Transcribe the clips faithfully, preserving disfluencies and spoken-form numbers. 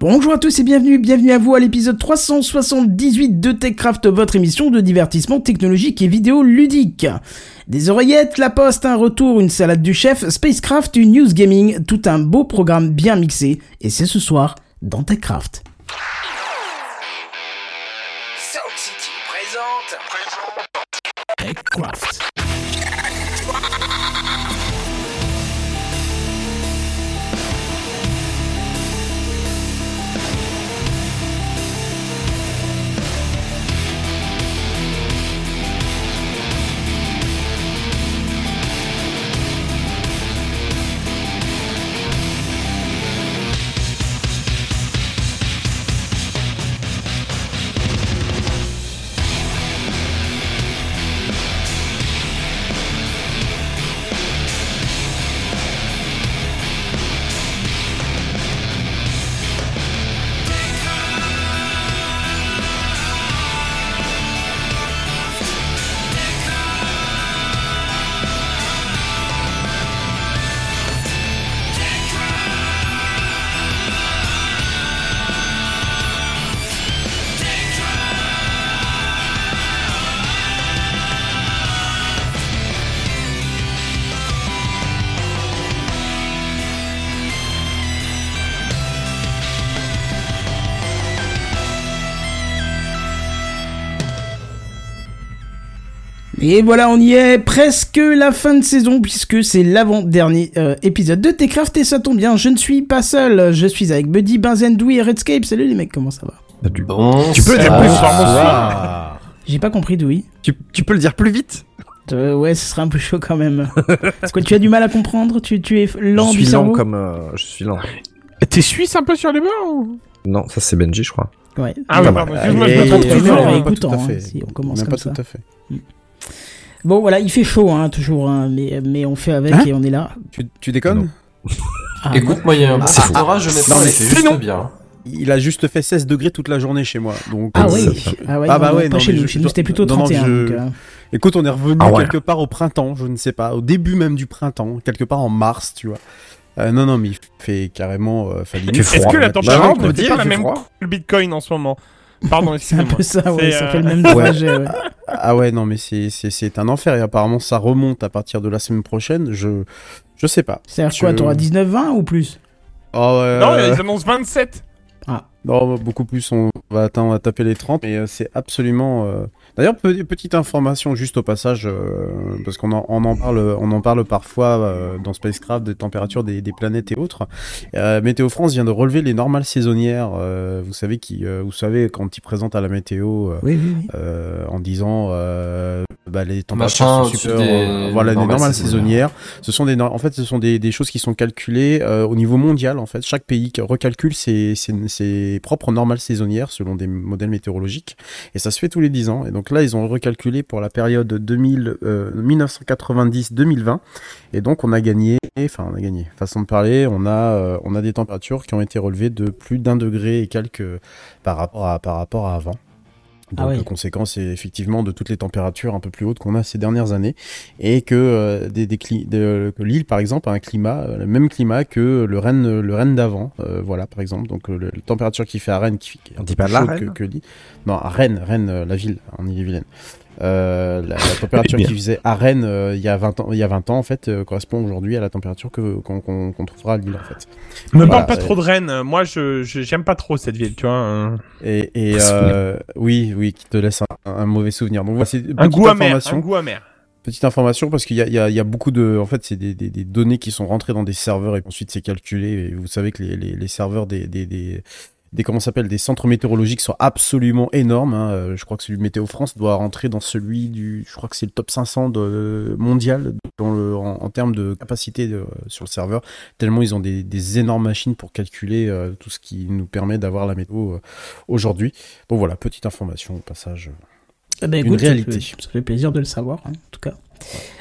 Bonjour à tous et bienvenue, bienvenue à vous à l'épisode trois cent soixante-dix-huit de Techcraft, votre émission de divertissement technologique et vidéo ludique. Des oreillettes, La Poste, un retour, une salade du chef, Spacecraft, une news gaming, tout un beau programme bien mixé, et c'est ce soir dans Techcraft. Sound City présente, présente Techcraft. Et voilà, on y est, presque la fin de saison, puisque c'est l'avant-dernier euh, épisode de Techcraft, et ça tombe bien, je ne suis pas seul, je suis avec Buddy, Benzen, Doui et Redscape. Salut les mecs, comment ça va? Bon, tu peux le dire plus fort, mon... J'ai pas compris, Doui. Tu, tu peux le dire plus vite? Euh, ouais, ce serait un peu chaud quand même. Parce que tu as du mal à comprendre, tu, tu es lent du cerveau. Je suis lent comme... Euh, je suis lent. T'es suisse un peu sur les bords ou... Non, ça c'est Benji, je crois. Ouais. Ah oui, pardon, excuse-moi, je m'attends toujours. Pas tout à fait. Si on commence comme ça. Pas tout à fait. Bon voilà, il fait chaud hein, toujours, hein, mais, mais on fait avec hein et on est là. Tu, tu déconnes? ah, Écoute, moi il y a un petit orage, je m'étonne, il fait juste bien. Il a juste fait seize degrés toute la journée chez moi. Donc, ah, euh, oui. ah ouais, ah bah ouais, non, chez nous, chez nous c'était plutôt trente et un. Non, non, je... donc, euh... Écoute, on est revenu ah ouais. quelque part au printemps, je ne sais pas, au début même du printemps, quelque part en mars, tu vois. Euh, non, non, mais il fait carrément... Euh, Est-ce que la température ne dit pas la même que le Bitcoin en ce moment? Pardon, c'est un peu ça, ouais, ça euh... fait le même trajet. Ouais. Ouais. Ah ouais, non, mais c'est, c'est, c'est un enfer. Et apparemment, ça remonte à partir de la semaine prochaine. Je, je sais pas. C'est-à-dire je... quoi, t'auras dix-neuf vingt ou plus? oh, euh... Non, ils annoncent vingt-sept. Ah. Non, beaucoup plus, on va attendre à taper les trente. Mais c'est absolument... Euh... D'ailleurs, petite information juste au passage, euh, parce qu'on en, on en parle, on en parle parfois euh, dans Spacecraft des températures des, des planètes et autres. Euh, Météo France vient de relever les normales saisonnières. Euh, vous savez qui, euh, vous savez quand ils présentent à la météo euh, oui, oui, oui. Euh, en disant euh, bah, les températures Machin, sont super. Des... Euh, voilà, normales les normales saisonnières. saisonnières. Ce sont des, no... en fait, ce sont des, des choses qui sont calculées euh, au niveau mondial. En fait, chaque pays recalcule ses, ses, ses propres normales saisonnières selon des modèles météorologiques, et ça se fait tous les dix ans. Et donc là, ils ont recalculé pour la période deux mille, euh, mille neuf cent quatre-vingt-dix à deux mille vingt, et donc on a gagné, enfin on a gagné, façon de parler, on a, euh, on a des températures qui ont été relevées de plus d'un degré et quelques par rapport à, par rapport à avant. Donc, ah oui. Conséquence, c'est effectivement de toutes les températures un peu plus hautes qu'on a ces dernières années, et que euh, des, des cli- de, que l'île, par exemple, a un climat, le même climat que le Rennes, le Rennes d'avant, euh, voilà, par exemple. Donc, le, la température qu'il fait à Rennes, qui est un petit peu plus chaude que, que l'île. Non, à Rennes, Rennes, la ville, en Ille-et-Vilaine. Euh, la, la température qu'il faisait à Rennes euh, il y a vingt ans, il y a vingt ans en fait, euh, correspond aujourd'hui à la température que qu'on, qu'on, qu'on trouvera à Lille en fait. Ne voilà, parle pas euh, trop de Rennes. Moi, je, je j'aime pas trop cette ville, tu vois. Euh... Et, et euh, oui, oui, qui te laisse un, un mauvais souvenir. Donc voici un goût amer. Un goût amer. Petite information parce qu'il y a, il y a, il y a beaucoup de, en fait, c'est des, des, des données qui sont rentrées dans des serveurs et ensuite c'est calculé. Et vous savez que les, les, les serveurs des, des, des Des, comment ça s'appelle, des centres météorologiques sont absolument énormes. Hein. Je crois que celui de Météo France doit rentrer dans celui du... Je crois que c'est le top cinq cents de, mondial dans le, en, en termes de capacité de, sur le serveur. Tellement ils ont des, des énormes machines pour calculer euh, tout ce qui nous permet d'avoir la météo euh, aujourd'hui. Donc voilà, petite information au passage. Ah bah écoute, une réalité. Ça fait, ça fait plaisir de le savoir, hein, en tout cas.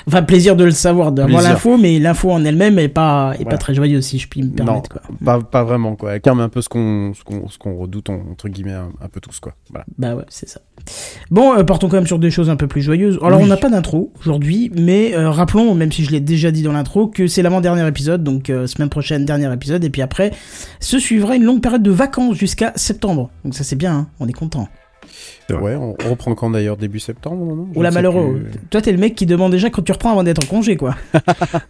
Enfin, plaisir de le savoir, d'avoir plaisir. L'info, mais l'info en elle-même n'est pas, est voilà. pas très joyeuse, si je puis me permettre. Non, quoi. Pas, pas vraiment, quoi. Elle calme un peu ce qu'on, ce qu'on, ce qu'on redoute, entre guillemets, un, un peu tous, quoi. Voilà. Bah ouais, c'est ça. Bon, euh, partons quand même sur des choses un peu plus joyeuses. Alors, oui. on n'a pas d'intro aujourd'hui, mais euh, rappelons, même si je l'ai déjà dit dans l'intro, que c'est l'avant-dernier épisode, donc euh, semaine prochaine, dernier épisode, et puis après, se suivra une longue période de vacances jusqu'à septembre. Donc ça, c'est bien, hein, on est content. Ouais, on reprend quand d'ailleurs, début septembre, non ? Oula, malheureux. Plus... Toi, t'es le mec qui demande déjà quand tu reprends avant d'être en congé, quoi.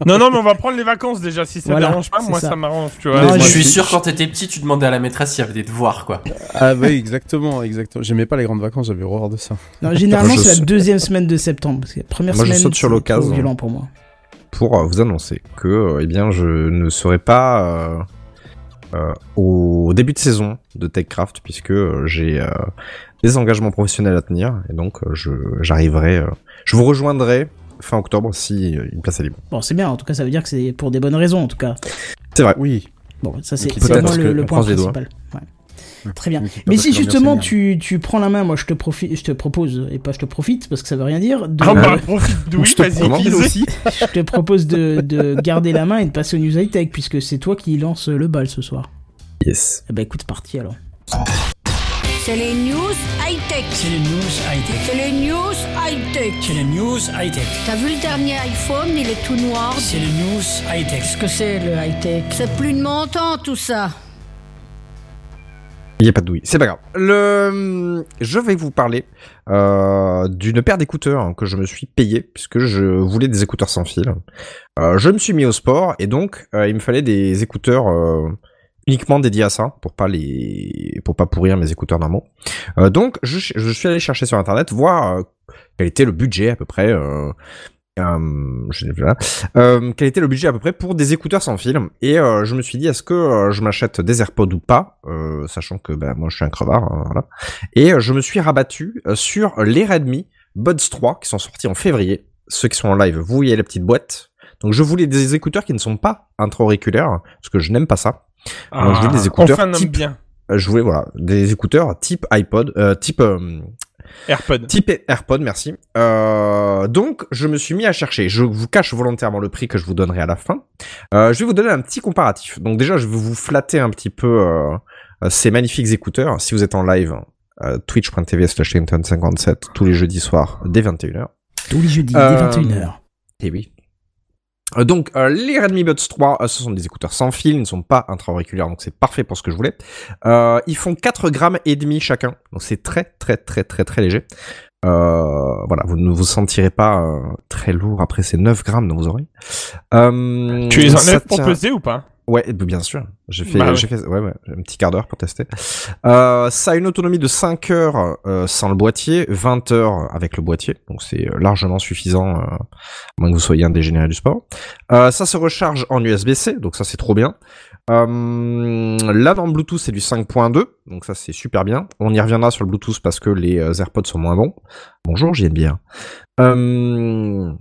non, non, mais on va prendre les vacances déjà. Si ça voilà, dérange pas, moi ça, ça m'arrange, tu vois. Non, je, je suis sûr, quand t'étais petit, tu demandais à la maîtresse s'il y avait des devoirs, quoi. Ah, oui, exactement, exactement. J'aimais pas les grandes vacances, j'avais horreur de ça. Non, généralement, c'est la deuxième semaine de septembre. Parce que la première moi, semaine, je saute sur l'occasion. C'est violent pour moi. Pour vous annoncer que, eh bien, je ne serai pas. Euh... Euh, au début de saison de Techcraft, puisque euh, j'ai euh, des engagements professionnels à tenir, et donc euh, je, j'arriverai, euh, je vous rejoindrai fin octobre si euh, une place est libre. Bon, c'est bien, en tout cas, ça veut dire que c'est pour des bonnes raisons, en tout cas. C'est vrai. Oui. Bon, ça c'est, c'est vraiment le, le point principal. Ouais. Très bien. Mais si justement tu, tu prends la main, moi je te, profi- je te propose, et pas je te profite parce que ça veut rien dire. De... Ah bah profite d'où, vas-y, aussi. Je te propose de, de garder la main et de passer au News High Tech puisque c'est toi qui lance le bal ce soir. Yes. Eh bah écoute, c'est parti alors. C'est les News High Tech. C'est les News High Tech. C'est les News High Tech. C'est les News High Tech. T'as vu le dernier iPhone, il est tout noir. C'est les News High Tech. Qu'est-ce que c'est le high tech ? C'est plus de mon temps tout ça. Il n'y a pas de douille, c'est pas grave. Le... Je vais vous parler euh, d'une paire d'écouteurs que je me suis payé, puisque je voulais des écouteurs sans fil. Euh, je me suis mis au sport, et donc euh, il me fallait des écouteurs euh, uniquement dédiés à ça, pour pas les, pour pas pourrir mes écouteurs normaux. Euh, donc je, je suis allé chercher sur internet, voir euh, quel était le budget à peu près... Euh... Euh, je sais plus là. Euh, quel était le budget à peu près pour des écouteurs sans fil, et euh, je me suis dit est-ce que euh, je m'achète des AirPods ou pas, euh, sachant que bah, moi je suis un crevard, hein, voilà. Et euh, je me suis rabattu euh, sur les Redmi Buds trois qui sont sortis en février. Ceux qui sont en live, vous voyez la petite boîte. Donc je voulais des écouteurs qui ne sont pas intra-auriculaires parce que je n'aime pas ça. Ah, donc je voulais des écouteurs enfin, type. Bien. Euh, je voulais voilà des écouteurs type iPod, euh, type. Euh, AirPod. Type AirPod, merci. Euh, donc, je me suis mis à chercher. Je vous cache volontairement le prix que je vous donnerai à la fin. Euh, je vais vous donner un petit comparatif. Donc déjà, je vais vous flatter un petit peu euh, ces magnifiques écouteurs. Si vous êtes en live, euh, twitch dot t v slash kenton cinquante-sept tous les jeudis soirs dès vingt et une heures. Tous les jeudis euh, dès vingt et une heures. Et oui. Donc euh, les Redmi Buds trois, euh, ce sont des écouteurs sans fil, ils ne sont pas intra-auriculaires, donc c'est parfait pour ce que je voulais. Euh, ils font quatre grammes et demi chacun, donc c'est très très très très très léger. Euh, voilà, vous ne vous sentirez pas euh, très lourd après ces neuf grammes dans vos oreilles. Euh, tu les enlèves pour peser ou pas ? Ouais, bien sûr. J'ai fait, bah ouais. j'ai fait, ouais, ouais, un petit quart d'heure pour tester. Euh, ça a une autonomie de cinq heures euh, sans le boîtier, vingt heures avec le boîtier, donc c'est largement suffisant, euh, à moins que vous soyez un dégénéré du sport. Euh, ça se recharge en U S B C, donc ça c'est trop bien. Euh, là dans le Bluetooth c'est du cinq point deux, donc ça c'est super bien. On y reviendra sur le Bluetooth parce que les AirPods sont moins bons. Bonjour J N B R. Euh...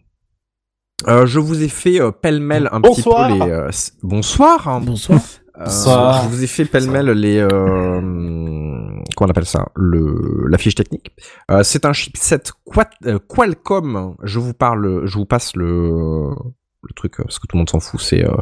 Euh, je vous ai fait euh, pêle-mêle un bonsoir. petit peu les... Euh, bonsoir hein. Bonsoir euh, Bonsoir Je vous ai fait pêle-mêle les... Euh, comment on appelle ça le, la fiche technique. Euh, c'est un chipset quad, euh, Qualcomm. Je vous parle... Je vous passe le... le truc, parce que tout le monde s'en fout, c'est euh,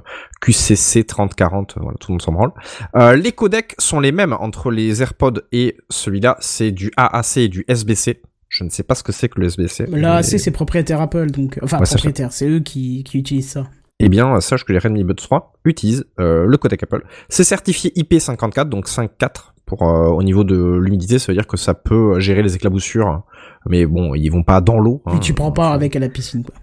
Q C C trente quarante, voilà, tout le monde s'en branle. Euh, les codecs sont les mêmes entre les AirPods et celui-là. C'est du A A C et du S B C. Je ne sais pas ce que c'est que le S B C. L'A A C, mais... c'est propriétaire Apple, donc... Enfin, ouais, propriétaire, c'est, c'est eux qui, qui utilisent ça. Eh bien, sache que les Redmi Buds trois utilisent euh, le codec Apple. C'est certifié I P cinquante-quatre, donc cinq point quatre, pour, euh, au niveau de l'humidité, ça veut dire que ça peut gérer les éclaboussures, mais bon, ils vont pas dans l'eau. Hein, et tu prends pas avec à la piscine, quoi.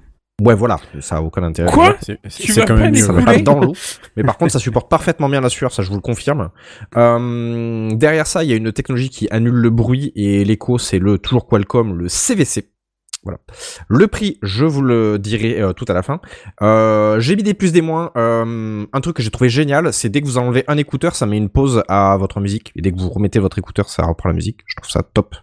Ouais, voilà, ça a aucun intérêt. Quoi ? C'est, c'est, tu c'est vas quand même ça va pas dans l'eau. Mais par contre, ça supporte parfaitement bien la sueur, ça je vous le confirme. Euh, derrière ça, il y a une technologie qui annule le bruit et l'écho, c'est le toujours Qualcomm, le C V C. Voilà. Le prix, je vous le dirai euh, tout à la fin. Euh, j'ai mis des plus des moins. Euh, un truc que j'ai trouvé génial, c'est dès que vous enlevez un écouteur, ça met une pause à votre musique. Et dès que vous remettez votre écouteur, ça reprend la musique. Je trouve ça top.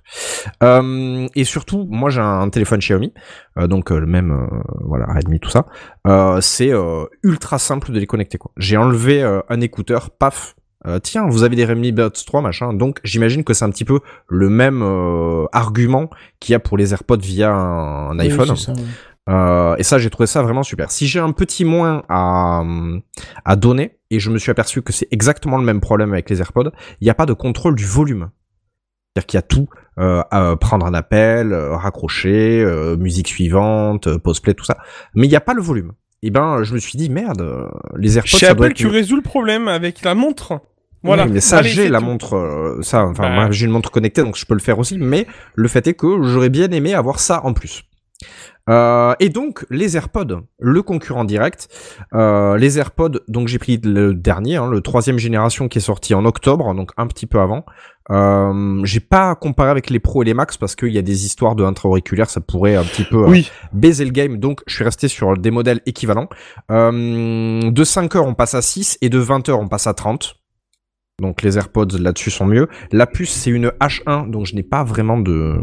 Euh, et surtout, moi j'ai un, un téléphone Xiaomi, euh, donc euh, le même, euh, voilà, Redmi, tout ça. Euh, c'est euh, ultra simple de les connecter, quoi. J'ai enlevé euh, un écouteur, paf, Euh, tiens, vous avez des Redmi Buds trois, machin. Donc, j'imagine que c'est un petit peu le même euh, argument qu'il y a pour les AirPods via un, un iPhone. Oui, c'est ça, ouais. Euh, et ça, j'ai trouvé ça vraiment super. Si j'ai un petit moins à, à donner, et je me suis aperçu que c'est exactement le même problème avec les AirPods, il n'y a pas de contrôle du volume. C'est-à-dire qu'il y a tout, euh, à prendre un appel, raccrocher, euh, musique suivante, pause play, tout ça. Mais il n'y a pas le volume. Et ben, je me suis dit, merde, les AirPods, chez ça Apple, doit être... tu résous le problème avec la montre. Voilà. Oui, mais ça, allez, j'ai la tout. montre, euh, ça, enfin, bah... moi, j'ai une montre connectée, donc je peux le faire aussi. Mais le fait est que j'aurais bien aimé avoir ça en plus. Euh, et donc les AirPods, le concurrent direct, euh, les AirPods, donc j'ai pris le dernier, hein, le troisième génération qui est sorti en octobre, donc un petit peu avant. Euh, j'ai pas comparé avec les Pro et les Max parce qu'il y a des histoires de intra-auriculaires, ça pourrait un petit peu oui. euh, baiser le game, donc je suis resté sur des modèles équivalents. Euh, de cinq heures on passe à six et de vingt heures on passe à trente. Donc les AirPods là-dessus sont mieux. La puce c'est une H un, donc je n'ai pas vraiment de...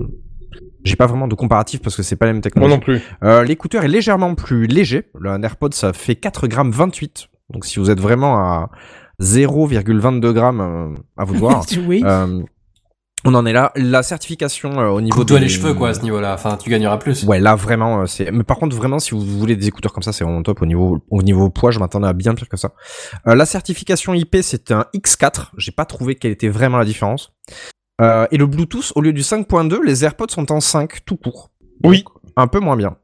J'ai pas vraiment de comparatif parce que c'est pas la même technologie. Moi non plus. Euh, l'écouteur est légèrement plus léger. Un AirPod, ça fait quatre virgule vingt-huit grammes. Donc, si vous êtes vraiment à zéro virgule vingt-deux grammes, euh, à vous de voir. Oui. Euh, on en est là. La certification euh, au niveau de... Coupe-toi les cheveux, quoi, à ce niveau-là. Enfin, tu gagneras plus. Ouais, là, vraiment, c'est... Mais par contre, vraiment, si vous voulez des écouteurs comme ça, c'est vraiment top. Au niveau, au niveau poids, je m'attendais à bien pire que ça. Euh, la certification I P, c'est un X quatre. J'ai pas trouvé quelle était vraiment la différence. Euh, et le Bluetooth, au lieu du cinq point deux, les AirPods sont en cinq, tout court. Donc, oui. Un peu moins bien.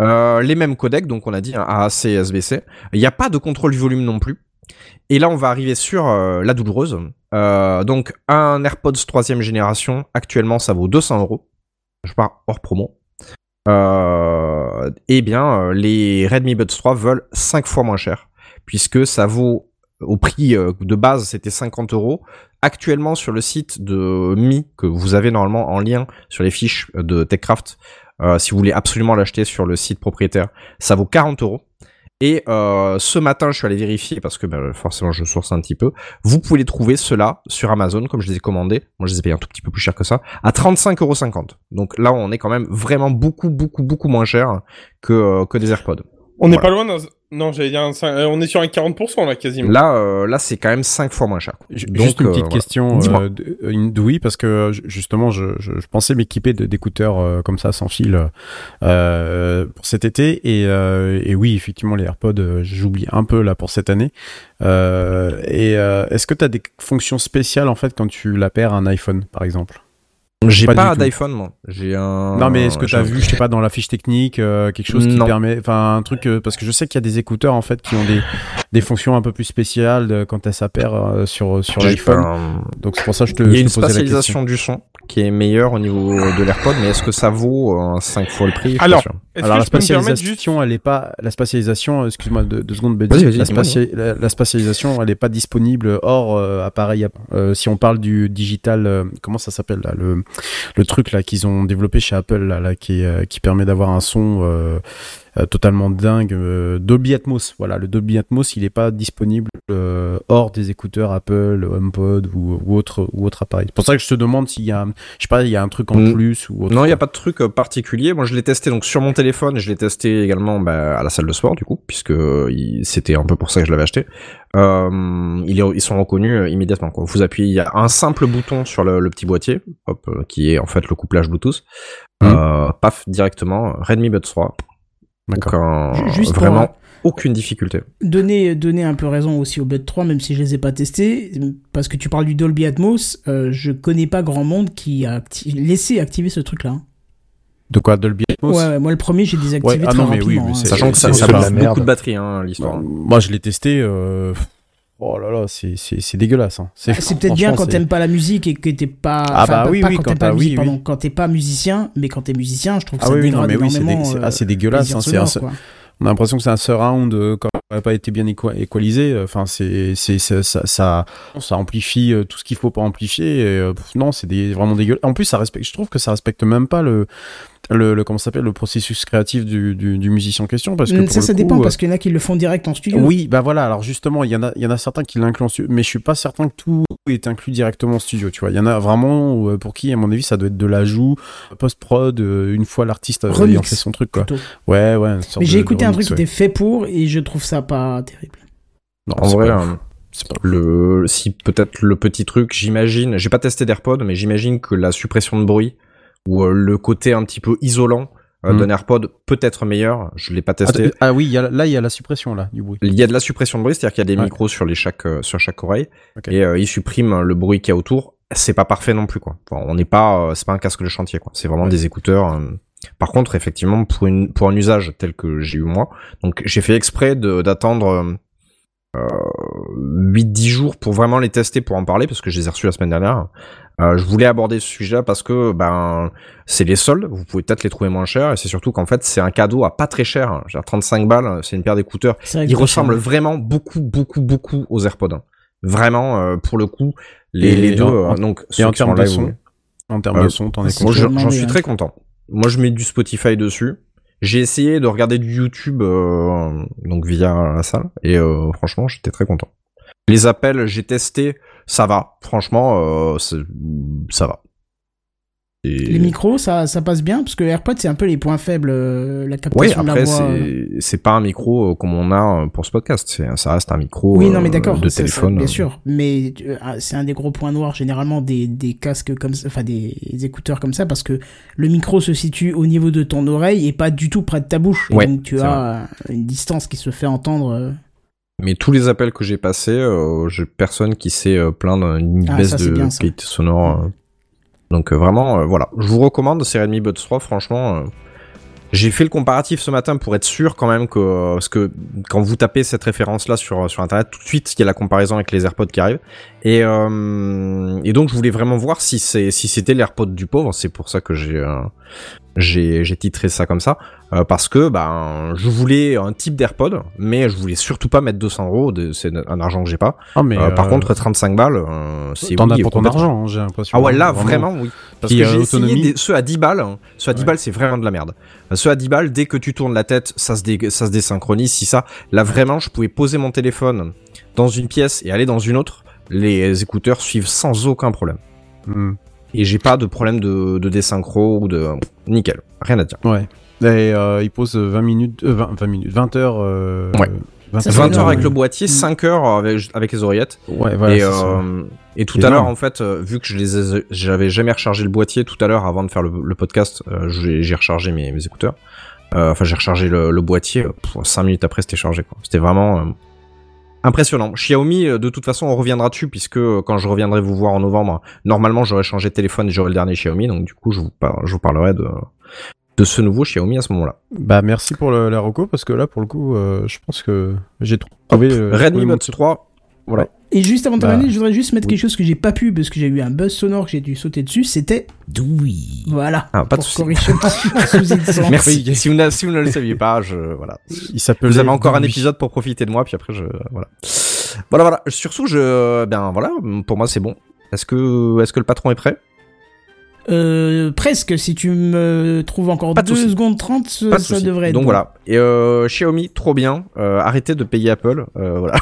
Euh, les mêmes codecs, donc on a dit hein, A A C et S B C. Il n'y a pas de contrôle du volume non plus. Et là, on va arriver sur euh, la douloureuse. Euh, donc, un AirPods troisième génération, actuellement, ça vaut deux cents euros. Je pars hors promo. Euh, eh bien, les Redmi Buds trois veulent cinq fois moins cher, puisque ça vaut... Au prix de base, c'était cinquante euros. Actuellement, sur le site de Mi, que vous avez normalement en lien sur les fiches de Techcraft, euh, si vous voulez absolument l'acheter sur le site propriétaire, ça vaut quarante euros. Et euh, ce matin, je suis allé vérifier, parce que ben, forcément, je source un petit peu. Vous pouvez les trouver, ceux-là, sur Amazon, comme je les ai commandés. Moi, je les ai payés un tout petit peu plus cher que ça, à trente-cinq euros cinquante. Donc là, on est quand même vraiment beaucoup, beaucoup, beaucoup moins cher que, euh, que des AirPods. On n'est voilà. pas loin d'un... Non, j'allais dire un cinq... on est sur un quarante pour cent là, quasiment. Là, euh, là, c'est quand même cinq fois moins cher. Donc, juste une petite euh, question, voilà. euh, une Doui, parce que justement, je, je, je pensais m'équiper de, d'écouteurs euh, comme ça, sans fil, euh, pour cet été. Et, euh, et oui, effectivement, les AirPods, euh, j'oublie un peu là pour cette année. Euh, et euh, est-ce que tu as des fonctions spéciales en fait quand tu la paires à un iPhone, par exemple? J'ai pas, pas d'iPhone, moi. J'ai un. Non, mais est-ce que t'as J'ai... vu, je sais pas, dans la fiche technique, euh, quelque chose qui non. permet, enfin, un truc, euh, parce que je sais qu'il y a des écouteurs, en fait, qui ont des, des fonctions un peu plus spéciales de, quand elles s'appairent euh, sur, sur J'ai l'iPhone. Un... Donc, c'est pour ça que je te, je te posais la question. Il y a une spatialisation du son qui est meilleure au niveau de l'AirPod, mais est-ce que ça vaut euh, cinq fois le prix? Alors, est-ce Alors, que la spatialisation, juste... elle est pas, la spatialisation, excuse-moi deux, deux secondes, vas-y, vas-y, la, spacia... la, la spatialisation, elle est pas disponible hors euh, appareil. Euh, si on parle du digital, euh, comment ça s'appelle, là, le, le truc là qu'ils ont développé chez Apple là, là qui euh, qui permet d'avoir un son euh, euh, totalement dingue, euh, Dolby Atmos. Voilà, le Dolby Atmos, il est pas disponible euh, hors des écouteurs Apple, HomePod ou, ou autre ou autre appareil. C'est pour ça que je te demande s'il y a, je sais pas, il y a un truc en mm. plus ou autre. Non, il y a pas de truc particulier. Moi, je l'ai testé donc sur mon téléphone, je l'ai testé également bah, à la salle de sport du coup, puisque il, c'était un peu pour ça que je l'avais acheté. Euh, ils, ils sont reconnus immédiatement, quoi. Vous appuyez, il y a un simple bouton sur le, le petit boîtier, hop, qui est en fait le couplage Bluetooth. Mmh. Euh, paf, directement, Redmi Buds trois. D'accord. Donc, un, Juste vraiment pour, aucune difficulté. Donner, donner un peu raison aussi aux Buds trois, même si je les ai pas testés, parce que tu parles du Dolby Atmos, euh, je connais pas grand monde qui a acti- laissé activer ce truc-là. Hein. De quoi, Dolby Atmos? Ouais, ouais, moi le premier j'ai désactivé ouais, ah très non, mais rapidement. Oui, mais c'est, sachant que ça consomme beaucoup de batterie, hein, l'histoire. Bah, moi je l'ai testé. Euh... Oh là là, c'est c'est c'est dégueulasse. Hein. C'est, ah, c'est peut-être bien quand c'est... t'aimes pas la musique et que t'es pas. Ah bah oui, pas oui, quand, quand t'es pas, oui, musique, oui. Pardon, quand t'es pas musicien, mais quand t'es musicien, je trouve que ah, ça oui, dégrade non, mais énormément. Oui, c'est, dé... c'est... Ah, c'est dégueulasse. Hein, sonore, c'est un... On a l'impression que c'est un surround euh, quand on n'a pas été bien éco- équalisé. Enfin, c'est c'est, c'est ça, ça ça amplifie tout ce qu'il faut pour amplifier. Et, euh, non, c'est des, vraiment dégueulasse. En plus, ça respecte. Je trouve que ça respecte même pas le. Le, le comment ça s'appelle le processus créatif du, du, du musicien en question, parce que pour ça le ça coup, dépend parce qu'il y en a qui le font direct en studio. Oui, bah voilà, alors justement il y en a il y en a certains qui l'incluent en studio, mais je suis pas certain que tout est inclus directement en studio, tu vois. Il y en a vraiment pour qui à mon avis ça doit être de l'ajout post-prod une fois l'artiste a fait son truc quoi. Plutôt. Ouais ouais. Mais j'ai de, écouté de remix, un truc ouais. qui était fait pour et je trouve ça pas terrible. Non, en vrai. Pas... C'est pas... le, si peut-être le petit truc, j'imagine, j'ai pas testé d'AirPod, mais j'imagine que la suppression de bruit ou euh, le côté un petit peu isolant euh, mmh. d'un AirPod peut être meilleur. Je l'ai pas testé. Ah, ah oui, y a, là il y a la suppression là du bruit. Il y a de la suppression de bruit, c'est-à-dire qu'il y a des ah, micros okay. sur les chaque euh, sur chaque oreille okay. et euh, il supprime le bruit qu'il y a autour. C'est pas parfait non plus quoi. Enfin, on n'est pas, euh, c'est pas un casque de chantier quoi. C'est vraiment ouais. des écouteurs. Euh... Par contre, effectivement, pour une pour un usage tel que j'ai eu moi, donc j'ai fait exprès de, d'attendre. Euh, Euh, huit dix jours pour vraiment les tester, pour en parler, parce que je les ai reçus la semaine dernière. Euh, je voulais aborder ce sujet-là parce que ben c'est les soldes, vous pouvez peut-être les trouver moins chers, et c'est surtout qu'en fait c'est un cadeau à pas très cher, genre trente-cinq balles, c'est une paire d'écouteurs. Ils ressemblent vraiment beaucoup, beaucoup, beaucoup aux AirPods. Vraiment, euh, pour le coup, les, les deux. En, euh, donc, et en termes de son, oui. en termes euh, de son, t'en es content. Moi, j'en suis très content. Moi, je mets du Spotify dessus. J'ai essayé de regarder du YouTube euh, donc via la salle et euh, franchement j'étais très content. Les appels j'ai testé, ça va. Franchement euh, ça va. Et... Les micros ça ça passe bien parce que AirPods c'est un peu les points faibles, la captation ouais, après, de la voix. C'est, c'est pas un micro comme on a pour ce podcast, c'est, ça reste un micro oui, non, mais d'accord, de ça, téléphone. Ça, bien sûr, mais euh, c'est un des gros points noirs généralement des des casques comme ça, enfin des, des écouteurs comme ça, parce que le micro se situe au niveau de ton oreille et pas du tout près de ta bouche, ouais, et donc tu as vrai. Une distance qui se fait entendre. Euh... Mais tous les appels que j'ai passés, euh, j'ai personne qui s'est euh, plaint d'une ah, baisse ça, de bien, qualité sonore. Euh... Donc euh, vraiment, euh, voilà, je vous recommande ces Redmi Buds trois, franchement, euh, j'ai fait le comparatif ce matin pour être sûr quand même que, euh, parce que quand vous tapez cette référence-là sur, sur Internet, tout de suite, il y a la comparaison avec les AirPods qui arrivent, et, euh, et donc je voulais vraiment voir si, c'est, si c'était l'AirPod du pauvre, c'est pour ça que j'ai, euh, j'ai, j'ai titré ça comme ça, euh, parce que ben, je voulais un type d'AirPod, mais je voulais surtout pas mettre deux cents euros, de, c'est un argent que j'ai pas, ah, mais euh, euh, par contre trente-cinq balles, euh, c'est t'en oui, as pour ton argent, j'ai l'impression. Ah ouais, là vraiment, vraiment oui. Parce que euh, j'ai essayé des, ceux à dix balles, ceux à dix ouais. balles c'est vraiment de la merde. Ceux à dix balles, dès que tu tournes la tête, ça se, dé, ça se désynchronise, si ça, là vraiment je pouvais poser mon téléphone dans une pièce et aller dans une autre, les écouteurs suivent sans aucun problème. Mm. Et j'ai pas de problème de, de désynchro ou de... Nickel, rien à dire. Ouais. Et euh, il pose vingt minutes... Euh, vingt minutes... vingt heures... Euh, ouais. vingt heures avec le boîtier, cinq heures avec, avec les oreillettes. Ouais, voilà. Et, euh, et tout et à l'heure, en fait, vu que je les ai, j'avais jamais rechargé le boîtier, tout à l'heure, avant de faire le, le podcast, euh, j'ai, j'ai rechargé mes, mes écouteurs. Euh, enfin, j'ai rechargé le, le boîtier. Pff, cinq minutes après, c'était chargé, quoi. C'était vraiment... Euh, impressionnant. Xiaomi, de toute façon, on reviendra dessus puisque quand je reviendrai vous voir en novembre, normalement, j'aurai changé de téléphone et j'aurai le dernier Xiaomi. Donc, du coup, je vous, par- je vous parlerai de, de ce nouveau Xiaomi à ce moment-là. Bah, merci pour le, la reco parce que là, pour le coup, euh, je pense que j'ai trouvé... Euh, Redmi Buds trois, voilà. Et juste avant de terminer, bah, je voudrais juste mettre oui. quelque chose que j'ai pas pu parce que j'ai eu un buzz sonore que j'ai dû sauter dessus, c'était Doui. Voilà. Ah, pas de soucis. Merci. Si vous ne, si vous ne le saviez pas, je, voilà. Il s'appelle. Vous avez encore Doui. Un épisode pour profiter de moi, puis après je, voilà. Voilà, voilà. Surtout, je, ben voilà, pour moi c'est bon. Est-ce que, est-ce que le patron est prêt? Euh, presque, si tu me trouves encore deux secondes trente, ça soucis. Devrait être. Donc bon. Voilà. Et euh, Xiaomi, trop bien. Euh, arrêtez de payer Apple. Euh, voilà.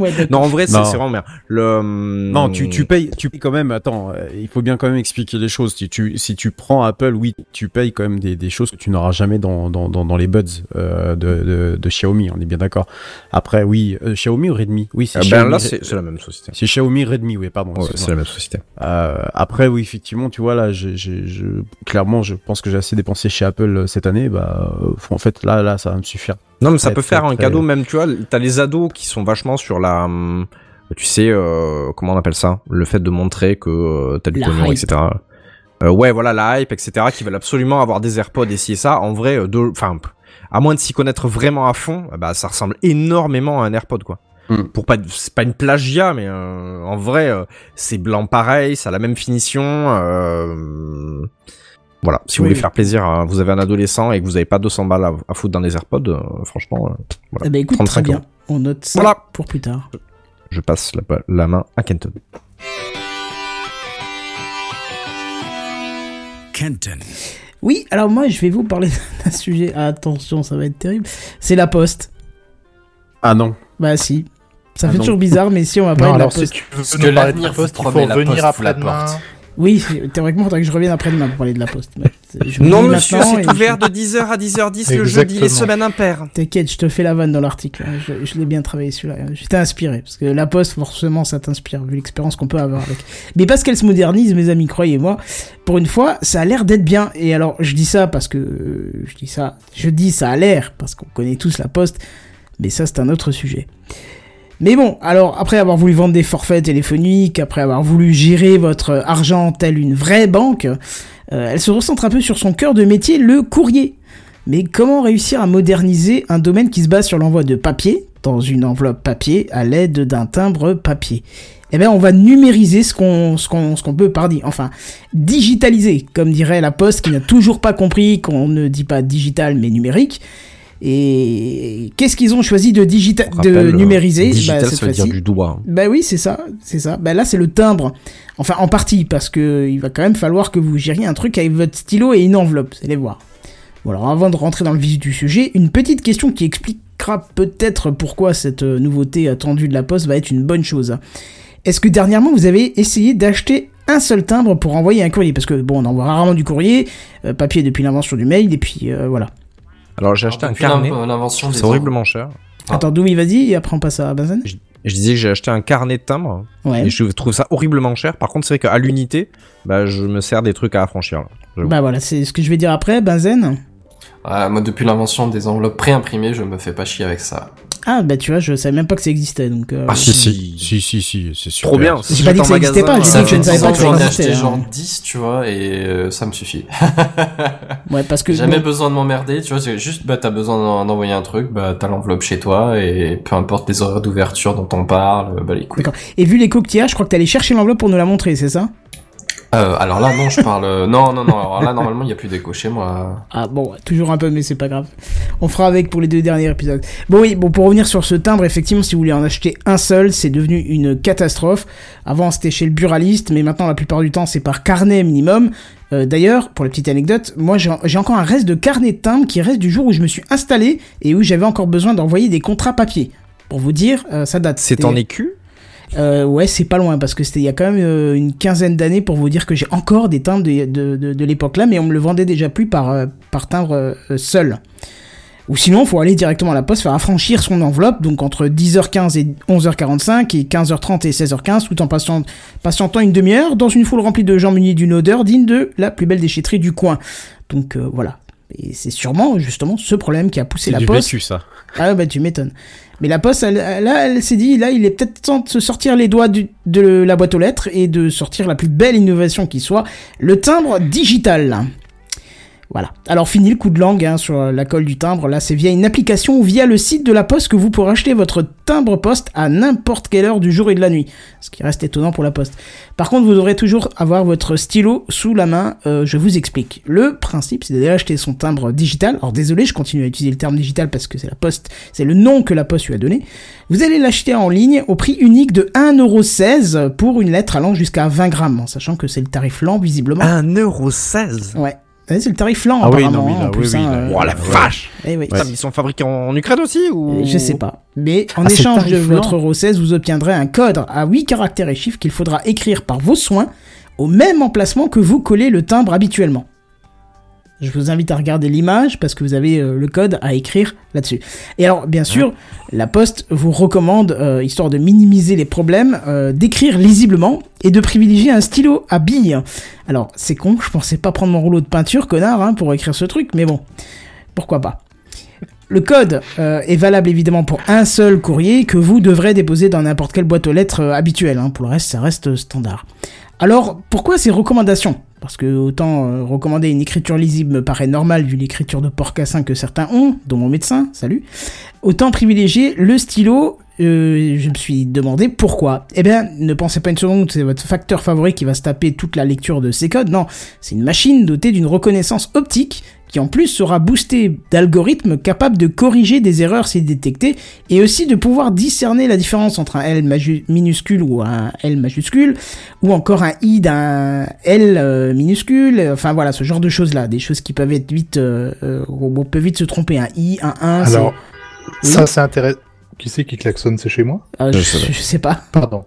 Ouais, non, en vrai, c'est, c'est vraiment bien. Le... Non, tu, tu payes, tu payes quand même. Attends, il faut bien quand même expliquer les choses. Si tu, si tu prends Apple, oui, tu payes quand même des, des choses que tu n'auras jamais dans, dans, dans, dans les buds euh, de, de, de Xiaomi. On est bien d'accord. Après, oui, euh, Xiaomi ou Redmi. Oui, c'est. Euh, Xiaomi, ben là, c'est, c'est la même société. C'est Xiaomi, Redmi. Oui, pardon. Ouais, c'est la même société. Euh, après, oui, effectivement, tu vois là. Je, je, je, clairement, je pense que j'ai assez dépensé chez Apple cette année. Bah, en fait, là, là, ça va me suffire. Non, mais ça peut faire un cadeau, même. Tu vois, t'as les ados qui sont vachement sur la. Tu sais, euh, comment on appelle ça ? Le fait de montrer que euh, t'as du pognon, et cetera. Euh, ouais, voilà, la hype, et cetera. Qui veulent absolument avoir des AirPods et ci et ça. En vrai, de, enfin, à moins de s'y connaître vraiment à fond, bah, ça ressemble énormément à un AirPod, quoi. Mm. Pour pas, c'est pas une plagiat, mais euh, en vrai, euh, c'est blanc pareil, ça a la même finition. Euh, voilà, si vous oui. voulez faire plaisir, hein, vous avez un adolescent et que vous n'avez pas deux cents balles à, à foutre dans les AirPods, euh, franchement, euh, voilà. Eh ben écoute, très bien, on note ça voilà. pour plus tard. Je passe la, la main à Kenton. Kenton. Oui, alors moi, je vais vous parler d'un sujet. Ah, attention, ça va être terrible. C'est La Poste. Ah non. Bah si, ça ah fait non. toujours bizarre, mais si on va parler non, de la Poste. Si parce que l'avenir, il faut revenir après-demain. Oui, théoriquement, il faudrait que je revienne après-demain pour parler de La Poste. Non, monsieur, c'est ouvert je... de dix heures à dix heures dix exactement. Le jeudi, les semaines impaires. T'inquiète, je te fais la vanne dans l'article. Je, je l'ai bien travaillé celui-là. J'étais inspiré. Parce que La Poste, forcément, ça t'inspire, vu l'expérience qu'on peut avoir avec. Mais parce qu'elle se modernise, mes amis, croyez-moi, pour une fois, ça a l'air d'être bien. Et alors, je dis ça parce que. Euh, je dis ça. Je dis ça a l'air, parce qu'on connaît tous La Poste. Mais ça, c'est un autre sujet. Mais bon, alors, après avoir voulu vendre des forfaits téléphoniques, après avoir voulu gérer votre argent telle une vraie banque, euh, elle se recentre un peu sur son cœur de métier, le courrier. Mais comment réussir à moderniser un domaine qui se base sur l'envoi de papier, dans une enveloppe papier, à l'aide d'un timbre papier ? Eh bien, on va numériser ce qu'on, ce qu'on, ce qu'on peut par dit. Enfin, digitaliser, comme dirait La Poste, qui n'a toujours pas compris qu'on ne dit pas digital, mais numérique. Et qu'est-ce qu'ils ont choisi de, digita- rappelle, de numériser digital, bah, cette ça veut dire du doigt. Bah oui, c'est ça, c'est ça. Bah là, c'est le timbre. Enfin, en partie, parce que il va quand même falloir que vous gériez un truc avec votre stylo et une enveloppe. Vous allez voir. Bon, alors, avant de rentrer dans le vif du sujet, une petite question qui expliquera peut-être pourquoi cette nouveauté attendue de La Poste va être une bonne chose. Est-ce que dernièrement, vous avez essayé d'acheter un seul timbre pour envoyer un courrier ? Parce que, bon, on envoie rarement du courrier, euh, papier depuis l'invention du mail, et puis euh, voilà. Alors j'ai acheté Alors, un carnet, l'invention c'est horriblement ans. cher. Ah. Attends, Doui, vas-y, et après on passe à Benzen. Je, je disais que j'ai acheté un carnet de timbres, ouais. Et je trouve ça horriblement cher. Par contre, c'est vrai qu'à l'unité, bah, je me sers des trucs à affranchir. Là. Bah voilà, c'est ce que je vais dire après, Benzen. Ah, moi, depuis l'invention des enveloppes pré-imprimées, je me fais pas chier avec ça. Ah bah tu vois, je savais même pas que ça existait donc. Euh... Ah si si si si si, c'est super. Trop bien. J'ai pas dit que ça existait pas. J'ai dit que je ne savais pas que ça existait. J'en ai acheté genre dix, tu vois, et euh, ça me suffit. Ouais, parce que jamais besoin de m'emmerder, tu vois. C'est juste bah t'as besoin d'envoyer un truc, bah t'as l'enveloppe chez toi et peu importe les horaires d'ouverture dont on parle, bah les couilles. D'accord. Et vu les coups qu'il y a, je crois que t'allais chercher l'enveloppe pour nous la montrer, c'est ça ? Euh, alors là, non, je parle... Euh, non, non, non, alors là, normalement, il n'y a plus d'écho chez moi. Ah bon, toujours un peu, mais c'est pas grave. On fera avec pour les deux derniers épisodes. Bon oui, bon pour revenir sur ce timbre, effectivement, si vous voulez en acheter un seul, c'est devenu une catastrophe. Avant, c'était chez le buraliste, mais maintenant, la plupart du temps, c'est par carnet minimum. Euh, d'ailleurs, pour la petite anecdote, moi, j'ai, j'ai encore un reste de carnet de timbre qui reste du jour où je me suis installé et où j'avais encore besoin d'envoyer des contrats papier. Pour vous dire, euh, ça date. C'est en écu ? Euh, ouais, c'est pas loin parce que c'était il y a quand même euh, une quinzaine d'années pour vous dire que j'ai encore des timbres de, de, de, de l'époque là, mais on me le vendait déjà plus par, euh, par timbre euh, seul. Ou sinon, faut aller directement à La Poste, faire affranchir son enveloppe, donc entre dix heures quinze et onze heures quarante-cinq et quinze heures trente et seize heures quinze, tout en patient, patientant une demi-heure dans une foule remplie de gens munis d'une odeur digne de la plus belle déchetterie du coin. Donc euh, voilà. Et c'est sûrement justement ce problème qui a poussé c'est La Poste. C'est du vécu, ça. Ah bah tu m'étonnes. Mais La Poste, elle, là, elle s'est dit, là, il est peut-être temps de se sortir les doigts du, de la boîte aux lettres et de sortir la plus belle innovation qui soit, le timbre digital. Voilà. Alors fini le coup de langue hein, sur la colle du timbre. Là, c'est via une application ou via le site de La Poste que vous pourrez acheter votre timbre poste à n'importe quelle heure du jour et de la nuit. Ce qui reste étonnant pour La Poste. Par contre, vous devrez toujours avoir votre stylo sous la main. Euh, je vous explique. Le principe, c'est d'aller acheter son timbre digital. Alors désolé, je continue à utiliser le terme digital parce que c'est La Poste, c'est le nom que La Poste lui a donné. Vous allez l'acheter en ligne au prix unique de un euro seize pour une lettre allant jusqu'à vingt grammes, en sachant que c'est le tarif lent visiblement. un euro seize. Ouais. C'est le tarif lent, ah apparemment. Oui, non, là, en plus, oui, oui, hein, oh, la vache ouais. Ouais. Ils sont fabriqués en Ukraine aussi ou... Je sais pas. Mais en ah, échange de votre euro seize, vous obtiendrez un code à huit caractères et chiffres qu'il faudra écrire par vos soins au même emplacement que vous collez le timbre habituellement. Je vous invite à regarder l'image parce que vous avez euh, le code à écrire là-dessus. Et alors, bien sûr, ouais. La Poste vous recommande, euh, histoire de minimiser les problèmes, euh, d'écrire lisiblement et de privilégier un stylo à bille. Alors, c'est con, je pensais pas prendre mon rouleau de peinture, connard, hein, pour écrire ce truc, mais bon, pourquoi pas. Le code euh, est valable évidemment pour un seul courrier que vous devrez déposer dans n'importe quelle boîte aux lettres euh, habituelle. Hein. Pour le reste, ça reste euh, standard. Alors, pourquoi ces recommandations ? Parce que autant euh, recommander une écriture lisible me paraît normal vu l'écriture de porcassin que certains ont, dont mon médecin, salut. Autant privilégier le stylo, euh, je me suis demandé pourquoi. Eh bien, ne pensez pas une seconde que c'est votre facteur favori qui va se taper toute la lecture de ces codes. Non, c'est une machine dotée d'une reconnaissance optique qui en plus sera boostée d'algorithmes capables de corriger des erreurs si détectées et aussi de pouvoir discerner la différence entre un L maju- minuscule ou un L majuscule ou encore un I d'un L euh, minuscule, enfin voilà, ce genre de choses-là, des choses qui peuvent être vite, euh, euh, on peut vite se tromper, un I, un un... Alors, c'est... ça oui c'est intéressant. Qui c'est qui klaxonne, c'est chez moi ? euh, je, je sais pas. Pardon.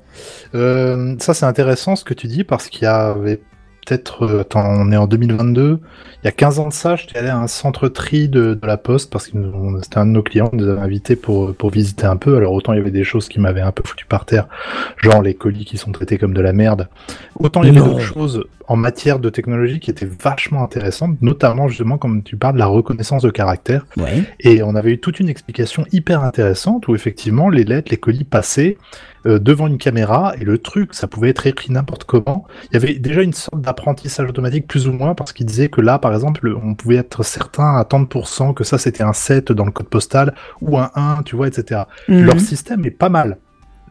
Euh, ça c'est intéressant ce que tu dis parce qu'il y avait peut-être... Attends, on est en deux mille vingt-deux. Il y a quinze ans de ça, j'étais allé à un centre tri de, de La Poste, parce que nous, c'était un de nos clients qui nous avait invités pour, pour visiter un peu. Alors, autant il y avait des choses qui m'avaient un peu foutu par terre, genre les colis qui sont traités comme de la merde. Autant il y avait d'autres choses en matière de technologie qui étaient vachement intéressantes, notamment, justement, comme tu parles de la reconnaissance de caractère. Ouais. Et on avait eu toute une explication hyper intéressante où, effectivement, les lettres, les colis passaient devant une caméra, et le truc, ça pouvait être écrit n'importe comment. Il y avait déjà une sorte d'apprentissage automatique, plus ou moins, parce qu'il disait que là, par exemple, on pouvait être certain à trente pour cent que ça, c'était un sept dans le code postal, ou un un, tu vois, et cetera. Mm-hmm. Leur système est pas mal.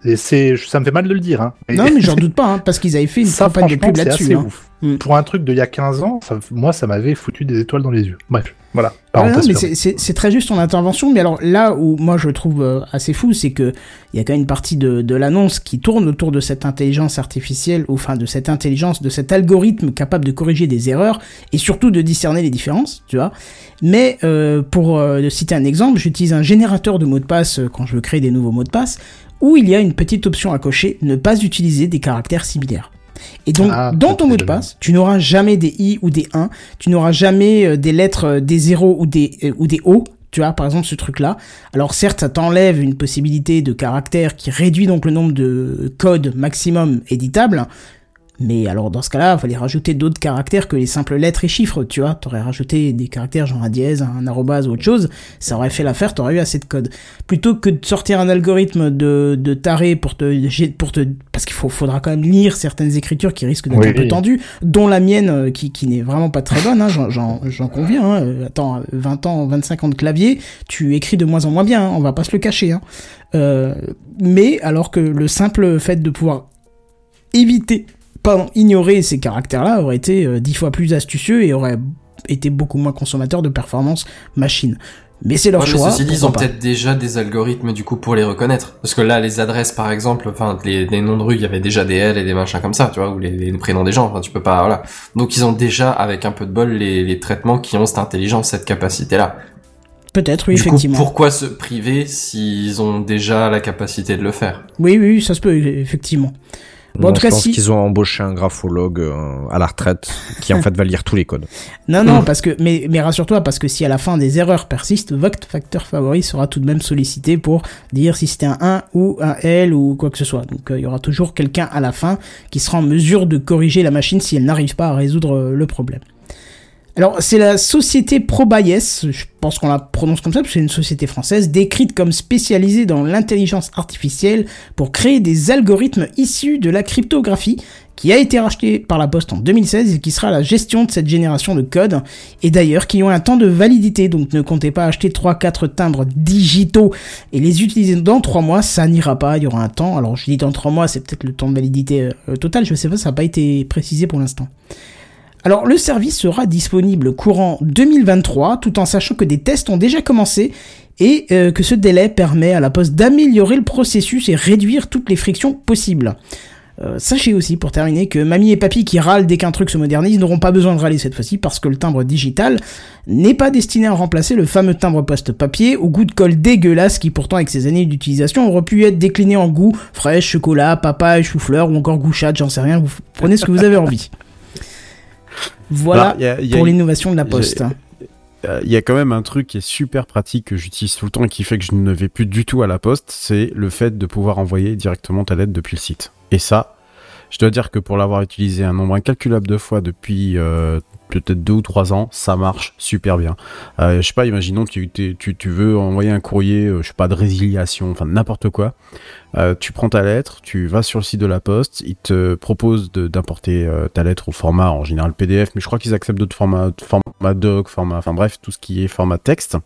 Et c'est, ça me fait mal de le dire. Hein. Et... Non, mais j'en doute pas, hein, parce qu'ils avaient fait une campagne de pub là-dessus. Hein. Mm. Pour un truc d'il y a quinze ans, ça, moi, ça m'avait foutu des étoiles dans les yeux. Bref, voilà. Ah non, mais c'est, c'est, c'est très juste ton intervention, mais alors là où moi je trouve assez fou, c'est que il y a quand même une partie de, de l'annonce qui tourne autour de cette intelligence artificielle, ou enfin de cette intelligence, de cet algorithme capable de corriger des erreurs et surtout de discerner les différences, tu vois. Mais euh, pour euh, citer un exemple, j'utilise un générateur de mots de passe quand je veux créer des nouveaux mots de passe, où il y a une petite option à cocher, ne pas utiliser des caractères similaires. Et donc, ah, dans ton mot de passe, tu n'auras jamais des I ou des un, tu n'auras jamais euh, des lettres, euh, des zéros ou des, euh, ou des O, tu vois, par exemple, ce truc-là. Alors, certes, ça t'enlève une possibilité de caractère qui réduit donc le nombre de codes maximum éditables, mais alors, dans ce cas-là, il fallait rajouter d'autres caractères que les simples lettres et chiffres, tu vois. T'aurais rajouté des caractères genre un dièse, un arrobase ou autre chose, ça aurait fait l'affaire, t'aurais eu assez de code. Plutôt que de sortir un algorithme de, de taré pour te, pour te, parce qu'il faut, faudra quand même lire certaines écritures qui risquent d'être oui, un peu tendues, dont la mienne, qui, qui n'est vraiment pas très bonne, hein, j'en, j'en, j'en conviens, hein. Attends, vingt ans, vingt-cinq ans de clavier, tu écris de moins en moins bien, hein, on va pas se le cacher, hein. Euh, mais alors que le simple fait de pouvoir éviter Pardon, ignorer ces caractères-là aurait été dix fois plus astucieux et aurait été beaucoup moins consommateur de performance machine. Mais c'est leur ouais, choix. Ceci dit, ils ont peut-être déjà des algorithmes du coup pour les reconnaître, parce que là, les adresses, par exemple, enfin, les, les noms de rue, il y avait déjà des L et des machins comme ça, tu vois, ou les, les prénoms des gens. Enfin, tu peux pas, voilà. Donc, ils ont déjà, avec un peu de bol, les, les traitements qui ont cette intelligence, cette capacité-là. Peut-être, oui, du effectivement. Coup, pourquoi se priver s'ils ont déjà la capacité de le faire ? Oui, oui, ça se peut, effectivement. Bon, non, en tout cas, je pense si... qu'ils ont embauché un graphologue euh, à la retraite qui en fait va lire tous les codes. Non, non, parce que mais, mais rassure-toi, parce que si à la fin des erreurs persistent, votre facteur favori sera tout de même sollicité pour dire si c'était un un ou un L ou quoi que ce soit. Donc euh, il y aura toujours quelqu'un à la fin qui sera en mesure de corriger la machine si elle n'arrive pas à résoudre euh, le problème. Alors, c'est la société ProBayes, je pense qu'on la prononce comme ça, parce que c'est une société française, décrite comme spécialisée dans l'intelligence artificielle pour créer des algorithmes issus de la cryptographie, qui a été rachetée par La Poste en deux mille seize et qui sera la gestion de cette génération de codes, et d'ailleurs qui ont un temps de validité, donc ne comptez pas acheter trois quatre timbres digitaux et les utiliser dans trois mois, ça n'ira pas, il y aura un temps. Alors, je dis dans trois mois, c'est peut-être le temps de validité euh, total, je sais pas, ça n'a pas été précisé pour l'instant. Alors, le service sera disponible courant deux mille vingt-trois, tout en sachant que des tests ont déjà commencé et euh, que ce délai permet à La Poste d'améliorer le processus et réduire toutes les frictions possibles. Euh, sachez aussi, pour terminer, que mamie et papy qui râlent dès qu'un truc se modernise n'auront pas besoin de râler cette fois-ci, parce que le timbre digital n'est pas destiné à remplacer le fameux timbre poste papier au goût de colle dégueulasse qui, pourtant, avec ses années d'utilisation, aurait pu être décliné en goût fraîche, chocolat, papaye, chou-fleur ou encore goût chat, j'en sais rien, vous prenez ce que vous avez envie. Voilà, bah, y a, y a, pour l'innovation de La Poste. Il y, y a quand même un truc qui est super pratique que j'utilise tout le temps et qui fait que je ne vais plus du tout à La Poste, c'est le fait de pouvoir envoyer directement ta lettre depuis le site. Et ça, je dois dire que pour l'avoir utilisé un nombre incalculable de fois depuis euh, peut-être deux ou trois ans, ça marche super bien. Euh, je sais pas, imaginons tu, tu, tu veux envoyer un courrier, je sais pas, de résiliation, enfin n'importe quoi. Euh, tu prends ta lettre, tu vas sur le site de La Poste, ils te proposent de, d'importer euh, ta lettre au format, en général P D F, mais je crois qu'ils acceptent d'autres formats, format doc, format, enfin bref, tout ce qui est format texte.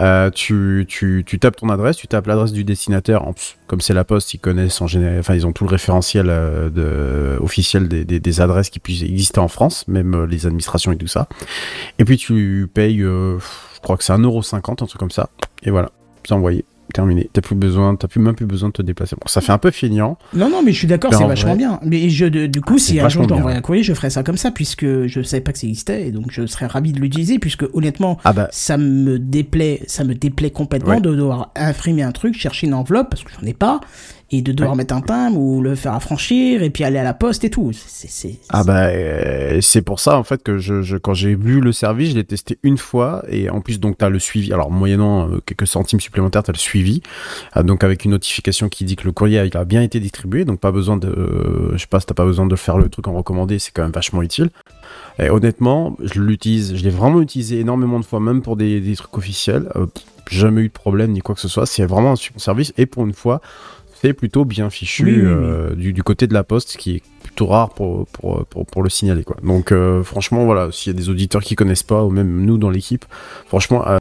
Euh, tu, tu, tu tapes ton adresse, tu tapes l'adresse du destinataire, en plus, comme c'est La Poste, ils connaissent en général, enfin ils ont tout le référentiel euh, de, officiel des, des, des adresses qui puissent exister en France, même les administrations et tout ça. Et puis tu payes, euh, je crois que c'est un euro cinquante, un truc comme ça, et voilà, c'est envoyé. Terminé. T'as plus besoin, t'as plus, même plus besoin de te déplacer. Bon, ça fait un peu feignant. Non, non, mais je suis d'accord, ben c'est vachement vrai. Bien. Mais je, de, du coup, ah, si un jour je t'envoie un courrier, je ferais ça comme ça, puisque je savais pas que ça existait, et donc je serais ravi de l'utiliser, puisque honnêtement, ah bah. ça me déplaît, ça me déplaît complètement ouais. de devoir imprimer un truc, chercher une enveloppe, parce que j'en ai pas, et de devoir ouais. mettre un timbre ou le faire affranchir et puis aller à la poste et tout. C'est, c'est, c'est... Ah bah euh, c'est pour ça en fait que je, je quand j'ai vu le service, je l'ai testé une fois et en plus donc t'as le suivi. Alors moyennant euh, quelques centimes supplémentaires, t'as le suivi euh, donc avec une notification qui dit que le courrier il a bien été distribué, donc pas besoin de euh, je sais pas si t'as pas besoin de faire le truc en recommandé, c'est quand même vachement utile. Et honnêtement, je l'utilise, je l'ai vraiment utilisé énormément de fois, même pour des, des trucs officiels. Euh, jamais eu de problème ni quoi que ce soit. C'est vraiment un super service et pour une fois, c'est plutôt bien fichu oui, oui, oui. Euh, du, du côté de la Poste, qui est plutôt rare pour, pour, pour, pour le signaler, quoi. Donc euh, franchement, voilà, s'il y a des auditeurs qui connaissent pas, ou même nous dans l'équipe, franchement, euh,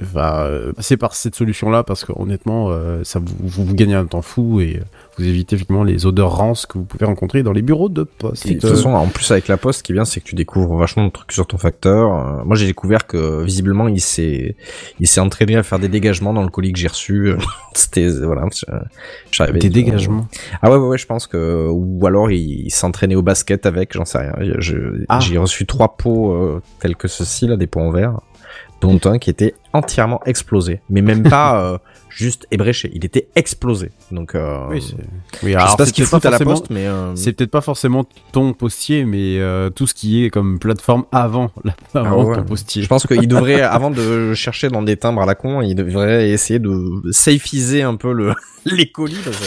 va passer par cette solution-là parce que honnêtement, euh, ça vous, vous, vous gagnez un temps fou et vous évitez effectivement les odeurs rances que vous pouvez rencontrer dans les bureaux de poste. Et de toute façon, en plus avec la Poste, ce qui est bien, c'est que tu découvres vachement de trucs sur ton facteur. Moi, j'ai découvert que visiblement, il s'est, il s'est entraîné à faire des dégagements dans le colis que j'ai reçu. C'était voilà, j'arrivais. Des dégagements. Ah ouais, ouais, ouais, je pense que ou alors il, il s'entraînait au basket avec, j'en sais rien. Je, ah. J'ai reçu trois pots euh, tels que ceci là, des pots en verre, dont un qui était entièrement explosé, mais même pas. Euh, juste ébréché, il était explosé. Donc, euh, oui, c'est... oui, alors je sais pas ce qu'il fout à la Poste, mais euh... c'est peut-être pas forcément ton postier, mais euh, tout ce qui est comme plateforme avant, la... avant ah ouais. ton postier. Je pense qu'il devrait, avant de chercher dans des timbres à la con, il devrait essayer de safeiser un peu le les colis. Parce que...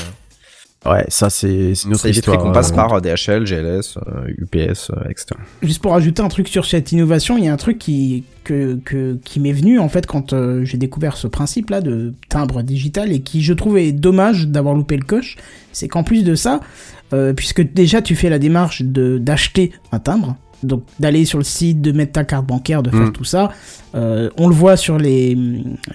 Ouais, ça c'est, c'est une autre c'est histoire. C'est qu'on passe par D H L, G L S, U P S, et cetera. Juste pour ajouter un truc sur cette innovation, il y a un truc qui que, que qui m'est venu en fait quand euh, j'ai découvert ce principe-là de timbre digital et qui je trouvais dommage d'avoir loupé le coche, c'est qu'en plus de ça, euh, puisque déjà tu fais la démarche de d'acheter un timbre. Donc d'aller sur le site, de mettre ta carte bancaire, de faire mmh. tout ça. Euh, on le voit sur les,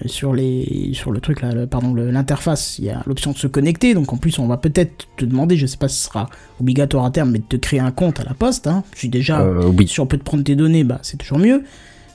sur les, sur le truc là, le, pardon, le, l'interface. Il y a l'option de se connecter. Donc en plus, on va peut-être te demander, je sais pas si ce sera obligatoire à terme, mais de te créer un compte à la Poste. Hein. Je suis déjà, euh, oui. si on peut te prendre tes données, bah c'est toujours mieux.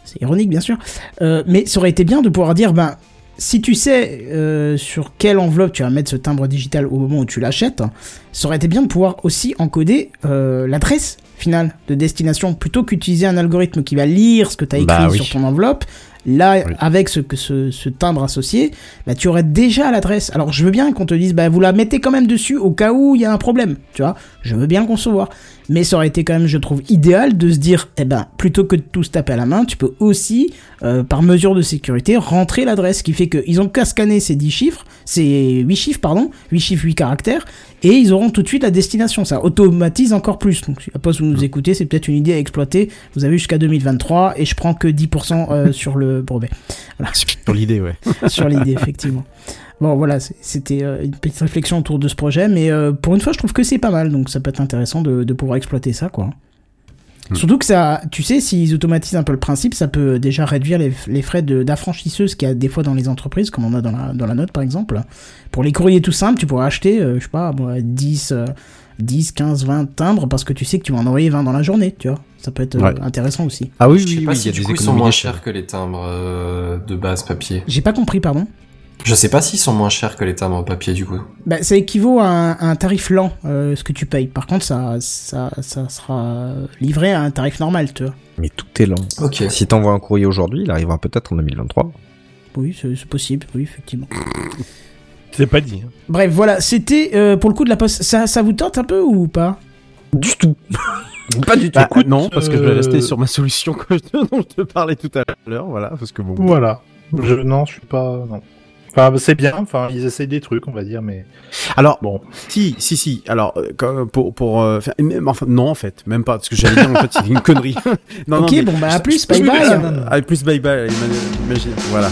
C'est ironique bien sûr, euh, mais ça aurait été bien de pouvoir dire, ben bah, si tu sais euh, sur quelle enveloppe tu vas mettre ce timbre digital au moment où tu l'achètes, ça aurait été bien de pouvoir aussi encoder euh, l'adresse finale de destination plutôt qu'utiliser un algorithme qui va lire ce que tu as écrit bah, oui. sur ton enveloppe. Là, oui. avec ce, ce, ce timbre associé, bah, tu aurais déjà l'adresse. Alors, je veux bien qu'on te dise, bah, vous la mettez quand même dessus au cas où il y a un problème. Tu vois, je veux bien le concevoir. Mais ça aurait été quand même, je trouve, idéal de se dire, eh ben, plutôt que de tout se taper à la main, tu peux aussi, euh, par mesure de sécurité, rentrer l'adresse, ce qui fait qu'ils ont qu'à scanner ces dix chiffres, ces huit chiffres, pardon, huit chiffres, huit caractères, et ils auront tout de suite la destination. Ça automatise encore plus. Donc, si la Poste vous nous écoutez, c'est peut-être une idée à exploiter. Vous avez jusqu'à deux mille vingt-trois, et je prends que dix pour cent euh, sur le brevet. Voilà. Sur l'idée, ouais. Sur l'idée, effectivement. Bon voilà, c'était une petite réflexion autour de ce projet, mais pour une fois je trouve que c'est pas mal, donc ça peut être intéressant de, de pouvoir exploiter ça quoi. Mmh. Surtout que ça, tu sais, s'ils automatisent un peu le principe, ça peut déjà réduire les, les frais de, d'affranchisseuse qu'il y a des fois dans les entreprises, comme on a dans la, dans la note par exemple. Pour les courriers tout simples, tu pourras acheter, euh, je sais pas, bon, dix, quinze, vingt timbres parce que tu sais que tu vas en envoyer vingt dans la journée, tu vois. Ça peut être ouais. intéressant aussi. Ah oui, je sais oui, pas oui, si y a du des coup ils sont moins chers que les timbres euh, de base papier. J'ai pas compris, pardon. Je sais pas s'ils sont moins chers que les timbres en papier du coup. Bah ça équivaut à un, à un tarif lent euh, ce que tu payes. Par contre ça, ça, ça sera livré à un tarif normal tu vois. Mais tout est lent. Ok. Si t'envoies un courrier aujourd'hui, il arrivera peut-être en deux mille vingt-trois. Oui c'est, c'est possible, oui effectivement. C'est pas dit. Hein. Bref voilà, c'était euh, pour le coup de la Poste. Ça, ça vous tente un peu ou pas ? Du tout. Pas du tout. Bah, écoute, non parce que je vais rester sur ma solution dont je te parlais tout à l'heure. Voilà parce que bon. Voilà. Je, non je suis pas non. Enfin, c'est bien, enfin, ils essayent des trucs, on va dire, mais... Alors, bon. Si, si, si, alors, pour... pour euh, faire, même, enfin, non, en fait, même pas, parce que j'allais dire, en fait, c'est une connerie. non, ok, non, mais, bon, bah, à plus, bye-bye. À plus, bye-bye, imagine, voilà.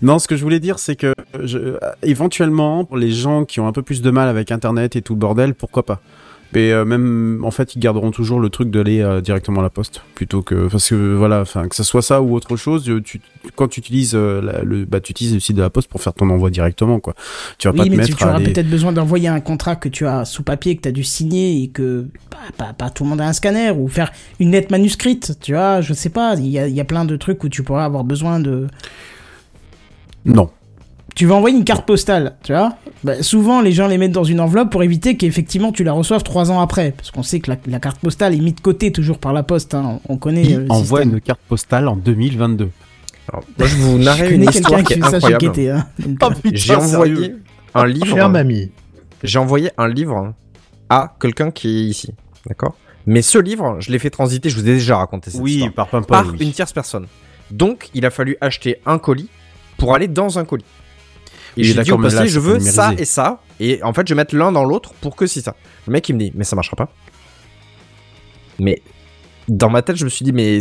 Non, ce que je voulais dire, c'est que, je, éventuellement, pour les gens qui ont un peu plus de mal avec Internet et tout le bordel, pourquoi pas ? Mais euh, même en fait ils garderont toujours le truc d'aller euh, directement à la Poste plutôt que parce que voilà enfin que ça soit ça ou autre chose tu, tu quand tu utilises euh, la, le bah tu utilises le site de la Poste pour faire ton envoi directement quoi tu vas oui, pas te mettre oui mais tu auras aller... peut-être besoin d'envoyer un contrat que tu as sous papier que tu as dû signer et que bah, bah, bah, tout le monde a un scanner ou faire une lettre manuscrite tu vois je sais pas il y a il y a plein de trucs où tu pourras avoir besoin de non tu vas envoyer une carte postale, tu vois. Bah, souvent, les gens les mettent dans une enveloppe pour éviter qu'effectivement tu la reçoives trois ans après. Parce qu'on sait que la, la carte postale est mise de côté toujours par la Poste. Hein. On, on connaît. Il envoie système. Une carte postale en deux mille vingt-deux. Alors, moi, je vous narre une histoire qui est incroyable. Qui, hein. Donc, oh, putain, j'ai envoyé, un livre. Chère mamie. J'ai envoyé un livre à quelqu'un qui est ici, d'accord ? Mais ce livre, je l'ai fait transiter, je vous ai déjà raconté cette oui, histoire, par, Pimpol, par oui. une tierce personne. Donc, il a fallu acheter un colis pour aller dans un colis. Et j'ai dit au postier, je veux numérisé. ça et ça, et en fait, je vais mettre l'un dans l'autre pour que si ça. Le mec, il me dit, mais ça marchera pas. Mais dans ma tête, je me suis dit, mais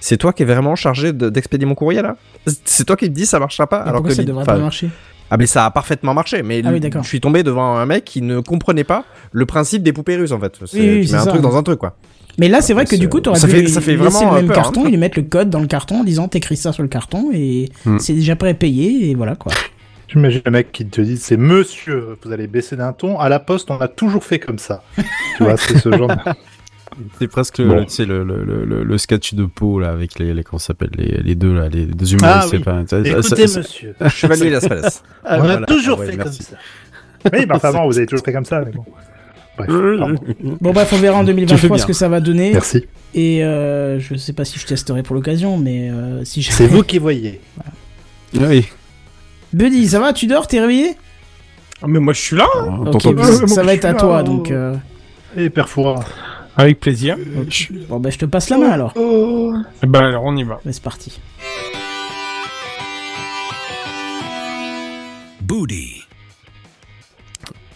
c'est toi qui es vraiment chargé de, d'expédier mon courrier, là ? C'est toi qui me dis, ça marchera pas. Mais alors que ça devrait pas marcher. Ah mais ça a parfaitement marché, mais ah oui, je suis tombé devant un mec qui ne comprenait pas le principe des poupées russes en fait. C'est, oui, oui, tu mets un ça. truc dans un truc quoi. Mais là c'est vrai que c'est... du coup t'aurais ça dû fait, lui, ça fait laisser le même peur, carton hein. et lui mettre le code dans le carton en disant t'écris ça sur le carton et hmm. c'est déjà prépayé et voilà quoi. J'imagine le mec qui te dit c'est monsieur, vous allez baisser d'un ton, à la poste on a toujours fait comme ça. Tu vois c'est ce genre de... C'est presque bon. le, le, le, le, le sketch de Pau là avec les, les comment ça s'appelle les, les deux là les deux humains ah, oui. pas... Écoutez ça, monsieur Chevalier Las Palmas on a voilà. toujours ah, ouais, fait merci. comme ça. Oui bah vraiment vous avez toujours fait comme ça mais bon. Bref, bon bref on verra en deux mille vingt-trois ce que ça va donner. Merci. Et euh, je sais pas si je testerai pour l'occasion mais euh, si jamais... C'est vous qui voyez. Voilà. Oui. Buddy ça va tu dors t'es réveillé? Ah mais moi je suis là. Hein. Ah, okay, bah, ça va être à toi donc. Euh... Et Perfoura. Avec plaisir. Okay. Bon, bah, je te passe la main alors. Oh. Et ben, alors, on y va. Mais c'est parti. Buddy.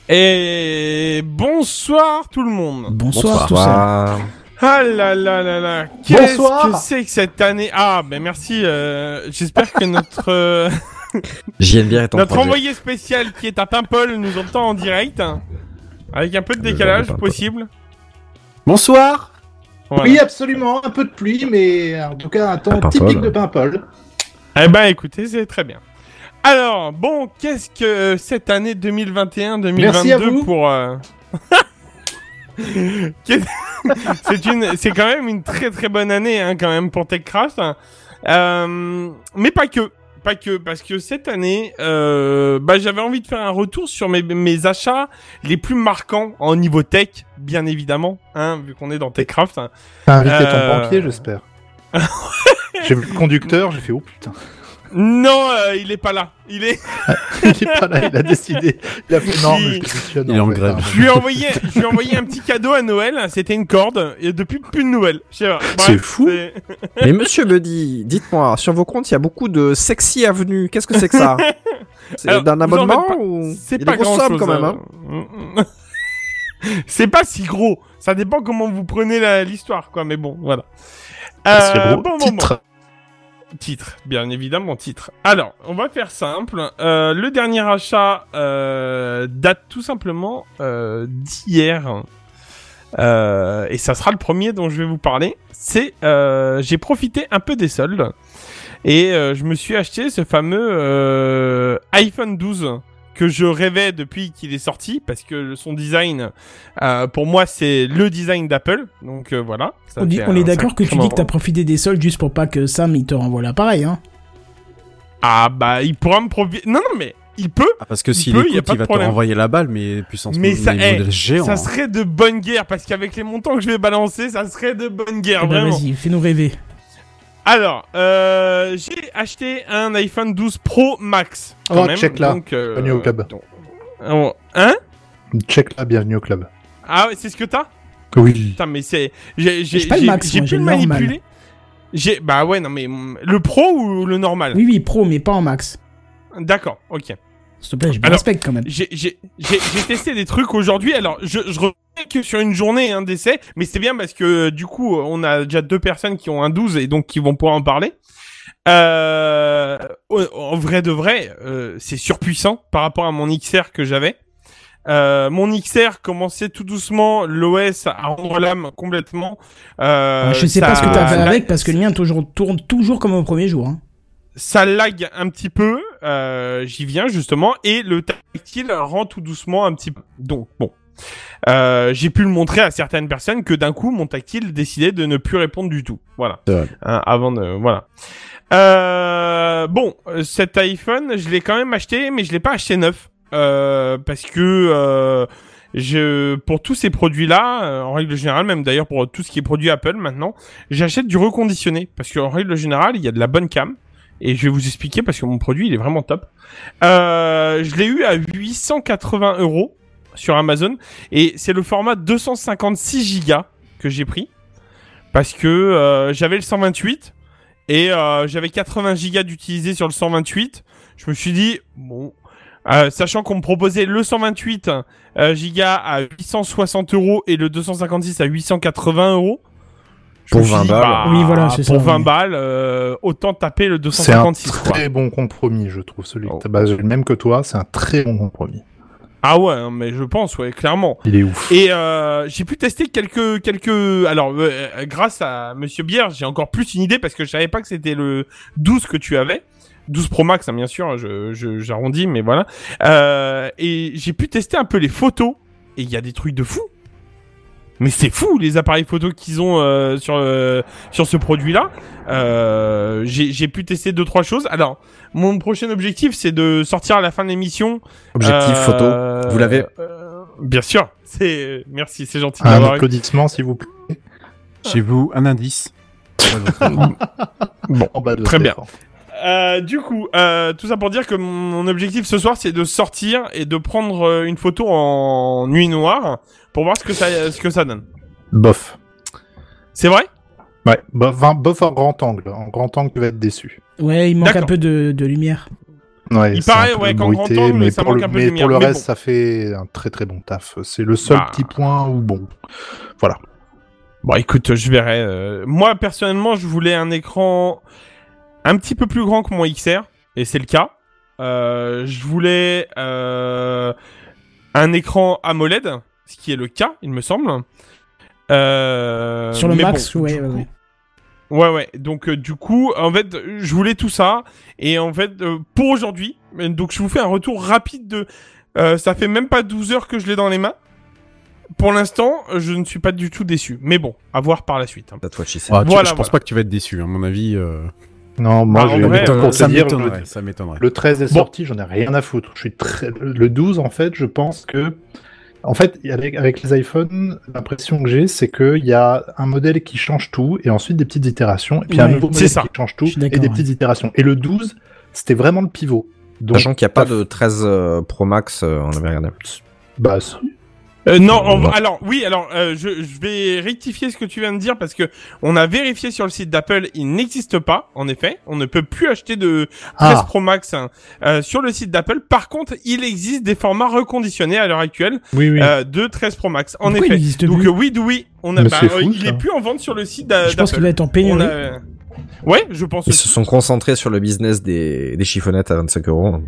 Et bonsoir tout le monde. Bonsoir, bonsoir. tout ça. Ah là là là là. Qu'est-ce bonsoir. que c'est que cette année ? Ah, ben merci. Euh, j'espère que notre. Euh... J N B R est en notre projet. Envoyé spécial qui est à Paimpol nous entend en direct. Hein, avec un peu de décalage possible. Bonsoir. Voilà. Oui, absolument, un peu de pluie, mais en tout cas un temps typique de Paimpol. Eh ben, écoutez, c'est très bien. Alors, bon, qu'est-ce que cette année deux mille vingt et un deux mille vingt-deux Merci à vous. Pour euh... c'est une, c'est quand même une très très bonne année, hein, quand même pour Techcraft, hein. euh... mais pas que, pas que, parce que cette année, euh... bah, j'avais envie de faire un retour sur mes mes achats les plus marquants en niveau tech. Bien évidemment, hein, vu qu'on est dans Techcraft. Hein. T'as invité euh... ton banquier, j'espère. J'ai vu le conducteur, j'ai fait « Oh putain !» Non, euh, il est pas là. Il est... il est pas là, il a décidé. Il a fait « Non, mais je démissionne. » Il est en grève. Je lui ai envoyé, je lui ai envoyé un petit cadeau à Noël, c'était une corde, et depuis, plus de nouvelles. Je sais pas. Bref, c'est fou. C'est... Mais monsieur Buddy, dites-moi, sur vos comptes, il y a beaucoup de « sexy avenue ». Qu'est-ce que c'est que ça ? C'est alors, d'un abonnement pas... ou... C'est il pas grand-chose. quand même. Hein. C'est pas si gros, ça dépend comment vous prenez la, l'histoire, quoi, mais bon, voilà. Euh, bon, bon, titre. Bon. Titre, bien évidemment, titre. Alors, on va faire simple. Euh, le dernier achat euh, date tout simplement euh, d'hier. Euh, et ça sera le premier dont je vais vous parler. C'est, euh, j'ai profité un peu des soldes. Et euh, je me suis acheté ce fameux euh, iPhone douze. Que je rêvais depuis qu'il est sorti parce que son design, euh, pour moi, c'est le design d'Apple. Donc euh, voilà. Ça on dit, on est d'accord que tu dis que t'as profité des soldes juste pour pas que Sam il te renvoie l'appareil, hein. Ah bah il pourra me profiter. Non non mais il peut. Ah, parce que s'il écoute, il va te renvoyer la balle, mais puissance mais ça, mais modèle géant. Ça serait de bonne guerre parce qu'avec les montants que je vais balancer, ça serait de bonne guerre. Eh ben vraiment. Vas-y, fais-nous rêver. Alors, euh, j'ai acheté un iPhone douze Pro Max. Quand oh, même. check là, donc, euh, bienvenue au club. Euh, hein Check là, bienvenue au club. Ah ouais, c'est ce que t'as ? Oui. Putain, mais c'est... J'ai, j'ai, j'ai pas le Max, j'ai, j'ai pu le manipuler. J'ai... Bah ouais, non mais... Le Pro ou le normal ? Oui, oui, Pro, mais pas en Max. D'accord, ok. S'il te plaît, je me respecte quand même. J'ai, j'ai, j'ai, j'ai testé des trucs aujourd'hui, alors je... je... que sur une journée un d'essai, mais c'est bien parce que du coup on a déjà deux personnes qui ont un douze et donc qui vont pouvoir en parler. Euh, en vrai de vrai, euh, c'est surpuissant par rapport à mon X R que j'avais. Euh, mon X R commençait tout doucement l'O S à rendre l'âme complètement. Euh, Je sais ça... pas ce que t'as fait avec parce que le mien toujours, tourne toujours comme au premier jour. Hein. Ça lag un petit peu, euh, j'y viens justement, et le tactile rend tout doucement un petit peu. Donc bon. Euh, j'ai pu le montrer à certaines personnes que d'un coup mon tactile décidait de ne plus répondre du tout. Voilà. Euh, avant de voilà. Euh, bon, cet iPhone, je l'ai quand même acheté, mais je l'ai pas acheté neuf euh, parce que euh, je pour tous ces produits-là, en règle générale, même d'ailleurs pour tout ce qui est produit Apple maintenant, j'achète du reconditionné parce qu'en règle générale, il y a de la bonne cam. et je vais vous expliquer parce que mon produit il est vraiment top. Euh, je l'ai eu à huit cent quatre-vingts euros sur Amazon et c'est le format deux cent cinquante-six gigas que j'ai pris parce que euh, j'avais le cent vingt-huit et euh, j'avais quatre-vingts gigas d'utilisé sur le cent vingt-huit. Je me suis dit bon. Euh, sachant qu'on me proposait le cent vingt-huit euh, giga à huit cent soixante euros et le deux cent cinquante-six à huit cent quatre-vingts euros. Pour vingt dit, balles. Bah, oui, voilà, c'est pour ça, vingt oui. balles, euh, autant taper le deux cent cinquante-six. C'est un très quoi. bon compromis, je trouve. Celui oh. que t'as basé le même que toi, c'est un très bon compromis. Ah ouais, mais je pense, ouais, clairement. Il est ouf. Et euh, j'ai pu tester quelques, quelques. Alors, euh, grâce à Monsieur Bière, j'ai encore plus une idée parce que je savais pas que c'était le douze que tu avais. douze Pro Max, hein, bien sûr, je, je, j'arrondis, mais voilà. Euh, et j'ai pu tester un peu les photos, et il y a des trucs de fou. Mais c'est fou, les appareils photos qu'ils ont euh, sur, euh, sur ce produit-là. Euh, j'ai, j'ai pu tester deux, trois choses. Alors, mon prochain objectif, c'est de sortir à la fin de l'émission... Objectif euh, photo, vous l'avez euh, bien sûr, c'est... Merci, c'est gentil un d'avoir... Un applaudissement, s'il vous plaît. Chez vous, un indice. Bon, très bien. Euh, du coup, euh, tout ça pour dire que mon objectif ce soir, c'est de sortir et de prendre une photo en nuit noire pour voir ce que ça, ce que ça donne. Bof. C'est vrai ? Ouais, bof, bof en grand angle. En grand angle, tu vas être déçu. Ouais, il manque D'accord. un peu de, de lumière. Ouais, il paraît, ouais, qu'en grand angle, mais ça manque le, un peu de lumière. Mais pour le mais reste, bon. ça fait un très très bon taf. C'est le seul ah. petit point où, bon, voilà. Bon, écoute, je verrai. Euh, moi, personnellement, je voulais un écran... un petit peu plus grand que mon X R, et c'est le cas. Euh, je voulais euh, un écran AMOLED, ce qui est le cas, il me semble. Euh, Sur le max, bon, ouais, ouais, ouais. Ouais, ouais. Donc, euh, du coup, en fait, je voulais tout ça. Et en fait, euh, pour aujourd'hui, donc je vous fais un retour rapide de... Euh, ça fait même pas douze heures que je l'ai dans les mains. Pour l'instant, je ne suis pas du tout déçu. Mais bon, à voir par la suite. Hein. Ah, toi, voilà, tu, je voilà. pense pas que tu vas être déçu, à mon avis... Euh... Non, moi, ah, je vrai, euh, ça, dire, m'étonnerait, le, ça m'étonnerait. Le treize est bon. sorti, j'en ai rien à foutre. Je suis très... Le douze, en fait, je pense que... En fait, avec, avec les iPhones, l'impression que j'ai, c'est qu'il y a un modèle qui change tout, et ensuite des petites itérations, et puis ouais, un nouveau modèle ça. qui change tout, et des ouais. petites itérations. Et le douze, c'était vraiment le pivot. Donc, sachant qu'il n'y a pas de treize euh, Pro Max, euh, on avait regardé. Bah, si. Euh, non, on... alors oui, alors euh, je, je vais rectifier ce que tu viens de dire parce que on a vérifié sur le site d'Apple, il n'existe pas. En effet, on ne peut plus acheter de treize ah. Pro Max hein, euh, sur le site d'Apple. Par contre, il existe des formats reconditionnés à l'heure actuelle oui, oui. Euh, de treize Pro Max. En Pourquoi effet. Il Donc euh, oui, oui, on a. Bah, fou, euh, il est plus en vente sur le site d'Apple. Je pense qu'il va être en pénurie. A... Ouais, je pense. Ils aussi. se sont concentrés sur le business des, des chiffonnettes à vingt-cinq euros.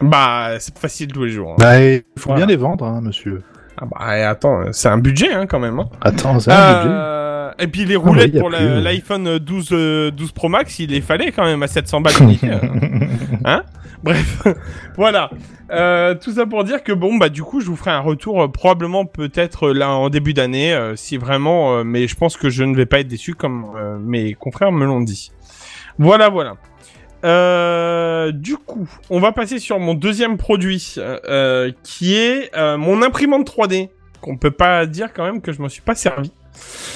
Bah, c'est facile tous les jours. Hein. Bah, il faut voilà. bien les vendre, hein, monsieur. Ah bah attends, c'est un budget hein, quand même. Hein. Attends, c'est un euh, budget. Et puis les roulettes ah ouais, pour la, l'iPhone douze, euh, douze Pro Max, il les fallait quand même à sept cents balles. euh, hein Bref, voilà. Euh, tout ça pour dire que bon bah du coup, je vous ferai un retour euh, probablement peut-être euh, là en début d'année, euh, si vraiment. Euh, mais je pense que je ne vais pas être déçu comme euh, mes confrères me l'ont dit. Voilà, voilà. Euh, du coup, on va passer sur mon deuxième produit, euh, qui est euh, mon imprimante trois D. Qu'on peut pas dire quand même que je m'en suis pas servi.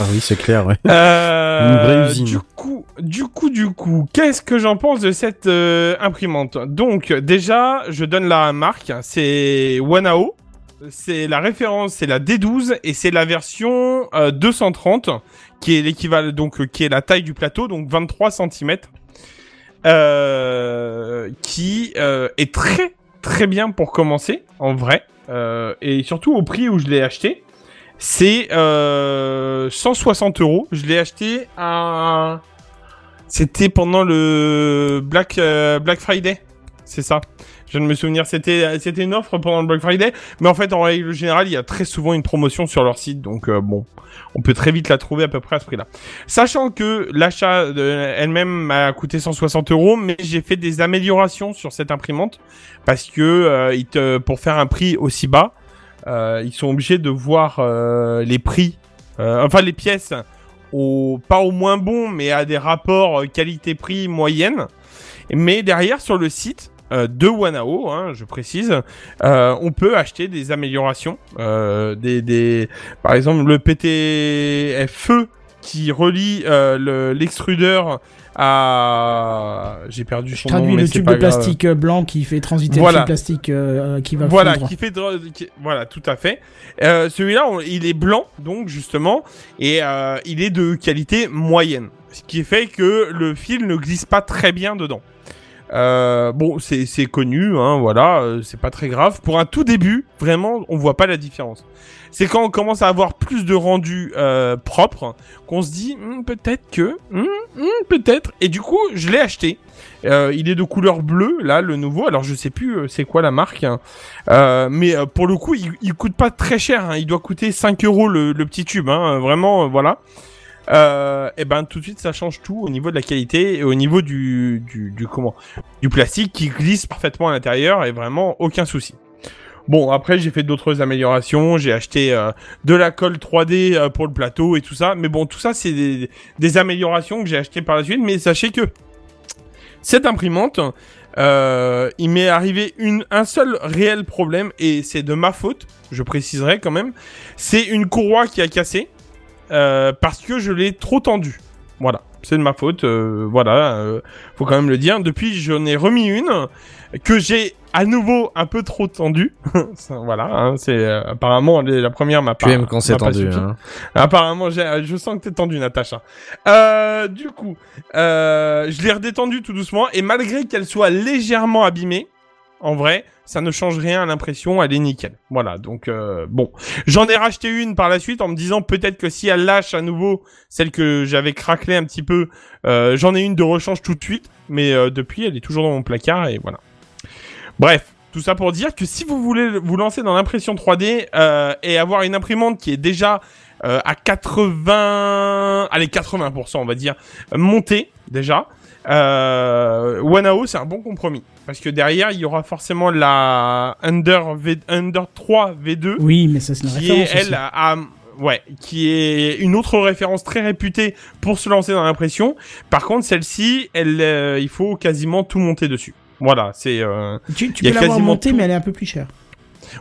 Ah oui, c'est clair, ouais. Euh, Une vraie usine. Du coup, du coup, du coup, qu'est-ce que j'en pense de cette euh, imprimante ? Donc, déjà, je donne la marque, c'est Wanao. C'est la référence, c'est la D douze et c'est la version euh, deux cent trente, qui est l'équivalent, donc euh, qui est la taille du plateau, donc vingt-trois centimètres. Euh, qui euh, est très très bien pour commencer en vrai euh, et surtout au prix où je l'ai acheté c'est euh, cent soixante euros. Je l'ai acheté à c'était pendant le Black euh, Black Friday c'est ça je ne me souviens c'était c'était une offre pendant le Black Friday mais en fait en règle générale il y a très souvent une promotion sur leur site donc euh, bon on peut très vite la trouver à peu près à ce prix-là. Sachant que l'achat de, elle-même m'a coûté cent soixante euros, mais j'ai fait des améliorations sur cette imprimante parce que euh, ils te, pour faire un prix aussi bas, euh, ils sont obligés de voir euh, les prix, euh, enfin les pièces, au, pas au moins bon, mais à des rapports qualité-prix moyenne. Mais derrière sur le site. Euh, de Wanao, hein, je précise, euh, on peut acheter des améliorations, euh, des, des, par exemple le P T F E qui relie euh, le, l'extrudeur à... J'ai perdu son nom, mais le c'est tube de grave. Plastique blanc qui fait transiter voilà. le tube plastique euh, qui va voilà, fondre. Qui fait de... qui... Voilà, tout à fait. Euh, celui-là, on... il est blanc, donc, justement, et euh, il est de qualité moyenne. Ce qui fait que le fil ne glisse pas très bien dedans. Euh, bon, c'est, c'est connu, hein, voilà, euh, c'est pas très grave. Pour un tout début, vraiment, on voit pas la différence. C'est quand on commence à avoir plus de rendu euh, propre qu'on se dit hm, peut-être que, hm, hm, peut-être. Et du coup, je l'ai acheté. Euh, il est de couleur bleue, là, le nouveau. Alors, je sais plus euh, c'est quoi la marque, hein. euh, mais euh, pour le coup, il, il coûte pas très cher. Hein. Il doit coûter cinq euros le, le petit tube, hein, vraiment, euh, voilà. Euh, et ben tout de suite ça change tout au niveau de la qualité et au niveau du du, du comment du plastique qui glisse parfaitement à l'intérieur et vraiment aucun souci. Bon, après j'ai fait d'autres améliorations, j'ai acheté euh, de la colle trois D euh, pour le plateau et tout ça, mais bon tout ça c'est des, des améliorations que j'ai achetées par la suite. Mais sachez que cette imprimante, euh, il m'est arrivé une un seul réel problème et c'est de ma faute, je préciserai quand même. C'est une courroie qui a cassé. Euh, parce que je l'ai trop tendu. Voilà, c'est de ma faute. Euh, voilà, euh, faut quand même le dire. Depuis, j'en ai remis une que j'ai à nouveau un peu trop tendue. Voilà, hein, c'est euh, apparemment la première m'a pas. Tu aimes quand c'est tendu. Hein. Apparemment, j'ai, je sens que t'es tendu, Natacha. Euh, du coup, euh, je l'ai redétendue tout doucement et malgré qu'elle soit légèrement abîmée, en vrai. Ça ne change rien à l'impression, elle est nickel. Voilà, donc euh, bon. J'en ai racheté une par la suite en me disant peut-être que si elle lâche à nouveau, celle que j'avais craquelée un petit peu, euh, j'en ai une de rechange tout de suite. Mais euh, depuis, elle est toujours dans mon placard et voilà. Bref, tout ça pour dire que si vous voulez vous lancer dans l'impression trois D euh, et avoir une imprimante qui est déjà euh, à quatre-vingts... Allez, quatre-vingts pour cent on va dire, montée déjà... Euh, Wanao c'est un bon compromis parce que derrière il y aura forcément la Under, v... Under trois V deux, oui, mais ça, c'est qui est elle à... ouais, qui est une autre référence très réputée pour se lancer dans l'impression. Par contre celle-ci elle, euh, il faut quasiment tout monter dessus. Voilà, c'est euh, tu, tu peux l'avoir montée tout... mais elle est un peu plus chère.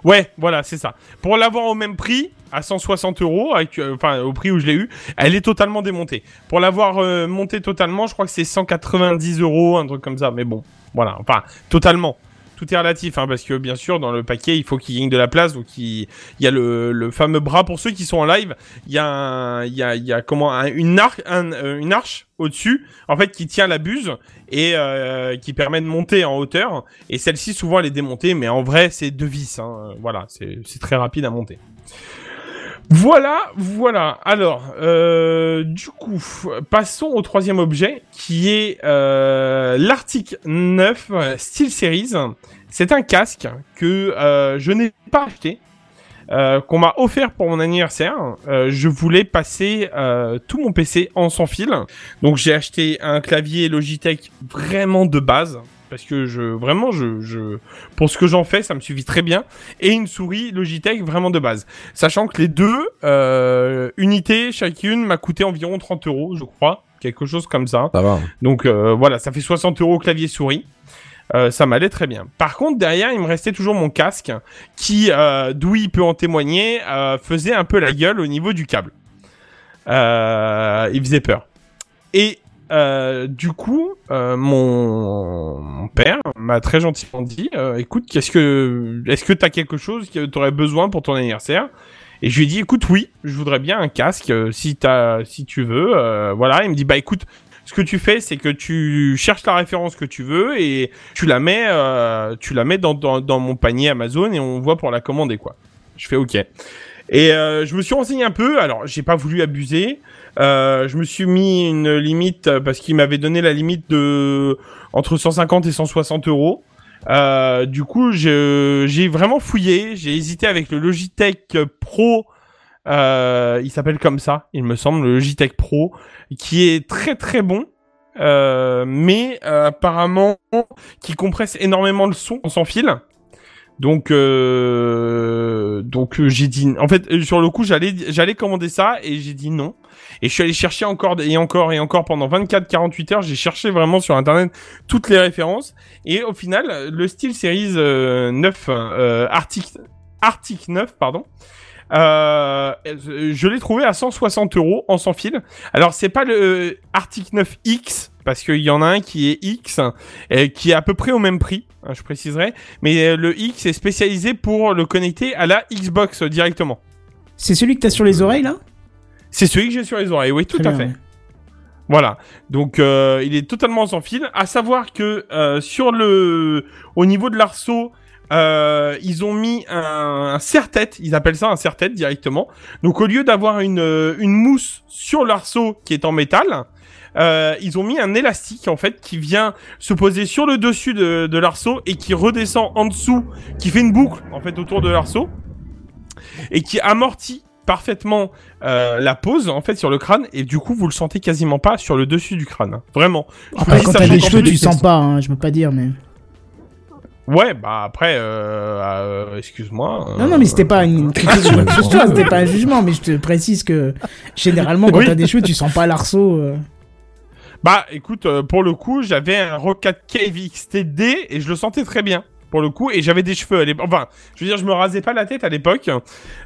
Ouais, voilà, c'est ça. Pour l'avoir au même prix, à cent soixante euros, avec, euh, enfin au prix où je l'ai eu, elle est totalement démontée. Pour l'avoir euh, montée totalement, je crois que c'est cent quatre-vingt-dix euros, un truc comme ça. Mais bon, voilà, enfin totalement. Tout est relatif, hein, parce que bien sûr, dans le paquet, il faut qu'il gagne de la place. Donc, il, il y a le, le fameux bras pour ceux qui sont en live. Il y a, un, il y a, il y a comment, un, une, arc, un, euh, une arche au-dessus, en fait, qui tient la buse et euh, qui permet de monter en hauteur. Et celle-ci, souvent, elle est démontée, mais en vrai, c'est deux vis. Hein, voilà, c'est, c'est très rapide à monter. Voilà, voilà. Alors, euh, du coup, passons au troisième objet, qui est euh, l'Arctic neuf SteelSeries. C'est un casque que euh, je n'ai pas acheté, euh, qu'on m'a offert pour mon anniversaire. Euh, je voulais passer euh, tout mon P C en sans fil. Donc, j'ai acheté un clavier Logitech vraiment de base. Parce que je vraiment je je pour ce que j'en fais ça me suffit très bien et une souris Logitech vraiment de base, sachant que les deux euh, unités chacune m'a coûté environ trente euros je crois, quelque chose comme ça, ça va. Donc euh, voilà, ça fait soixante euros clavier souris. Euh, ça m'allait très bien. Par contre, derrière, il me restait toujours mon casque qui euh, Doui peut en témoigner, euh, faisait un peu la gueule au niveau du câble, euh, il faisait peur. Et Euh, du coup, euh, mon... mon père m'a très gentiment dit euh, écoute, qu'est-ce que... est-ce que t'as quelque chose que t'aurais besoin pour ton anniversaire? Et je lui ai dit écoute, oui, je voudrais bien un casque euh, si, t'as... si tu veux. Euh, voilà, il me dit bah écoute, ce que tu fais, c'est que tu cherches la référence que tu veux et tu la mets, euh, tu la mets dans, dans, dans mon panier Amazon et on voit pour la commander, quoi. Je fais ok. Et euh, je me suis renseigné un peu, alors j'ai pas voulu abuser. Euh, je me suis mis une limite parce qu'il m'avait donné la limite de entre cent cinquante et cent soixante euros. Euh, du coup, je, j'ai vraiment fouillé. J'ai hésité avec le Logitech Pro. Euh, il s'appelle comme ça, il me semble, le Logitech Pro, qui est très très bon, euh, mais euh, apparemment qui compresse énormément le son en sans fil. Donc, euh, donc euh, j'ai dit, en fait, sur le coup, j'allais, j'allais commander ça et j'ai dit non. Et je suis allé chercher encore et encore et encore pendant vingt-quatre à quarante-huit heures. J'ai cherché vraiment sur Internet toutes les références et au final, le SteelSeries euh, neuf, euh, Arctic, Arctic neuf, pardon, Euh, je l'ai trouvé à cent soixante euros en sans fil. Alors c'est pas le Arctic neuf X, parce qu'il y en a un qui est X, et qui est à peu près au même prix, hein, je préciserai. Mais le X est spécialisé pour le connecter à la Xbox directement. C'est celui que t'as sur les oreilles là ? C'est celui que j'ai sur les oreilles, oui, tout Très à bien, fait. Ouais. Voilà, donc euh, il est totalement sans fil. À savoir que euh, sur le, au niveau de l'arceau, euh, ils ont mis un, un serre-tête. Ils appellent ça un serre-tête directement. Donc au lieu d'avoir une une mousse sur l'arceau qui est en métal, euh, ils ont mis un élastique en fait qui vient se poser sur le dessus de, de l'arceau et qui redescend en dessous, qui fait une boucle en fait autour de l'arceau et qui amortit parfaitement euh, la pose en fait sur le crâne, et du coup vous le sentez quasiment pas sur le dessus du crâne, vraiment. Après, quand t'as des cheveux tu sens pas, hein, je peux pas dire, mais ouais, bah après euh, euh, excuse-moi euh... non non mais c'était pas une c'était pas un jugement, mais je te précise que généralement quand oui. t'as des cheveux tu sens pas l'arceau. euh... Bah écoute, euh, pour le coup j'avais un Rocat K V X T D et je le sentais très bien pour le coup, et j'avais des cheveux à l'époque. Enfin, je veux dire, je me rasais pas la tête à l'époque,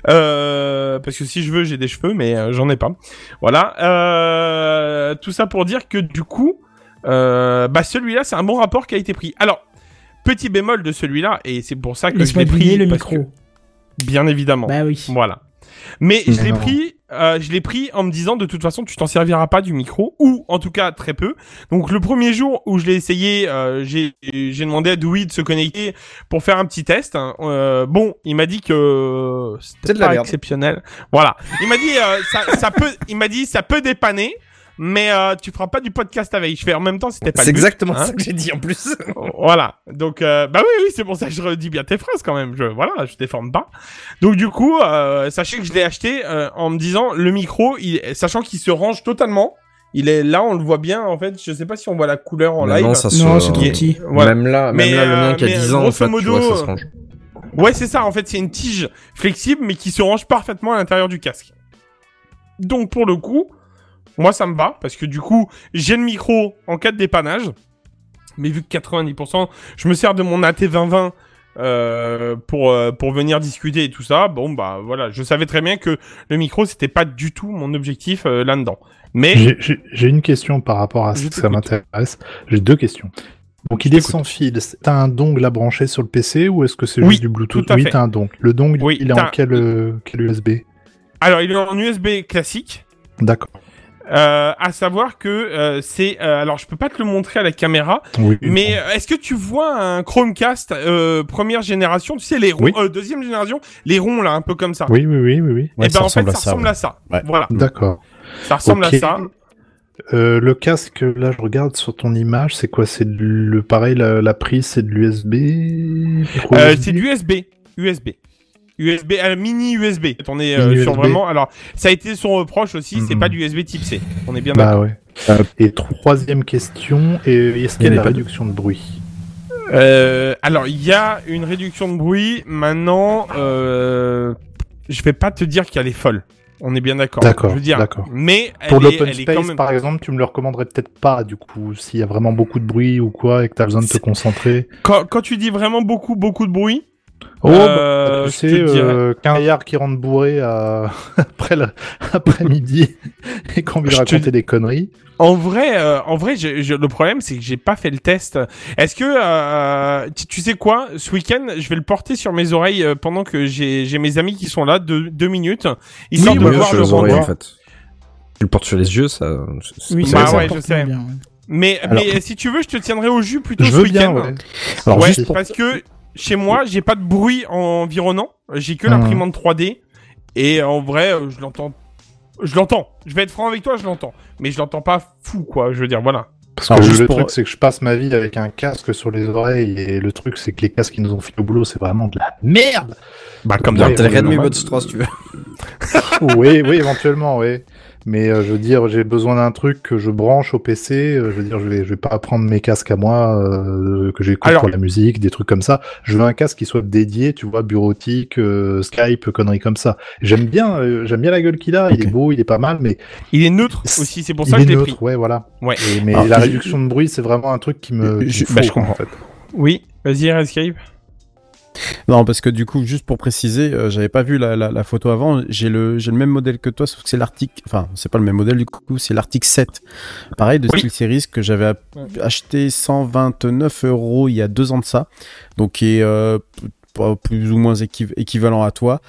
euh, parce que si je veux, j'ai des cheveux, mais euh, j'en ai pas. Voilà. Euh, tout ça pour dire que du coup, euh, bah celui-là, c'est un bon rapport qui a été pris. Alors, petit bémol de celui-là, et c'est pour ça que Laisse je l'ai pris le micro. Que, bien évidemment. Bah oui. Voilà. Mais je l'ai pris, euh, je l'ai pris en me disant de toute façon tu t'en serviras pas du micro, ou en tout cas très peu. Donc le premier jour où je l'ai essayé, euh, j'ai j'ai demandé à Doui de se connecter pour faire un petit test. Hein. Euh, bon, il m'a dit que c'était c'est de la merde. Exceptionnel. Voilà, il m'a dit euh, ça, ça peut, il m'a dit ça peut dépanner. Mais euh, tu feras pas du podcast avec. Je fais en même temps, c'était pas. C'est le but, exactement hein. ça que j'ai dit en plus. Voilà. Donc euh, bah oui, oui, c'est pour ça que je redis bien tes phrases quand même. Je voilà, je déforme pas. Donc du coup, euh, sachez que je l'ai acheté euh, en me disant le micro, il, sachant qu'il se range totalement. Il est là, on le voit bien en fait. Je sais pas si on voit la couleur en mais live. Non, ça se. Non, c'est trop petit. Voilà. Même là, même mais, là, le mien euh, qui a dix ans, en fait, modo, tu vois, ça se range. Ouais, c'est ça. En fait, c'est une tige flexible, mais qui se range parfaitement à l'intérieur du casque. Donc pour le coup. Moi, ça me va, parce que du coup, j'ai le micro en cas de dépannage. Mais vu que quatre-vingt-dix pour cent, je me sers de mon A T vingt vingt euh, pour, euh, pour venir discuter et tout ça. Bon, bah voilà, je savais très bien que le micro, c'était pas du tout mon objectif euh, là-dedans. Mais j'ai, j'ai, j'ai une question par rapport à ça, ça m'intéresse. J'ai deux questions. Donc, il est sans fil. T'as un dongle à brancher sur le P C ou est-ce que c'est oui, juste du Bluetooth ? Oui, t'as un dongle. Le dongle, oui, il est t'as... en quel, euh, quel U S B ? Alors, il est en U S B classique. D'accord. Euh, à savoir que euh, c'est euh, alors je peux pas te le montrer à la caméra, oui, mais euh, est-ce que tu vois un Chromecast euh, première génération, tu sais les ronds, oui. euh, deuxième génération, les ronds là un peu comme ça. Oui oui oui oui. oui. Ouais, et ben en fait ça, ça ressemble ouais. à ça. Ouais. Voilà. D'accord. Ça ressemble okay. à ça. Euh, le casque là je regarde sur ton image, c'est quoi, c'est le pareil la, la prise c'est de l'U S B. Euh, c'est de l'U S B. U S B. U S B, euh, mini U S B. On est euh, sur U S B. Vraiment. Alors, ça a été son reproche aussi. Mm-hmm. C'est pas du U S B type C. On est bien bah d'accord. Ouais. Et troisième question. Et est-ce qu'il y a une réduction de bruit ? euh, Alors, il y a une réduction de bruit. Maintenant, euh, je vais pas te dire qu'elle est folle. On est bien d'accord. D'accord. Je veux dire. D'accord. Mais pour l'open space, même... par exemple, tu me le recommanderais peut-être pas. Du coup, s'il y a vraiment beaucoup de bruit ou quoi, et que t'as besoin de c'est... te concentrer. Quand, quand tu dis vraiment beaucoup, beaucoup de bruit. Oh, euh, bah, c'est euh, qu'un gaillard qui rentre bourré à... après, la... après midi et qu'on lui racontait te... des conneries. En vrai, euh, en vrai, je, je, le problème c'est que j'ai pas fait le test. Est-ce que euh, tu, tu sais quoi, ce week-end, je vais le porter sur mes oreilles pendant que j'ai, j'ai mes amis qui sont là deux, deux minutes. Ils oui, sortent oui, de voir le oreilles, en fait. Tu le portes sur les yeux, ça. C'est, oui, ça, bah ça, ouais, ça je sais. Bien, ouais. Mais, Alors... mais si tu veux, je te tiendrai au jus plutôt je ce week-end. Bien, ouais. Alors, ouais, juste pour... parce que. Chez moi, j'ai pas de bruit environnant, j'ai que l'imprimante trois D, et en vrai, je l'entends, je l'entends, je vais être franc avec toi, je l'entends, mais je l'entends pas fou, quoi, je veux dire, voilà. Parce que juste le pour... truc, c'est que je passe ma vie avec un casque sur les oreilles, et le truc, c'est que les casques qu'ils nous ont fait au boulot, c'est vraiment de la merde. Bah, comme dans le Redmi Buds trois, si tu veux. Oui, oui, éventuellement, oui. Mais euh, je veux dire, j'ai besoin d'un truc que je branche au P C. Euh, je veux dire, je vais, je vais pas prendre mes casques à moi euh, que j'écoute Alors... pour la musique, des trucs comme ça. Je veux un casque qui soit dédié, tu vois, bureautique, euh, Skype, conneries comme ça. J'aime bien, euh, j'aime bien la gueule qu'il a. Okay. Il est beau, il est pas mal, mais il est neutre aussi. C'est pour ça il que je l'ai neutre, pris. Ouais, voilà. Ouais. Et, mais Alors, la je... réduction de bruit, c'est vraiment un truc qui me. Je, qui je... Faut, bah, je comprends en fait. Oui, vas-y, Redscape. Non, parce que du coup, juste pour préciser, euh, j'avais pas vu la, la, la photo avant. J'ai le, j'ai le même modèle que toi, sauf que c'est l'Arctic. Enfin, c'est pas le même modèle du coup, c'est l'Arctic sept. Pareil, de oui. SteelSeries que j'avais a- acheté cent vingt-neuf euros il y a deux ans de ça. Donc, qui est euh, plus ou moins équiv- équivalent à toi.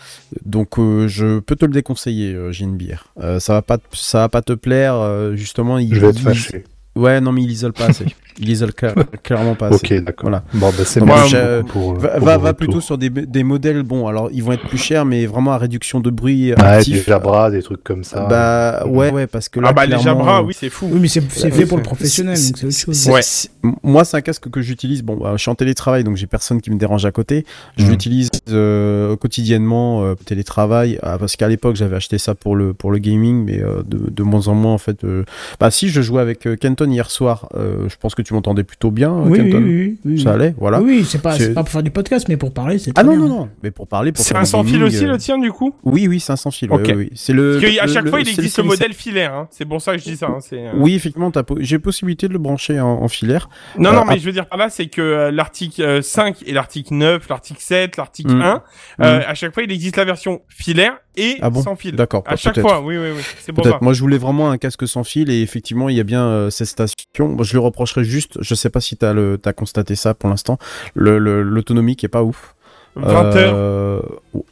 Donc, euh, je peux te le déconseiller, euh, J N B R. Euh, ça va pas, t- ça va pas te plaire. Euh, justement, il je vais te fâcher. Ouais, non, mais il isole pas assez. Il isole cla- clairement pas assez. Ok, d'accord. Voilà. Bon, ben, c'est moi. Euh, va va, va plutôt sur des, des modèles, bon, alors ils vont être plus chers, mais vraiment à réduction de bruit. Ah, des Jabra, des trucs comme ça. Bah, ouais, ouais, parce que là. Ah, bah, les Jabra, euh... oui, c'est fou. Oui, mais c'est, c'est ouais, fait c'est... pour le professionnel, c'est, donc c'est autre chose. C'est, ouais. c'est... Moi, c'est un casque que j'utilise. Bon, bah, je suis en télétravail, donc j'ai personne qui me dérange à côté. Je mmh. l'utilise euh, quotidiennement, euh, télétravail, ah, parce qu'à l'époque, j'avais acheté ça pour le, pour le gaming, mais euh, de, de moins en moins, en fait. Euh... Bah, si, je jouais avec euh, Kenton hier soir, euh, je pense que tu m'entendais plutôt bien, oui, Kenton. Oui, oui, oui, ça allait, voilà. Oui, c'est pas, c'est... c'est pas pour faire du podcast, mais pour parler, c'est. Ah non, bien. non, non, mais pour parler, pour. C'est un sans fil aussi euh... le tien du coup. Oui, oui, c'est un sans fil. Ok. Oui, oui. C'est le. Parce qu'à chaque le, fois, il existe le, le modèle filaire. Hein. C'est pour ça que je dis ça. Hein. C'est, euh... Oui, effectivement, t'as po... j'ai possibilité de le brancher en, en filaire. Non, euh, non, mais à... je veux dire par là, c'est que l'article cinq et l'article neuf, l'article sept, l'article mmh. un, mmh. Euh, à chaque fois, il existe la version filaire et ah bon sans fil. D'accord. À chaque fois, oui, oui, oui. C'est pour ça. Moi, je voulais vraiment un casque sans fil et effectivement, il y a bien cette station. Je le reprocherais juste, je sais pas si t'as, le, t'as constaté ça pour l'instant, le, le, l'autonomie qui est pas ouf. vingt heures Euh...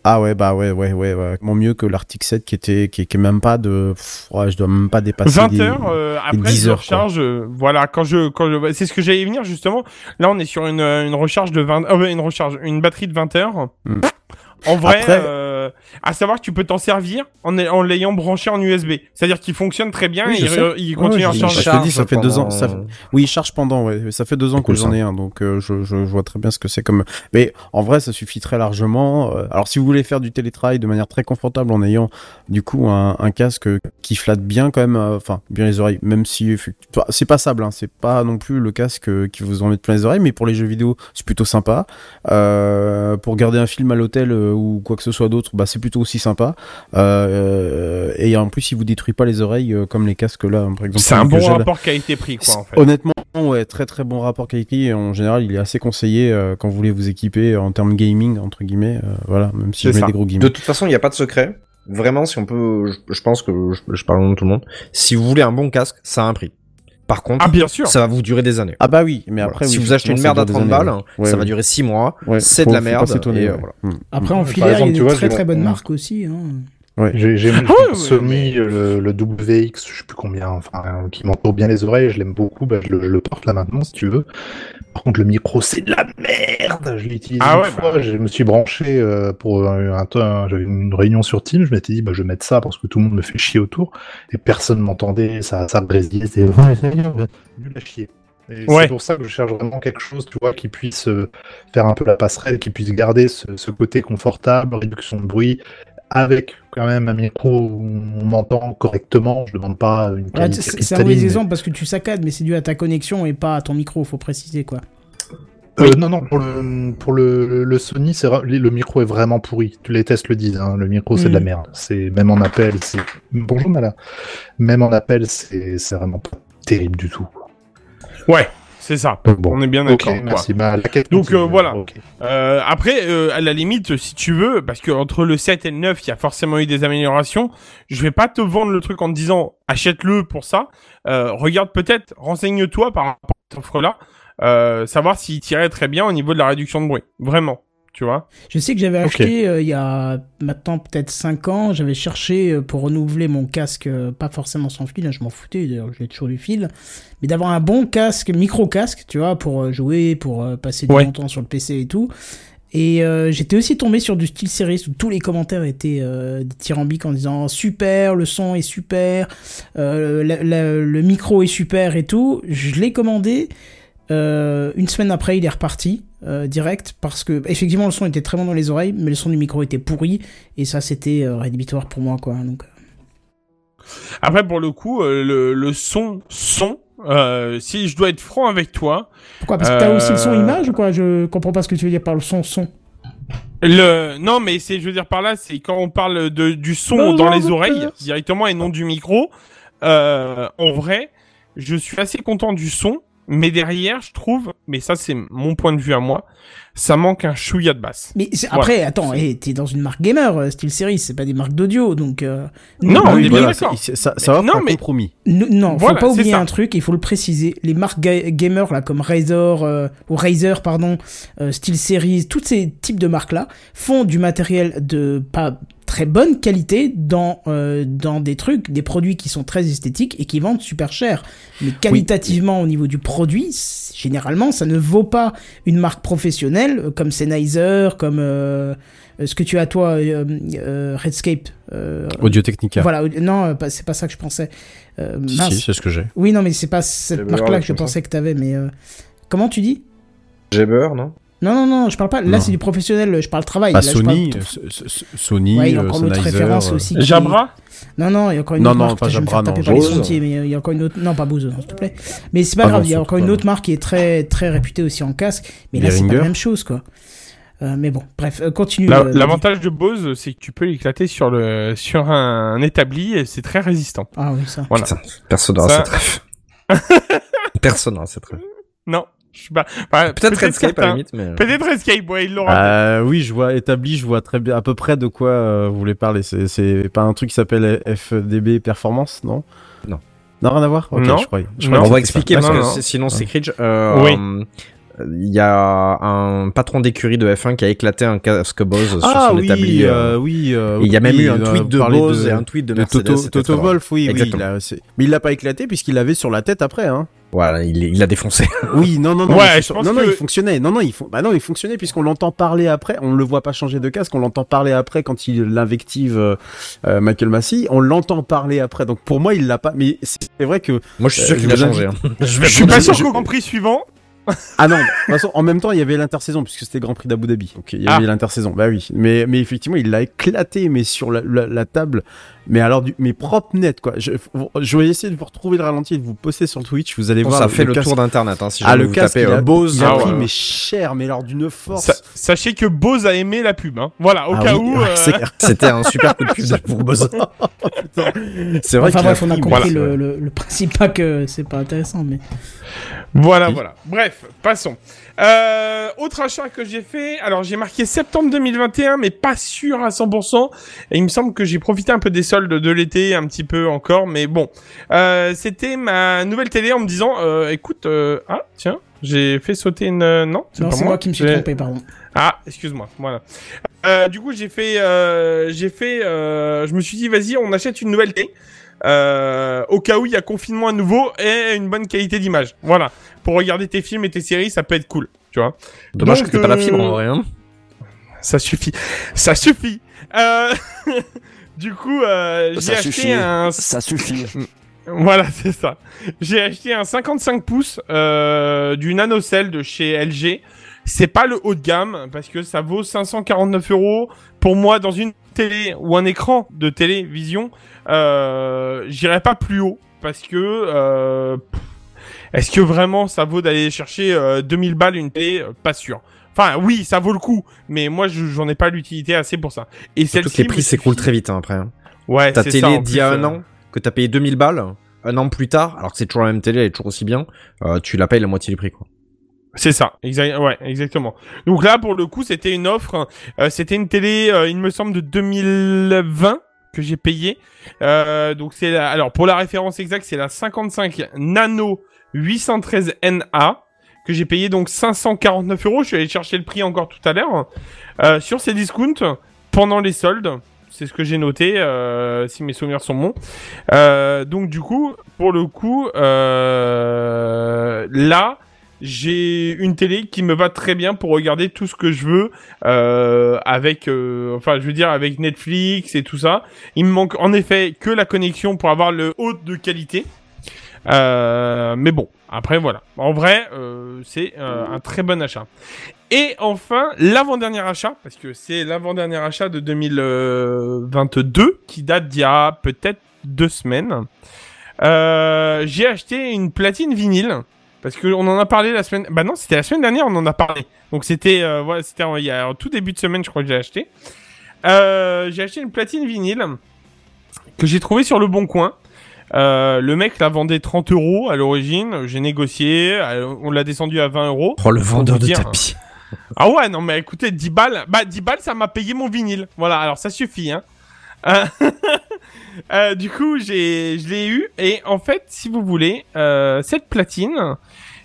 Ah ouais, bah ouais, ouais, ouais, ouais. Comment mieux que l'Arctic sept qui était, qui, qui est même pas de, pff, ouais, je dois même pas dépasser vingt heures euh, après dix heures, je recharge, euh, voilà, quand je, quand je, c'est ce que j'allais venir justement. Là, on est sur une, une recharge de vingt, euh, une recharge, une batterie de vingt heures Mm. En vrai, après... euh, à savoir que tu peux t'en servir en, en l'ayant branché en U S B. C'est-à-dire qu'il fonctionne très bien, oui, et il, il continue à ouais, charger. Je te dis, ça fait pendant... deux ans. Ça fait... Oui, il charge pendant, ouais. Ça fait deux ans que j'en ai un, donc euh, je, je vois très bien ce que c'est comme. Mais en vrai, ça suffit très largement. Alors, si vous voulez faire du télétravail de manière très confortable en ayant, du coup, un, un casque qui flatte bien quand même, enfin, euh, bien les oreilles, même si c'est passable, hein. C'est pas non plus le casque qui vous en met plein les oreilles, mais pour les jeux vidéo, c'est plutôt sympa. Euh, pour garder un film à l'hôtel, euh, ou quoi que ce soit d'autre, bah c'est plutôt aussi sympa. Euh, et en plus, il vous détruit pas les oreilles euh, comme les casques là, par exemple. C'est un bon rapport qualité-prix, quoi. En fait. Honnêtement, ouais, très très bon rapport qualité. En général, il est assez conseillé euh, quand vous voulez vous équiper en termes gaming entre guillemets. Euh, voilà, même si c'est je mets ça. Des gros guillemets. De toute façon, il n'y a pas de secret. Vraiment, si on peut, je, je pense que je, je parle au nom de tout le monde. Si vous voulez un bon casque, ça a un prix. Par contre, ah, bien sûr. Ça va vous durer des années. Ah bah oui, mais après... Voilà. Oui, si vous achetez une merde à trente balles, ouais. Ouais, ça va durer six mois, ouais. C'est de la merde. Et euh, voilà. Après, en filaire, exemple, il y a des vois, très très bonnes marques aussi. Hein. Ouais. J'ai, j'ai, j'ai ah, ouais, Sony, ouais. Le, le W X, je sais plus combien, enfin, qui m'entoure bien les oreilles, je l'aime beaucoup, bah, je, le, je le porte là maintenant si tu veux. Par contre, le micro, c'est de la merde. Je l'ai utilisé ah, une ouais, fois, bah... je me suis branché euh, pour un, un, un, j'avais une réunion sur Teams, je m'étais dit, bah, je vais mettre ça parce que tout le monde me fait chier autour, et personne m'entendait, ça, ça brésillait, c'était ouais, c'est nul à chier. Et ouais. C'est pour ça que je cherche vraiment quelque chose, tu vois, qui puisse euh, faire un peu la passerelle, qui puisse garder ce, ce côté confortable, réduction de bruit, avec quand même un micro où on m'entend correctement, je demande pas une qualité cristalline. C'est un mauvais exemple parce que tu saccades, mais c'est dû à ta connexion et pas à ton micro, faut préciser quoi. Euh, non, non, pour le, pour le, le Sony, c'est, le micro est vraiment pourri. Les tests le disent, hein, le micro, c'est mmh. de la merde. C'est, même en appel, c'est... Bonjour, Mala. Même en appel, c'est, c'est vraiment pas terrible du tout. Ouais. C'est ça, bon, on est bien d'accord. Okay, merci, bah, donc euh, voilà, okay. euh, après, euh, à la limite, si tu veux, parce qu'entre le sept et le neuf, il y a forcément eu des améliorations, je vais pas te vendre le truc en te disant, achète-le pour ça, euh, regarde peut-être, renseigne-toi par rapport à cette offre-là, euh, savoir s'il tirait très bien au niveau de la réduction de bruit, vraiment. Tu vois, je sais que j'avais acheté okay. euh, il y a maintenant peut-être cinq ans, j'avais cherché euh, pour renouveler mon casque, euh, pas forcément sans fil, hein, je m'en foutais, d'ailleurs j'ai toujours du fil, mais d'avoir un bon casque, micro-casque, tu vois, pour euh, jouer, pour euh, passer du ouais. bon temps sur le P C et tout. Et euh, j'étais aussi tombé sur du SteelSeries où tous les commentaires étaient euh, dithyrambiques en disant super, le son est super, euh, la, la, le micro est super et tout. Je l'ai commandé. Euh, une semaine après, il est reparti euh, direct parce que effectivement le son était très bon dans les oreilles, mais le son du micro était pourri et ça c'était euh, rédhibitoire pour moi quoi. Donc après pour le coup euh, le, le son son euh, si je dois être franc avec toi. Pourquoi ? Parce que t'as euh... aussi le son image ou quoi ? Je comprends pas ce que tu veux dire par le son son. Le non mais c'est je veux dire par là c'est quand on parle de du son non, dans les oreilles peur. Directement et non du micro. Euh, en vrai, je suis assez content du son. Mais derrière, je trouve, mais ça c'est mon point de vue à moi, ça manque un chouïa de basse. Mais c'est, après, voilà. attends, c'est... Hey, t'es dans une marque gamer, SteelSeries, c'est pas des marques d'audio, donc... Euh... Non, on est bien d'accord. Ça, ça mais, offre non, un mais... compromis. N- non, faut voilà, pas oublier un truc, il faut le préciser, les marques ga- gamer, là, comme Razer, euh, ou Razer, pardon, euh, SteelSeries, tous ces types de marques-là, font du matériel de... pas très bonne qualité dans euh, dans des trucs, des produits qui sont très esthétiques et qui vendent super cher. Mais qualitativement, oui. au niveau du produit, généralement, ça ne vaut pas une marque professionnelle comme Sennheiser, comme euh, ce que tu as toi, euh, euh, Redscape. Euh, Audio-Technica. Voilà, non, c'est pas ça que je pensais. Euh, si, si, c'est ce que j'ai. Oui, non, mais c'est pas cette J B R, marque-là que je pensais ça. que t'avais, mais... Euh... Comment tu dis J B R, non Non, non, non, je parle pas. Là, non. c'est du professionnel. Je parle travail. Bah, là, Sony, je parle... S- S- Sony, ouais, il y a encore l'autre référence euh... aussi. Qui... Jabra ? Non, non, il y a encore une non, autre non, marque. Pas Jabra, non, pas Bose. Sentiers, mais il y a encore une autre. Non, pas Bose, s'il te plaît. Mais c'est pas ah grave. Non, il y a encore une autre marque qui est très, très réputée aussi en casque. Mais là, Les c'est Ringer. pas la même chose, quoi. Euh, mais bon, bref, continue. La, euh, l'avantage de Bose, c'est que tu peux l'éclater sur le sur un, un établi et c'est très résistant. Ah oui, ça. Voilà. Putain, personne dans cette rêve. Personne dans cette rêve. Non. Bah, bah, peut-être, peut-être Redscape à la limite, mais... peut-être Redscape, ouais, il l'aura. Euh, oui, je vois établi, je vois très bien à peu près de quoi euh, vous voulez parler. C'est, c'est pas un truc qui s'appelle F D B Performance, non ? Non. Non, rien à voir. Ok, non. je croyais. Je croyais on va expliquer ça. parce non, que non. sinon c'est cringe. Euh, oui. Euh, il y a un patron d'écurie de F un qui a éclaté un casque Bose ah, sur son oui, établi. Euh, oui, euh, il y a même oui, eu un tweet euh, de Bose de, et un tweet de, de Mercedes. Toto, Toto Wolff, oui, oui. Il a, c'est... Mais il l'a pas éclaté puisqu'il avait sur la tête après. Hein. Voilà, il, il l'a défoncé. Oui, non, non, non. Ouais, je pense non, que... non, il fonctionnait. Non, non, il, fon... bah non, il fonctionnait puisqu'on l'entend parler après. On le voit pas changer de casque. On l'entend parler après quand il l'invective euh, Michael Massey. On l'entend parler après. Donc pour moi, il l'a pas. Mais c'est vrai que. Moi, je suis sûr euh, qu'il a changé. Hein. Je suis pas sûr qu'au Grand Prix suivant. Ah non, de toute façon, en même temps, il y avait l'intersaison, puisque c'était le Grand Prix d'Abu Dhabi. Donc, il y avait ah. l'intersaison, bah oui. Mais, mais effectivement, il l'a éclaté, mais sur la, la, la table. Mais alors, du, mais propre net, quoi. Je, je vais essayer de vous retrouver le ralenti et de vous poster sur Twitch. Vous allez bon, voir. Ça fait le, le casque... tour d'Internet, hein, si ah, le casque, tapez, il a, Bose, ah, ouais. mais cher, mais alors d'une force. Sa- sachez que Bose a aimé la pub, hein. Voilà, au ah, cas oui, où. Ouais, euh... C'était un super coup de pub pour Bose. Putain. C'est vrai enfin, bref, on a compris voilà. le, le, le principe, pas que c'est pas intéressant, mais. Voilà, oui. voilà. Bref, passons. Euh, autre achat que j'ai fait, alors j'ai marqué septembre deux mille vingt et un, mais pas sûr à cent pour cent. Et il me semble que j'ai profité un peu des soldes de l'été, un petit peu encore, mais bon. Euh, c'était ma nouvelle télé en me disant, euh, écoute, euh, ah tiens, j'ai fait sauter une... Non, c'est, non, pas c'est moi. moi qui me suis j'ai... trompé, pardon. Ah, excuse-moi, voilà. Euh, du coup, j'ai fait... Euh, j'ai fait euh, je me suis dit, vas-y, on achète une nouvelle télé. Euh, au cas où il y a confinement à nouveau et une bonne qualité d'image. Voilà. Pour regarder tes films et tes séries, ça peut être cool, tu vois. Dommage Donc, que t'aies euh... pas la fibre en vrai, hein. Ça suffit. Ça suffit. Euh... du coup, euh, j'ai ça acheté suffit. un... Ça suffit. Voilà, c'est ça. J'ai acheté un cinquante-cinq pouces euh, du nanocell de chez L G. C'est pas le haut de gamme parce que ça vaut cinq cent quarante-neuf euros. Pour moi, dans une télé ou un écran de télévision, euh, j'irai pas plus haut parce que euh, pff, est-ce que vraiment ça vaut d'aller chercher euh, deux mille balles une télé ? Pas sûr. Enfin, oui, ça vaut le coup, mais moi, j'en ai pas l'utilité assez pour ça. Et celle-ci, les prix s'écroulent très vite hein, après. Hein. Ouais, ta c'est télé ça. Ta télé d'il y a un an que t'as payé deux mille balles, un an plus tard, alors que c'est toujours la même télé, elle est toujours aussi bien, euh, tu la payes la moitié du prix quoi. C'est ça, exa- ouais, exactement. Donc là, pour le coup, c'était une offre. Euh, c'était une télé, euh, il me semble, de deux mille vingt que j'ai payée. Euh, donc c'est la, alors pour la référence exacte, c'est la cinquante-cinq Nano huit cent treize N A que j'ai payée donc cinq cent quarante-neuf euros. Je suis allé chercher le prix encore tout à l'heure euh, sur ces discounts pendant les soldes. C'est ce que j'ai noté, euh, si mes souvenirs sont bons. Euh, donc du coup, pour le coup, euh, là. J'ai une télé qui me va très bien pour regarder tout ce que je veux euh, avec, euh, enfin, je veux dire avec Netflix et tout ça. Il me manque en effet que la connexion pour avoir le haut de qualité. Euh, mais bon, après voilà. En vrai, euh, c'est euh, un très bon achat. Et enfin, l'avant-dernier achat, parce que c'est l'avant-dernier achat de deux mille vingt-deux qui date d'il y a peut-être deux semaines. Euh, j'ai acheté une platine vinyle. Parce que on en a parlé la semaine... Bah non, c'était la semaine dernière, on en a parlé. Donc c'était... Euh, voilà, c'était en, il y a, en tout début de semaine, je crois que j'ai acheté. Euh, j'ai acheté une platine vinyle que j'ai trouvée sur le Bon Coin. Euh, le mec la vendait trente euros à l'origine, j'ai négocié, on l'a descendu à vingt euros. Oh, le vendeur de dire... tapis. Ah ouais, non mais écoutez, dix balles, bah dix balles ça m'a payé mon vinyle. Voilà, alors ça suffit, hein. Euh... euh, du coup, j'ai je l'ai eu et en fait, si vous voulez, euh, cette platine,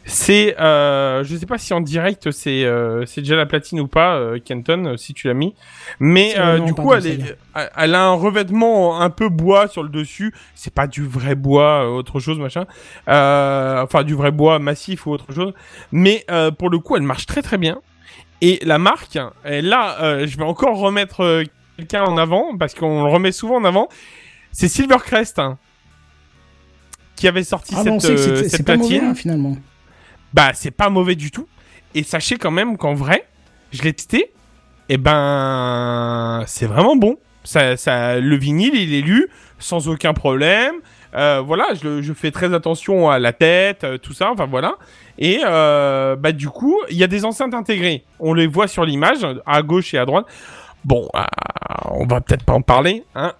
c'est euh, je sais pas si en direct c'est euh, c'est déjà la platine ou pas, euh, Kenton, si tu l'as mis, mais euh, du coup elle, est, elle a un revêtement un peu bois sur le dessus, c'est pas du vrai bois, autre chose machin, euh, enfin du vrai bois massif ou autre chose, mais euh, pour le coup elle marche très très bien et la marque, et là euh, je vais encore remettre euh, quelqu'un en avant parce qu'on le remet souvent en avant, c'est Silvercrest, hein, qui avait sorti ah, cette, c'est, c'est, cette c'est platine pas mauvais, hein, finalement. Bah, c'est pas mauvais du tout. Et sachez quand même qu'en vrai, je l'ai testé. Et ben, c'est vraiment bon. Ça, ça, le vinyle, il est lu sans aucun problème. Euh, voilà, je, je fais très attention à la tête, tout ça. Enfin, voilà. Et euh, bah, du coup, il y a des enceintes intégrées. On les voit sur l'image, à gauche et à droite. Bon, euh, on va peut-être pas en parler, hein.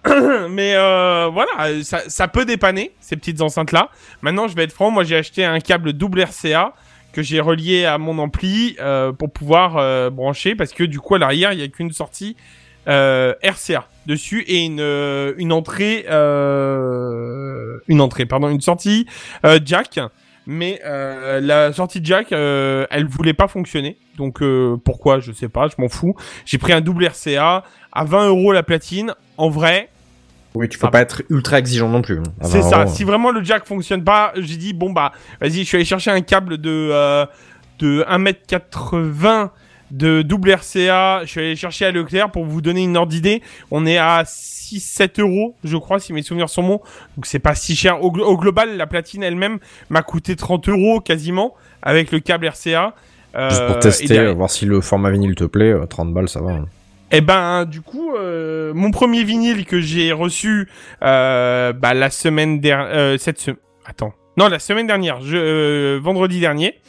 Mais euh, voilà, ça, ça peut dépanner, ces petites enceintes-là. Maintenant, je vais être franc, moi j'ai acheté un câble double R C A que j'ai relié à mon ampli euh, pour pouvoir euh, brancher, parce que du coup, à l'arrière, il n'y a qu'une sortie euh, R C A dessus et une, une entrée... Euh, une entrée, pardon, une sortie euh, jack. Mais euh, la sortie jack, euh, elle voulait pas fonctionner. Donc euh, pourquoi, je sais pas, je m'en fous. J'ai pris un double R C A à vingt euros la platine. En vrai. Oui, tu peux ah, pas être ultra exigeant non plus. C'est ça. Euros. Si vraiment le jack fonctionne pas, j'ai dit bon bah vas-y, je suis allé chercher un câble de euh, de un mètre quatre-vingts de double R C A. Je suis allé chercher à Leclerc pour vous donner une ordre d'idée. On est à six sept euros, je crois, si mes souvenirs sont bons. Donc c'est pas si cher. Au, glo- au global, la platine elle-même m'a coûté trente euros quasiment avec le câble R C A. Euh, Juste pour tester, euh, voir si le format vinyle te plaît, euh, trente balles ça va. Hein. Et ben du coup, euh, mon premier vinyle que j'ai reçu euh, bah, la semaine dernière, euh, cette semaine, attends, non la semaine dernière, je, euh, vendredi dernier.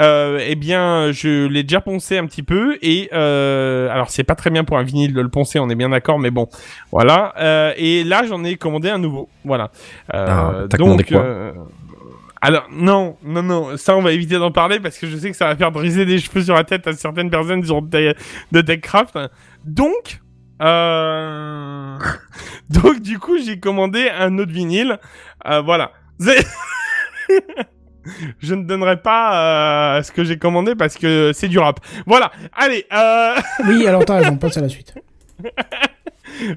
Euh, eh bien, je l'ai déjà poncé un petit peu et euh, alors c'est pas très bien pour un vinyle de le poncer, on est bien d'accord, mais bon, voilà. Euh, et là, j'en ai commandé un nouveau, voilà. Euh, ah, t'as donc, commandé quoi euh, alors non, non, non, ça on va éviter d'en parler parce que je sais que ça va faire briser des cheveux sur la tête à certaines personnes de, de Techcraft. Donc, euh... donc du coup, j'ai commandé un autre vinyle, euh, voilà. C'est... Je ne donnerai pas euh, ce que j'ai commandé parce que c'est du rap. Voilà, allez euh... Oui, alors t'as raison, passe à la suite.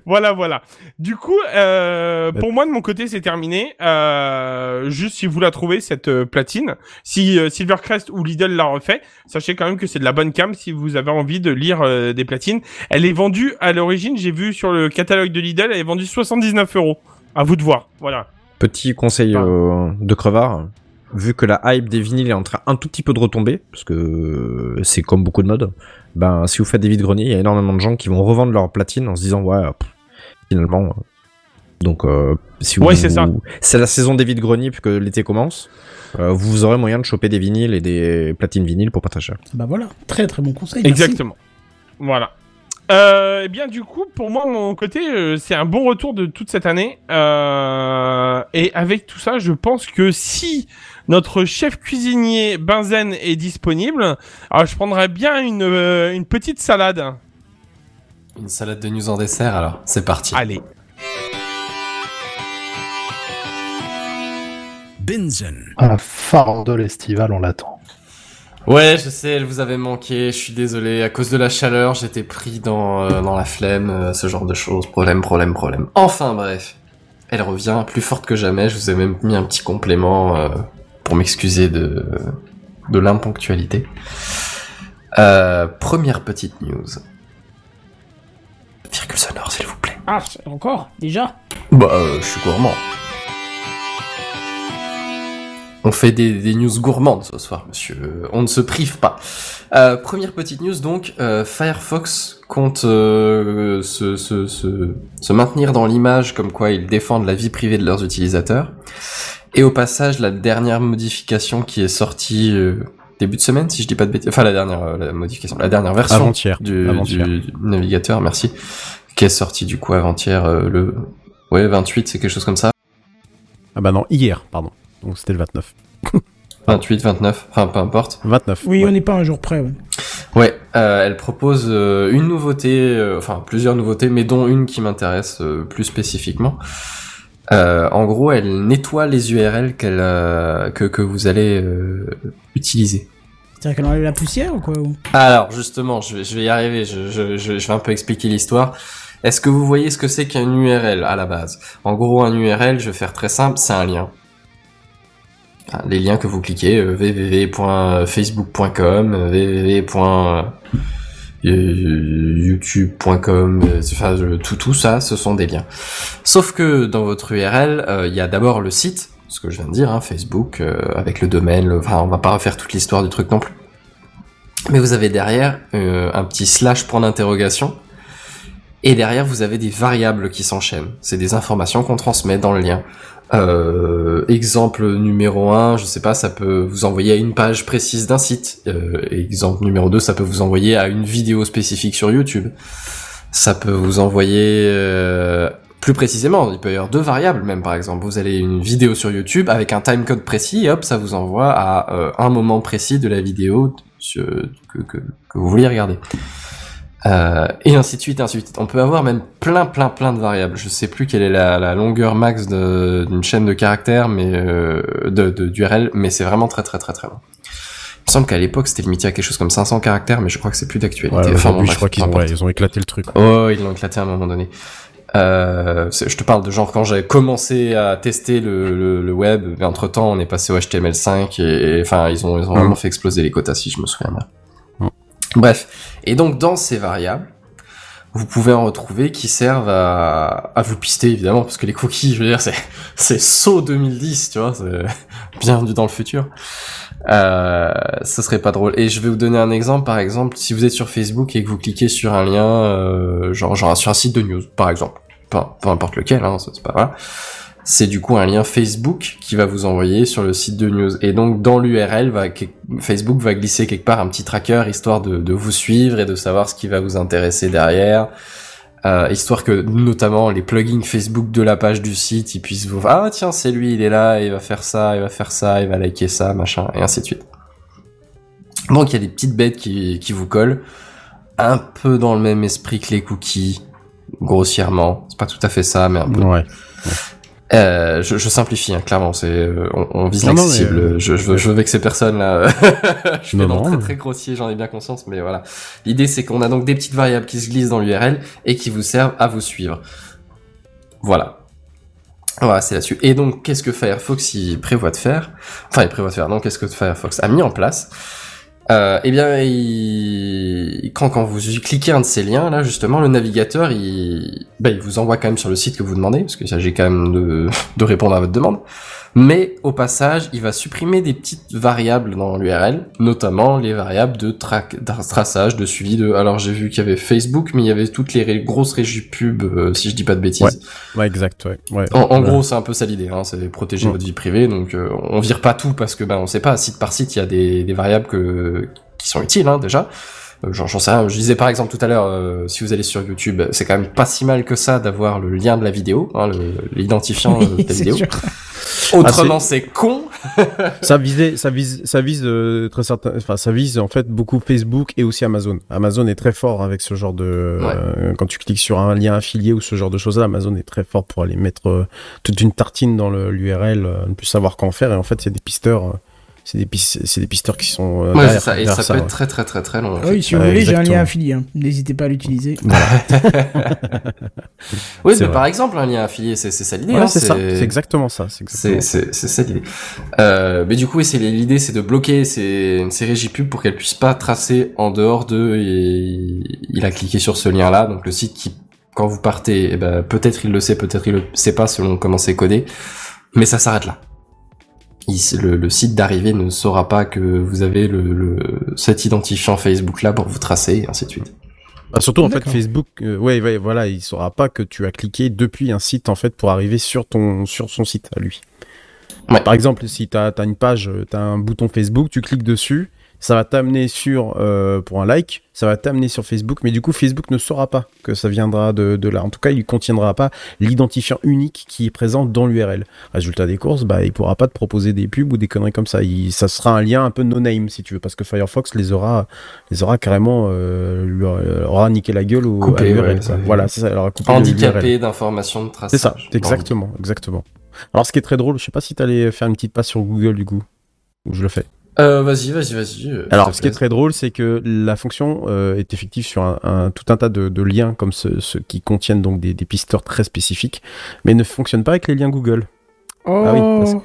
Voilà, voilà. Du coup, euh, pour moi, de mon côté, c'est terminé. Euh, juste si vous la trouvez, cette euh, platine. Si euh, Silvercrest ou Lidl la refait, sachez quand même que c'est de la bonne cam si vous avez envie de lire euh, des platines. Elle est vendue, à l'origine, j'ai vu sur le catalogue de Lidl, elle est vendue soixante-dix-neuf euros. À vous de voir, voilà. Petit conseil euh, de crevard. Vu que la hype des vinyles est en train un tout petit peu de retomber, parce que c'est comme beaucoup de modes, ben, si vous faites des vides-greniers, il y a énormément de gens qui vont revendre leur platine en se disant, ouais, pff, finalement. Donc, euh, si vous. Ouais, c'est vous, ça. C'est la saison des vides-greniers, puisque l'été commence. Euh, vous aurez moyen de choper des vinyles et des platines vinyles pour pas très cher. Bah voilà, très très bon conseil. Merci. Exactement. Voilà. Euh, eh bien, du coup, pour moi, mon côté, euh, c'est un bon retour de toute cette année. Euh, et avec tout ça, je pense que si notre chef cuisinier Benzen est disponible, alors je prendrais bien une, euh, une petite salade. Une salade de news en dessert, alors. C'est parti. Allez. Benzen. Un fardeau estival, on l'attend. Ouais, je sais, elle vous avait manqué, je suis désolé, à cause de la chaleur, j'étais pris dans, euh, dans la flemme, euh, ce genre de choses, problème, problème, problème. Enfin bref, elle revient plus forte que jamais, je vous ai même mis un petit complément euh, pour m'excuser de, de l'imponctualité. Euh, première petite news. Virgule sonore, s'il vous plaît. Ah, encore ? Déjà ? Bah, euh, je suis gourmand. On fait des, des news gourmandes ce soir, monsieur. On ne se prive pas. Euh, première petite news, donc. Euh, Firefox compte euh, se, se, se, se maintenir dans l'image comme quoi ils défendent la vie privée de leurs utilisateurs. Et au passage, la dernière modification qui est sortie euh, début de semaine, si je dis pas de bêtises... Enfin, la dernière euh, la modification, la dernière version avant-hier. Du, avant-hier. Du, du navigateur, merci, qui est sortie du coup avant-hier euh, le... Ouais, vingt-huit, c'est quelque chose comme ça. Ah bah non, hier, pardon. Donc c'était le vingt-neuf. vingt-huit, vingt-neuf, enfin peu importe. vingt-neuf. Oui, ouais. On n'est pas un jour près. Ouais, ouais euh, elle propose euh, une nouveauté, euh, enfin plusieurs nouveautés, mais dont une qui m'intéresse euh, plus spécifiquement. Euh, en gros, elle nettoie les U R L qu'elle, euh, que, que vous allez euh, utiliser. C'est-à-dire qu'elle enlève la poussière ou quoi ? Alors justement, je vais, je vais y arriver, je, je, je, je vais un peu expliquer l'histoire. Est-ce que vous voyez ce que c'est qu'un U R L à la base ? En gros, un U R L, je vais faire très simple, c'est un lien. Les liens que vous cliquez, w w w point facebook point com, w w w point youtube point com, enfin, tout, tout ça, ce sont des liens. Sauf que dans votre U R L, il euh, y a d'abord le site, ce que je viens de dire, hein, Facebook, euh, avec le domaine, le... enfin, on va pas refaire toute l'histoire du truc non plus. Mais vous avez derrière euh, un petit slash point d'interrogation, et derrière vous avez des variables qui s'enchaînent. C'est des informations qu'on transmet dans le lien. Euh, exemple numéro un, je sais pas, ça peut vous envoyer à une page précise d'un site. Euh, exemple numéro deux, ça peut vous envoyer à une vidéo spécifique sur YouTube. Ça peut vous envoyer euh, plus précisément, il peut y avoir deux variables même par exemple. Vous allez une vidéo sur YouTube avec un timecode précis, et hop, ça vous envoie à euh, un moment précis de la vidéo sur, que, que, que vous voulez regarder. Euh, et ainsi de suite, ainsi de suite. On peut avoir même plein, plein, plein de variables. Je sais plus quelle est la, la longueur max de, d'une chaîne de caractères, mais euh, de, de d'U R L, mais c'est vraiment très, très, très, très long. Il me semble qu'à l'époque c'était limité à quelque chose comme cinq cents caractères, mais je crois que c'est plus d'actualité. Ouais, enfin, bon, je crois qu'ils ont, ouais, ils ont éclaté le truc. Oh, ils l'ont éclaté à un moment donné. Euh, je te parle de genre quand j'avais commencé à tester le, le, le web, mais entre temps on est passé au H T M L cinq et, et enfin ils ont, ils ont vraiment mmh. fait exploser les quotas si je me souviens bien. Bref, et donc dans ces variables, vous pouvez en retrouver qui servent à, à vous pister évidemment, parce que les cookies, je veux dire, c'est c'est saut deux mille dix, tu vois, c'est bienvenue dans le futur. Euh, ça serait pas drôle. Et je vais vous donner un exemple, par exemple, si vous êtes sur Facebook et que vous cliquez sur un lien, euh, genre genre sur un site de news, par exemple, peu, peu importe lequel, hein, c'est pas grave. C'est du coup un lien Facebook qui va vous envoyer sur le site de news. Et donc dans l'U R L, va, Facebook va glisser quelque part un petit tracker, histoire de, de vous suivre et de savoir ce qui va vous intéresser derrière. Euh, histoire que notamment les plugins Facebook de la page du site, ils puissent vous... Ah tiens, c'est lui, il est là, il va faire ça, il va faire ça, il va liker ça, machin, et ainsi de suite. Donc il y a des petites bêtes qui, qui vous collent, un peu dans le même esprit que les cookies, grossièrement. C'est pas tout à fait ça, mais un peu... Ouais. Ouais. Euh, je, je simplifie, hein, clairement, c'est, euh, on, on vise l'accessible, euh, je, je, je veux vexer personne là, je fais dans très très grossier, j'en ai bien conscience, mais voilà. L'idée c'est qu'on a donc des petites variables qui se glissent dans l'U R L et qui vous servent à vous suivre. Voilà. Voilà, c'est là-dessus. Et donc, qu'est-ce que Firefox il prévoit de faire ? Enfin, il prévoit de faire, non, qu'est-ce que Firefox a mis en place ? Euh, eh bien, il... quand, quand vous cliquez un de ces liens, là, justement, le navigateur, il... Ben, il vous envoie quand même sur le site que vous demandez, parce qu'il s'agit quand même de... de répondre à votre demande. Mais, au passage, il va supprimer des petites variables dans l'U R L, notamment les variables de, tra... de traçage, de suivi de... Alors, j'ai vu qu'il y avait Facebook, mais il y avait toutes les ré... grosses régies pub, euh, si je dis pas de bêtises. Ouais, ouais exact, ouais. ouais. En, en ouais. gros, c'est un peu ça l'idée, hein, c'est protéger ouais. votre vie privée, donc euh, on vire pas tout, parce que, ben, on sait pas, site par site, il y a des, des variables que... qui sont utiles hein, déjà. Euh, j'en, j'en sais rien. Je disais par exemple tout à l'heure, euh, si vous allez sur YouTube, c'est quand même pas si mal que ça d'avoir le lien de la vidéo, hein, le, l'identifiant oui, de la vidéo. Sûr. Autrement, ah, c'est... c'est con. ça visait, ça vise, ça vise euh, très certain. Enfin, ça vise en fait beaucoup Facebook et aussi Amazon. Amazon est très fort avec ce genre de. Euh, ouais. Quand tu cliques sur un lien affilié ou ce genre de choses-là, Amazon est très fort pour aller mettre euh, toute une tartine dans le, l'U R L, euh, ne plus savoir qu'en faire. Et en fait, c'est des pisteurs. Euh, C'est des, piste- c'est des pisteurs qui sont euh, ouais, derrière, ça, et ça, ça peut ouais. être très très très très long. Oui, si vous voulez, j'ai un lien affilié, hein. N'hésitez pas à l'utiliser. oui, c'est mais vrai. Par exemple, un lien affilié, c'est, c'est ça l'idée. Ouais, hein, c'est, c'est ça, c'est exactement ça. C'est, exactement c'est, c'est, c'est ça l'idée. Euh, mais du coup, c'est, l'idée, c'est de bloquer ces, ces régies pubs pour qu'elles puissent pas tracer en dehors de. Et il a cliqué sur ce lien-là, donc le site qui, quand vous partez, eh ben, peut-être il le sait, peut-être il le sait pas selon comment c'est codé, mais ça s'arrête là. Il, le, le site d'arrivée ne saura pas que vous avez le, le, cet identifiant Facebook là pour vous tracer et ainsi de suite. Bah surtout en D'accord. fait Facebook, euh, ouais, ouais, voilà, il saura pas que tu as cliqué depuis un site en fait pour arriver sur ton sur son site à lui. Ouais. Par exemple, si t'as t'as une page, t'as un bouton Facebook, tu cliques dessus, ça va t'amener sur, euh, pour un like, ça va t'amener sur Facebook, mais du coup, Facebook ne saura pas que ça viendra de, de là. En tout cas, il ne contiendra pas l'identifiant unique qui est présent dans l'U R L. Résultat des courses, bah, il ne pourra pas te proposer des pubs ou des conneries comme ça. Il, ça sera un lien un peu no-name, si tu veux, parce que Firefox les aura, les aura carrément, euh, lui aura, aura niqué la gueule ou coupé, à l'U R L. Ouais, ça. Voilà, c'est ça. Alors, handicapé d'informations de traçage. C'est ça, exactement, exactement. Alors, ce qui est très drôle, je ne sais pas si tu allais faire une petite passe sur Google, du coup, ou je le fais. Euh, vas-y, vas-y, vas-y. Euh, Alors, ce qui est très drôle, c'est que la fonction euh, est effective sur un, un, tout un tas de, de liens comme ceux ce qui contiennent donc des, des pisteurs très spécifiques, mais ne fonctionne pas avec les liens Google. Oh. Ah oui, parce...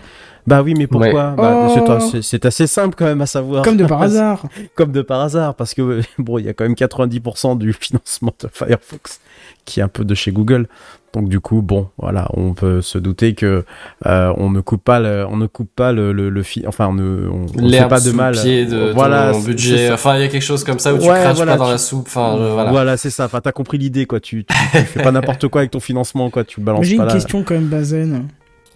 Bah oui, mais pourquoi ouais. bah, oh. toi, c'est, c'est assez simple quand même à savoir. Comme de par hasard. Comme de par hasard, parce que bon, il y a quand même quatre-vingt-dix pour cent du financement de Firefox qui est un peu de chez Google. Donc du coup, bon, voilà, on peut se douter que euh, on ne coupe pas, le, on ne coupe pas le, le, le fil, enfin, on ne, on, on fait pas de mal. Pied de, voilà, ton budget. Enfin, il y a quelque chose comme ça où ouais, tu craches voilà, pas dans tu... la soupe. Enfin, euh, voilà. Voilà, c'est ça. Enfin, t'as compris l'idée, quoi. Tu, tu, tu fais pas n'importe quoi avec ton financement, quoi. Tu balances. Mais j'ai pas une là, question là. Quand même, Benzen.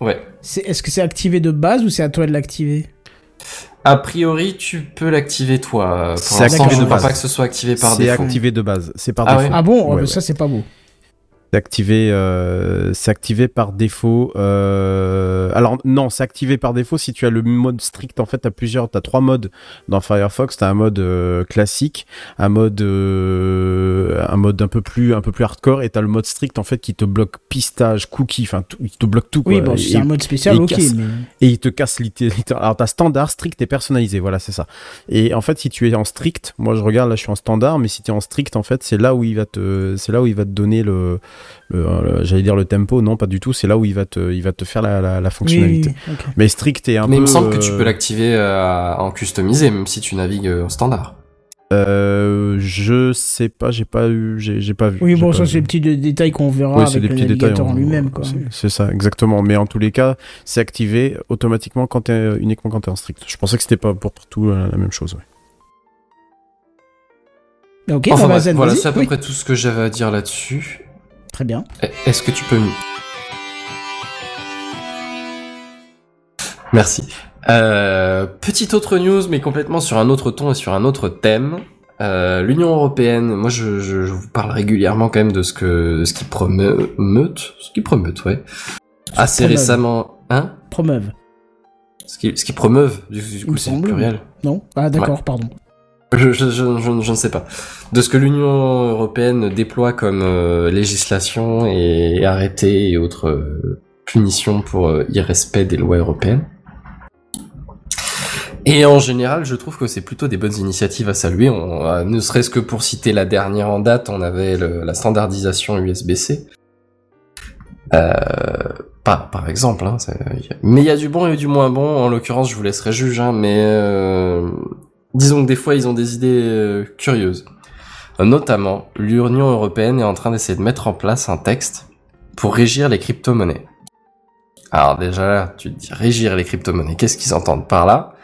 Ouais. C'est, est-ce que c'est activé de base ou c'est à toi de l'activer? A priori, tu peux l'activer toi. Pour c'est activé de base. Pas que ce soit activé par c'est défaut. C'est activé de base. C'est par ah défaut. Ouais. Ah bon? Ouais, ouais. Ça, c'est pas beau. C'est activé, euh, c'est activé par défaut. Euh... Alors non, c'est activé par défaut si tu as le mode strict. En fait, tu as plusieurs, tu as trois modes dans Firefox. Tu as un mode euh, classique, un mode, euh, un mode un peu plus, un peu plus hardcore, et tu as le mode strict en fait qui te bloque pistage, cookie, enfin, il te bloque tout. Quoi. Oui, bon, et, c'est un mode spécial, et ok. Casse, mais... Et il te casse littéralement. Alors, tu as standard, strict et personnalisé. Voilà, c'est ça. Et en fait, si tu es en strict, moi je regarde, là je suis en standard, mais si tu es en strict, en fait, c'est là où il va te, c'est là où il va te donner le Le, le, j'allais dire le tempo, non pas du tout, c'est là où il va te, il va te faire la, la, la fonctionnalité. Oui, oui, okay. Mais strict et un mais peu... Mais il me semble euh... que tu peux l'activer euh, en customisé, même si tu navigues en standard. Euh, je sais pas, j'ai pas eu, j'ai, j'ai pas vu. Oui, bon, ça c'est des petits détails qu'on verra oui, avec le navigateur en lui-même, quoi. C'est, c'est ça, exactement. Mais en tous les cas, c'est activé automatiquement quand t'es, uniquement quand t'es en strict. Je pensais que c'était pas pour, pour tout euh, la même chose, ouais. Okay, enfin, bref, voilà, musique, c'est à peu oui. près tout ce que j'avais à dire là-dessus. Très bien. Est-ce que tu peux... Merci. Euh, petite autre news, mais complètement sur un autre ton et sur un autre thème. Euh, L'Union européenne, moi je, je, je vous parle régulièrement quand même de ce que de ce qui promeut... Meute, ce qui promeute, ouais. Ce Assez promeuve. récemment... Hein Promeuve. Ce qui, ce qui promeuvent, du, du coup c'est semble. pluriel. Non Ah d'accord, ouais. pardon. Je, je, je, je, je ne sais pas. De ce que l'Union européenne déploie comme euh, législation et arrêtés et autres euh, punitions pour euh, irrespect des lois européennes. Et en général, je trouve que c'est plutôt des bonnes initiatives à saluer. On, euh, ne serait-ce que pour citer la dernière en date, on avait le, la standardisation U S B C. Euh, pas, par exemple. Hein, c'est... Mais il y a du bon et du moins bon. En l'occurrence, je vous laisserai juger, hein, mais... Euh... Disons que des fois, ils ont des idées euh, curieuses. Notamment, l'Union européenne est en train d'essayer de mettre en place un texte pour régir les crypto-monnaies. Alors déjà, tu te dis, régir les crypto-monnaies, qu'est-ce qu'ils entendent par là?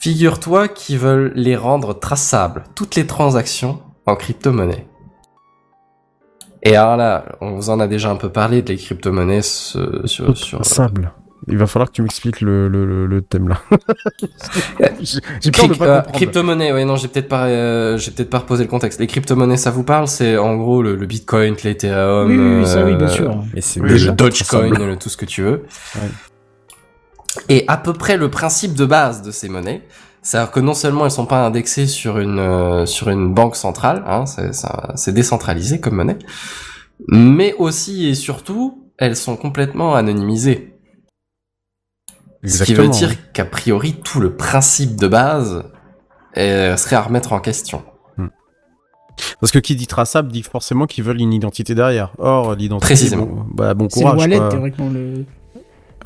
Figure-toi qu'ils veulent les rendre traçables, toutes les transactions en crypto-monnaies. Et alors là, on vous en a déjà un peu parlé de les crypto-monnaies ce, sur... sur traçables. Il va falloir que tu m'expliques le, le, le, le thème là. j'ai, j'ai peur Cri- de pas comprendre. Crypto-monnaie, ouais, non, j'ai peut-être pas, euh, j'ai peut-être pas reposé le contexte. Les crypto-monnaies, ça vous parle? C'est en gros le, le Bitcoin, l'Ethereum. Oui, oui, oui, ça, oui, bien euh, sûr. Et c'est oui, déjà le Dogecoin, le, tout ce que tu veux. Ouais. Et à peu près le principe de base de ces monnaies, c'est-à-dire que non seulement elles sont pas indexées sur une, euh, sur une banque centrale, hein, c'est, ça, c'est décentralisé comme monnaie, mais aussi et surtout, elles sont complètement anonymisées. Exactement. Ce qui veut dire qu'a priori, tout le principe de base est, serait à remettre en question. Parce que qui dit traçable dit forcément qu'ils veulent une identité derrière. Or, l'identité... Précisément. Bon, bah, bon courage. C'est le wallet, quoi. Théoriquement. Le...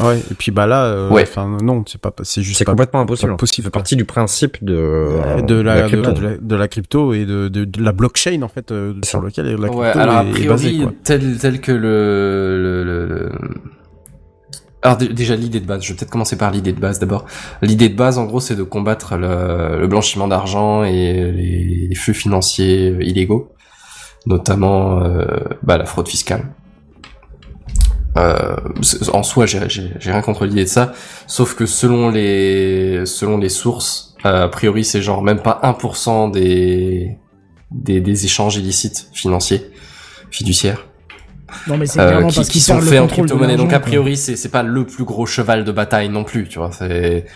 Ouais, et puis bah là, euh, ouais. non, c'est, pas, c'est juste c'est pas, complètement impossible. C'est partie du principe de, euh, de, la, de, la, crypto. De, la, de la crypto et de, de, de la blockchain en fait euh, sur laquelle la crypto ouais, alors, est, a priori, est basée. Quoi. Tel, tel que le... le, le, le... Alors d- déjà l'idée de base, je vais peut-être commencer par l'idée de base d'abord. L'idée de base en gros c'est de combattre le, le blanchiment d'argent et les, les flux financiers illégaux, notamment euh, bah, la fraude fiscale. Euh, en soi j'ai, j'ai, j'ai rien contre l'idée de ça, sauf que selon les, selon les sources, Euh, a priori, c'est genre même pas un pour cent des, des, des échanges illicites financiers, fiduciaires. Non, mais c'est euh, qui, parce qui sont faits en crypto-monnaie. Donc, a priori, c'est, c'est pas le plus gros cheval de bataille non plus, tu vois. C'est,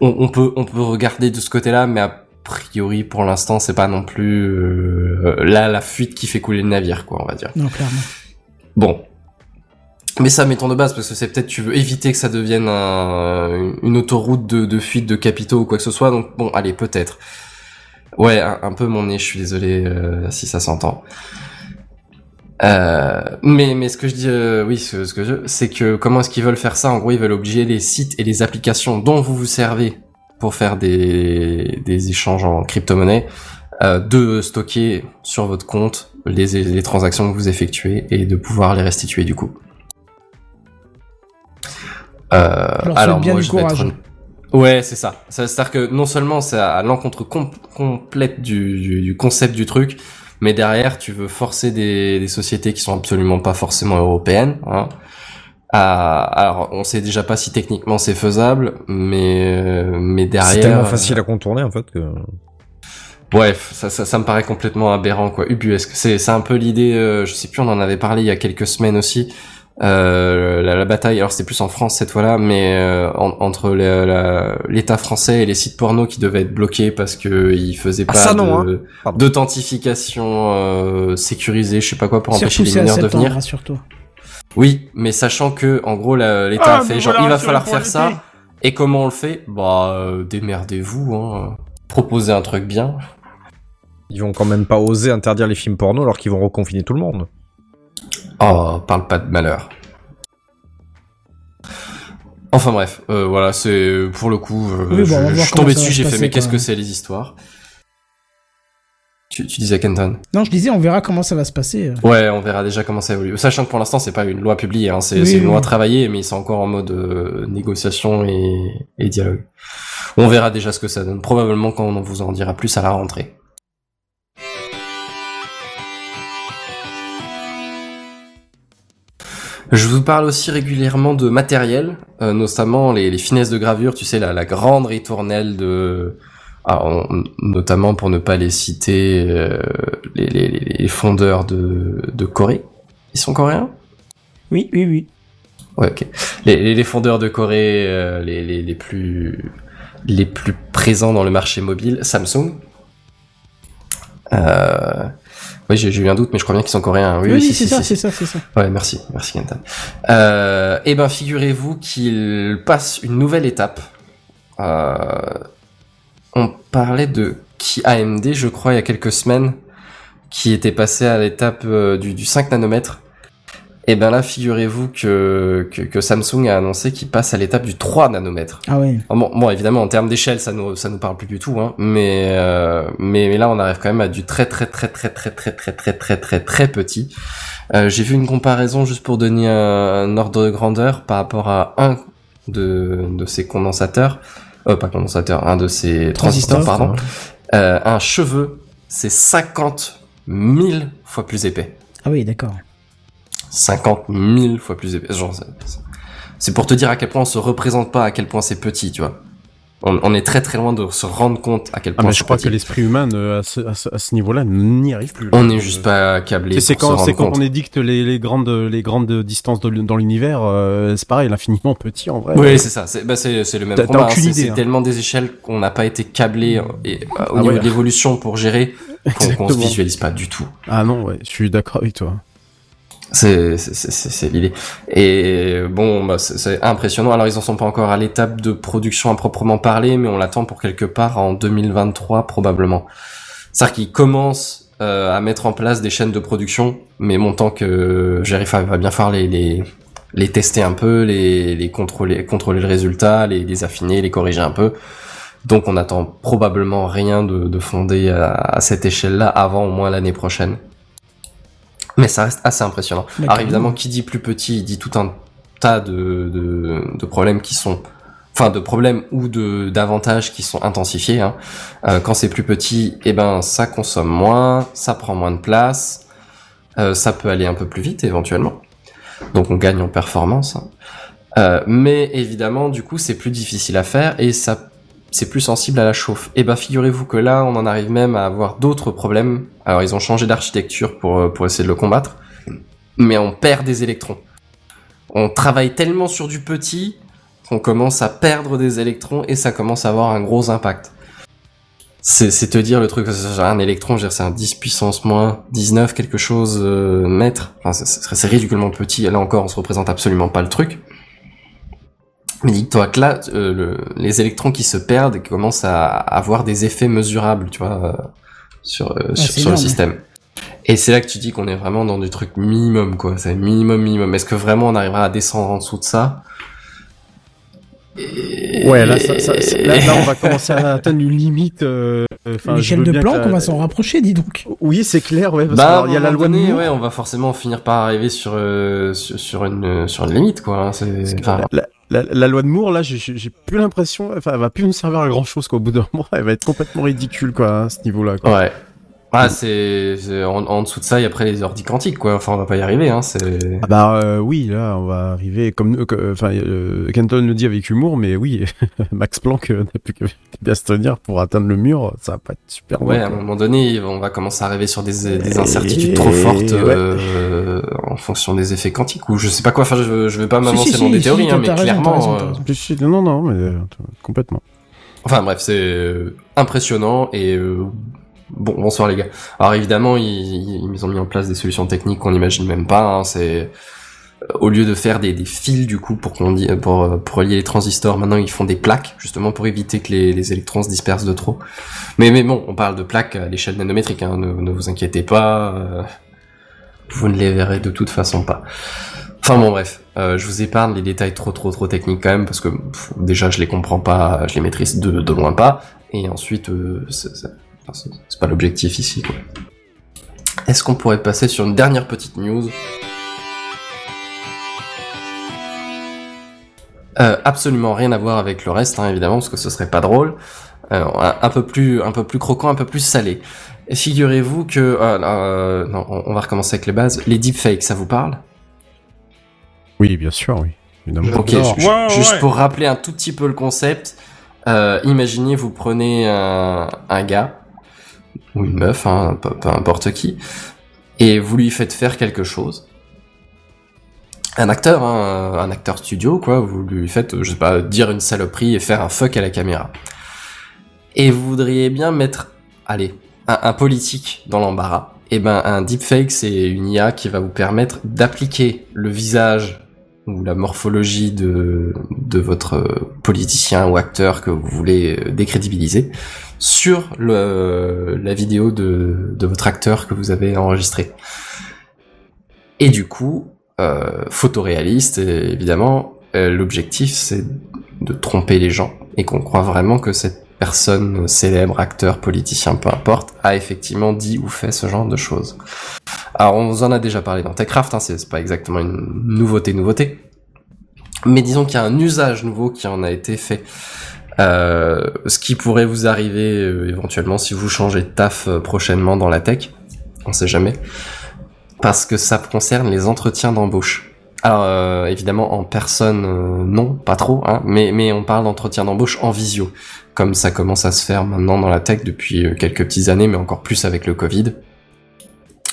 on, on peut, on peut regarder de ce côté-là, mais a priori, pour l'instant, c'est pas non plus, euh, là, la fuite qui fait couler le navire, quoi, on va dire. Non, clairement. Bon. Mais ça, mettons de base, parce que c'est peut-être, tu veux éviter que ça devienne un, une autoroute de, de fuite de capitaux ou quoi que ce soit. Donc, bon, allez, peut-être. Ouais, un, un peu mon nez, je suis désolé, euh, si ça s'entend. Euh, mais, mais ce que je dis, euh, oui, ce, ce que je, c'est que comment est-ce qu'ils veulent faire ça? En gros, ils veulent obliger les sites et les applications dont vous vous servez pour faire des, des échanges en crypto-monnaie, euh, de stocker sur votre compte les, les transactions que vous effectuez et de pouvoir les restituer, du coup. Euh, alors, alors bien moi, du je vais courage. Être... Ouais, c'est ça. C'est-à-dire que non seulement c'est à l'encontre com- complète du, du, du concept du truc, mais derrière, tu veux forcer des, des sociétés qui sont absolument pas forcément européennes, hein, à, alors, on sait déjà pas si techniquement c'est faisable, mais, mais derrière. C'est tellement facile à contourner, en fait, que. Bref, ça, ça, ça me paraît complètement aberrant, quoi. Ubuesque. C'est, c'est un peu l'idée, euh, je sais plus, on en avait parlé il y a quelques semaines aussi, euh, la, la bataille, alors c'était plus en France cette fois-là, mais, euh, en, entre la, la, l'État français et les sites porno qui devaient être bloqués parce que ils faisaient pas ah, ça, de, non, hein. d'authentification, euh, sécurisée, je sais pas quoi, pour surtout empêcher les mineurs de venir. Surtout. Oui, mais sachant que, en gros, la, l'État ah, a fait genre, il va falloir faire ça, et comment on le fait? Bah, euh, démerdez-vous, hein. Proposez un truc bien. Ils vont quand même pas oser interdire les films porno alors qu'ils vont reconfiner tout le monde. Oh, parle pas de malheur. Enfin bref, euh, voilà, c'est pour le coup, euh, oui, bon, je, je suis tombé dessus, j'ai fait mais qu'est-ce que c'est les histoires? Tu, tu disais Kenton? Non, je disais on verra comment ça va se passer. Ouais, on verra déjà comment ça évolue. Sachant que pour l'instant c'est pas une loi publiée, hein, c'est, oui, c'est une loi oui. travaillée, mais ils sont encore en mode euh, négociation et, et dialogue. On verra déjà ce que ça donne, probablement quand on vous en dira plus à la rentrée. Je vous parle aussi régulièrement de matériel, euh, notamment les, les finesses de gravure, tu sais, la, la grande ritournelle de... Alors, on, notamment pour ne pas les citer, euh, les, les, les fondeurs de, de Corée. Ils sont coréens ? Oui, oui, oui. Ouais, ok. Les, les, les fondeurs de Corée, euh, les, les, les, plus, les plus présents dans le marché mobile, Samsung. Euh... Oui, j'ai, j'ai eu un doute, mais je crois bien qu'ils sont coréens. Oui, oui, oui si, c'est, si, ça, si, c'est si. ça, c'est ça. Ouais, merci, merci Kenton. Euh, eh ben, figurez-vous qu'ils passent une nouvelle étape. Euh, on parlait de qui A M D, je crois, il y a quelques semaines, qui était passé à l'étape euh, du, du cinq nanomètres. Eh ben là, figurez-vous que, que, que Samsung a annoncé qu'il passe à l'étape du trois nanomètres. Ah oui. Bon, bon, évidemment, en termes d'échelle, ça nous, ça nous parle plus du tout, hein. Mais, euh, mais, mais là, on arrive quand même à du très, très, très, très, très, très, très, très, très, très, très petit. Euh, j'ai vu une comparaison juste pour donner un, un ordre de grandeur par rapport à un de, de ces condensateurs. Euh, pas condensateurs, un de ces transistors, pardon. Euh, un cheveu, c'est cinquante mille fois plus épais. Ah oui, d'accord. cinquante mille fois plus épais. Genre, c'est, c'est pour te dire à quel point on se représente pas, à quel point c'est petit, tu vois. On, on est très très loin de se rendre compte à quel point. Ah mais je crois petit. que l'esprit humain ne, à, ce, à, ce, à ce niveau-là n'y arrive plus. On n'est juste pas câblé. C'est, pour quand, se c'est quand on édicte les, les grandes les grandes distances de, dans l'univers, euh, c'est pareil, l'infiniment petit en vrai. Oui, euh, c'est ça. C'est, bah c'est c'est le même combat. Hein, c'est, c'est hein. tellement des échelles qu'on n'a pas été câblé et euh, au ah niveau ouais. de l'évolution pour gérer qu'on, qu'on se visualise pas du tout. Ah non, ouais, je suis d'accord avec toi. C'est, c'est, c'est, c'est, c'est l'idée. Et bon, bah, c'est, c'est impressionnant. Alors, ils en sont pas encore à l'étape de production à proprement parler, mais on l'attend pour quelque part en deux mille vingt-trois, probablement. C'est-à-dire qu'ils commencent euh, à mettre en place des chaînes de production, mais bon, tant que j'arrive à, à bien faire les, les, les tester un peu, les, les contrôler, contrôler le résultat, les, les affiner, les corriger un peu. Donc, on attend probablement rien de, de fondé à, à cette échelle-là avant au moins l'année prochaine. Mais ça reste assez impressionnant. D'accord. Alors évidemment, qui dit plus petit, il dit tout un tas de, de, de problèmes qui sont... Enfin, de problèmes ou de d'avantages qui sont intensifiés. Hein. Euh, quand c'est plus petit, eh ben, ça consomme moins, ça prend moins de place, euh, ça peut aller un peu plus vite éventuellement. Donc on gagne en performance. Hein. Euh, mais évidemment, du coup, c'est plus difficile à faire et ça c'est plus sensible à la chauffe. Et ben figurez-vous que là, on en arrive même à avoir d'autres problèmes. Alors ils ont changé d'architecture pour, pour essayer de le combattre, mais on perd des électrons. On travaille tellement sur du petit qu'on commence à perdre des électrons et ça commence à avoir un gros impact. C'est, c'est te dire le truc, un électron, c'est un dix puissance moins dix-neuf, quelque chose, euh, mètres. Enfin, c'est, c'est ridiculement petit. Là encore, on se représente absolument pas le truc. Mais dis-toi que là, euh, le, les électrons qui se perdent commencent à avoir des effets mesurables, tu vois, euh, sur, euh, ouais, sur, sur le système. Et c'est là que tu dis qu'on est vraiment dans du truc minimum, quoi. C'est minimum, minimum. Est-ce que vraiment on arrivera à descendre en dessous de ça ? Et... Ouais, là, ça, ça, là, là, on va commencer à atteindre une limite. Euh, une chaîne de plan qu'on va s'en rapprocher, dis donc. Oui, c'est clair, ouais. Parce bah, qu'il y a la loi donné, de Moore. Ouais, on va forcément finir par arriver sur euh, sur, sur une sur une limite, quoi. C'est, c'est enfin, la, la, la loi de Moore, là, j'ai, j'ai plus l'impression. Enfin, elle va plus nous servir à grand chose, quoi. Au bout d'un moment, elle va être complètement ridicule, quoi, à ce niveau-là, quoi. Ouais. Ah, c'est, c'est en, en dessous de ça, il y a après les ordi quantiques, quoi. Enfin, on va pas y arriver, hein. C'est... Ah bah euh, oui, là, on va arriver comme, enfin, euh, euh, Kenton le dit avec humour, mais oui, Max Planck euh, n'a plus qu'à bien se tenir pour atteindre le mur. Ça va pas être super. Ouais, bon, à un moment donné, on va commencer à arriver sur des, des incertitudes et... trop fortes euh, ouais. en fonction des effets quantiques ou je sais pas quoi. Enfin, je, je vais pas m'avancer si, si, dans si, des si, théories, si, hein, mais raison, clairement. T'as raison, t'as raison. Non, non, mais complètement. Enfin bref, c'est impressionnant et. Euh... Bon, bonsoir les gars. Alors évidemment, ils, ils ont mis en place des solutions techniques qu'on n'imagine même pas. Hein. C'est au lieu de faire des, des fils du coup pour qu'on dit, pour, pour relier les transistors, maintenant ils font des plaques justement pour éviter que les, les électrons se dispersent de trop. Mais mais bon, on parle de plaques à l'échelle nanométrique. Hein. Ne, ne vous inquiétez pas, euh, vous ne les verrez de toute façon pas. Enfin bon bref, euh, je vous épargne les détails trop trop trop techniques quand même parce que pff, déjà je les comprends pas, je les maîtrise de, de loin pas. Et ensuite euh, ça, ça... c'est pas l'objectif ici, quoi. Est-ce qu'on pourrait passer sur une dernière petite news ? euh, Absolument rien à voir avec le reste, hein, évidemment, parce que ce serait pas drôle. Euh, un, un peu plus, un peu plus croquant, un peu plus salé. Et figurez-vous que, euh, euh, non, on, on va recommencer avec les bases. Les deepfakes, ça vous parle ? Oui, bien sûr, oui. Évidemment. Ok, oh, ju- ouais, juste ouais. Pour rappeler un tout petit peu le concept. Euh, imaginez, vous prenez un, un gars ou une meuf, hein, peu, peu importe qui, et vous lui faites faire quelque chose. Un acteur, hein, un acteur studio, quoi. Vous lui faites, je sais pas, dire une saloperie et faire un fuck à la caméra. Et vous voudriez bien mettre, allez, un, un politique dans l'embarras. Et ben, un deepfake, c'est une I A qui va vous permettre d'appliquer le visage ou la morphologie de, de votre politicien ou acteur que vous voulez décrédibiliser sur le, la vidéo de, de votre acteur que vous avez enregistré. Et du coup, euh, photoréaliste, évidemment, euh, l'objectif c'est de tromper les gens et qu'on croit vraiment que cette personne célèbre, acteur, politicien, peu importe, a effectivement dit ou fait ce genre de choses. Alors on en a déjà parlé dans Techcraft, hein, c'est, c'est pas exactement une nouveauté nouveauté, mais disons qu'il y a un usage nouveau qui en a été fait. Euh, ce qui pourrait vous arriver euh, éventuellement si vous changez de taf euh, prochainement dans la tech, on sait jamais, parce que ça concerne les entretiens d'embauche. Alors euh, évidemment en personne euh, non, pas trop, hein, mais, mais on parle d'entretien d'embauche en visio, comme ça commence à se faire maintenant dans la tech depuis quelques petites années, mais encore plus avec le Covid.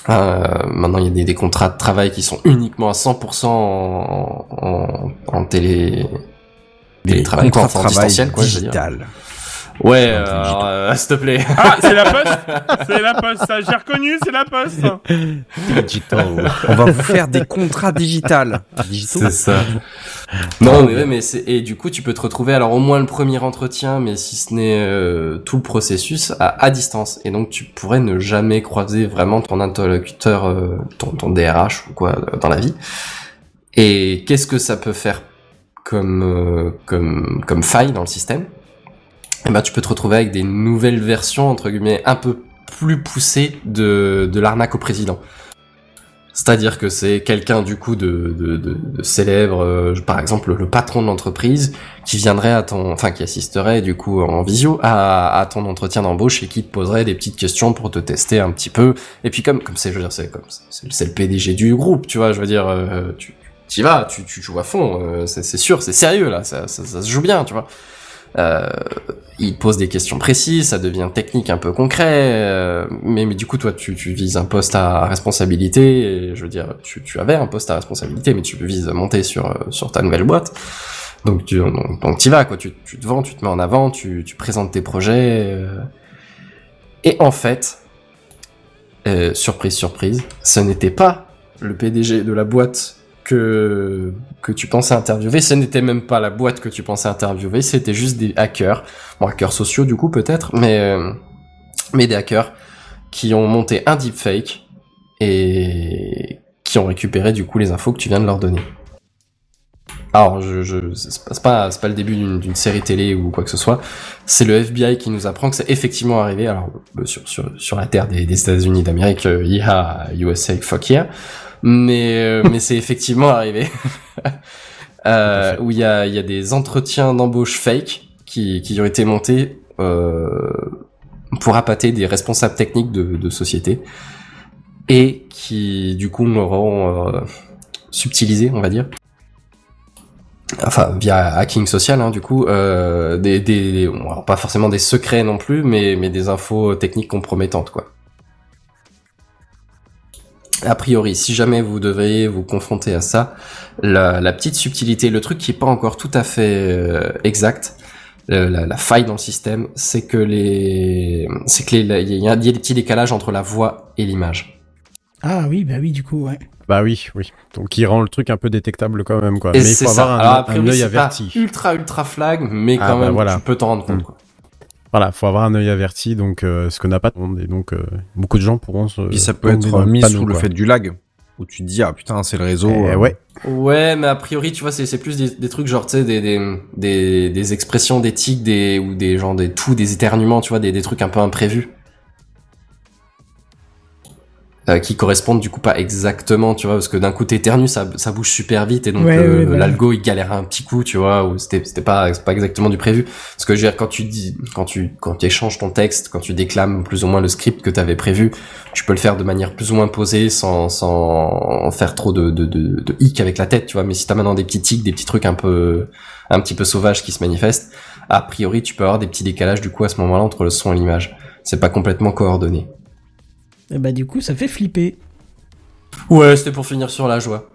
Euh, maintenant il y a des, des contrats de travail qui sont uniquement à cent pour cent en, en, en télé télétravail, quoi, en distanciel, quoi, digital. Ouais, euh, alors, euh, s'il te plaît. Ah, c'est la poste, c'est la poste, ça, j'ai reconnu, c'est la poste. Digital. On va vous faire des contrats digitales. C'est ça. Non, mais ouais, mais c'est, et du coup, tu peux te retrouver, alors, au moins le premier entretien, mais si ce n'est, euh, tout le processus à, à distance. Et donc, tu pourrais ne jamais croiser vraiment ton interlocuteur, euh, ton, ton D R H ou quoi, dans la vie. Et qu'est-ce que ça peut faire comme, euh, comme, comme faille dans le système? Et eh ben tu peux te retrouver avec des nouvelles versions entre guillemets un peu plus poussées de de l'arnaque au président. C'est-à-dire que c'est quelqu'un du coup de de de, de célèbre, euh, par exemple le patron de l'entreprise, qui viendrait à ton, enfin qui assisterait du coup en visio à à ton entretien d'embauche et qui te poserait des petites questions pour te tester un petit peu. Et puis comme comme c'est je veux dire c'est comme c'est, c'est le P D G du groupe, tu vois, je veux dire euh, tu tu y vas, tu tu joues à fond, euh, c'est c'est sûr, c'est sérieux là, ça ça, ça se joue bien, tu vois. euh, il pose des questions précises, ça devient technique, un peu concret, euh, mais, mais du coup, toi, tu, tu vises un poste à responsabilité, et, je veux dire, tu, tu avais un poste à responsabilité, mais tu vises monter sur, sur ta nouvelle boîte. Donc, tu, donc, donc t'y vas, quoi, tu, tu te vends, tu te mets en avant, tu, tu présentes tes projets, euh, et en fait, euh, surprise, surprise, ce n'était pas le P D G de la boîte que que tu pensais interviewer, ce n'était même pas la boîte que tu pensais interviewer, c'était juste des hackers, bon, hackers sociaux du coup peut-être, mais euh, mais des hackers qui ont monté un deepfake et qui ont récupéré du coup les infos que tu viens de leur donner. Alors je, je c'est pas c'est pas, c'est pas le début d'une, d'une série télé ou quoi que ce soit, c'est le F B I qui nous apprend que c'est effectivement arrivé. Alors sur sur sur la terre des, des États-Unis d'Amérique, yeah, U S A, fuck yeah. Mais mais c'est effectivement arrivé euh, où il y a il y a des entretiens d'embauche fake qui qui ont été montés euh, pour appâter des responsables techniques de de sociétés et qui du coup l'auront euh, subtilisé, on va dire, enfin via hacking social, hein, du coup euh, des des bon, alors pas forcément des secrets non plus, mais mais des infos techniques compromettantes, quoi. A priori, si jamais vous devriez vous confronter à ça, la, la petite subtilité, le truc qui est pas encore tout à fait euh, exact, euh, la, la faille dans le système, c'est que les, c'est que les, il y, y a des petits décalages entre la voix et l'image. Ah oui, bah oui, du coup, ouais. Bah oui, oui. Donc il rend le truc un peu détectable quand même, quoi. Et mais il faut ça. avoir un, Alors, après, un oui, œil c'est averti. Pas ultra ultra flag, mais quand ah, même, bah, voilà. Tu peux t'en rendre compte, mmh. quoi. Voilà, faut avoir un œil averti, donc euh, ce que n'a pas tout le monde, et donc euh, beaucoup de gens pourront se... Puis ça peut être mis sous le fait du lag, où tu te dis, ah putain, c'est le réseau... Euh, ouais. ouais, mais a priori, tu vois, c'est, c'est plus des, des trucs genre, tu sais, des, des, des, des expressions, des tics, des, ou des genre des tout, des éternuements, tu vois, des, des trucs un peu imprévus. Euh, qui correspondent du coup pas exactement, tu vois, parce que d'un coup t'éternues, ça, ça bouge super vite, et donc ouais, euh, ouais, ouais. l'algo il galère un petit coup, tu vois, ou c'était, c'était pas, c'est pas exactement du prévu. Parce que je veux dire, quand tu dis, quand tu, quand tu échanges ton texte, quand tu déclames plus ou moins le script que t'avais prévu, tu peux le faire de manière plus ou moins posée, sans, sans faire trop de, de, de, de hic avec la tête, tu vois. Mais si t'as maintenant des petits tics, des petits trucs un peu, un petit peu sauvages qui se manifestent, a priori tu peux avoir des petits décalages du coup à ce moment-là entre le son et l'image. C'est pas complètement coordonné. Et bah du coup ça fait flipper. Ouais, c'était pour finir sur la joie.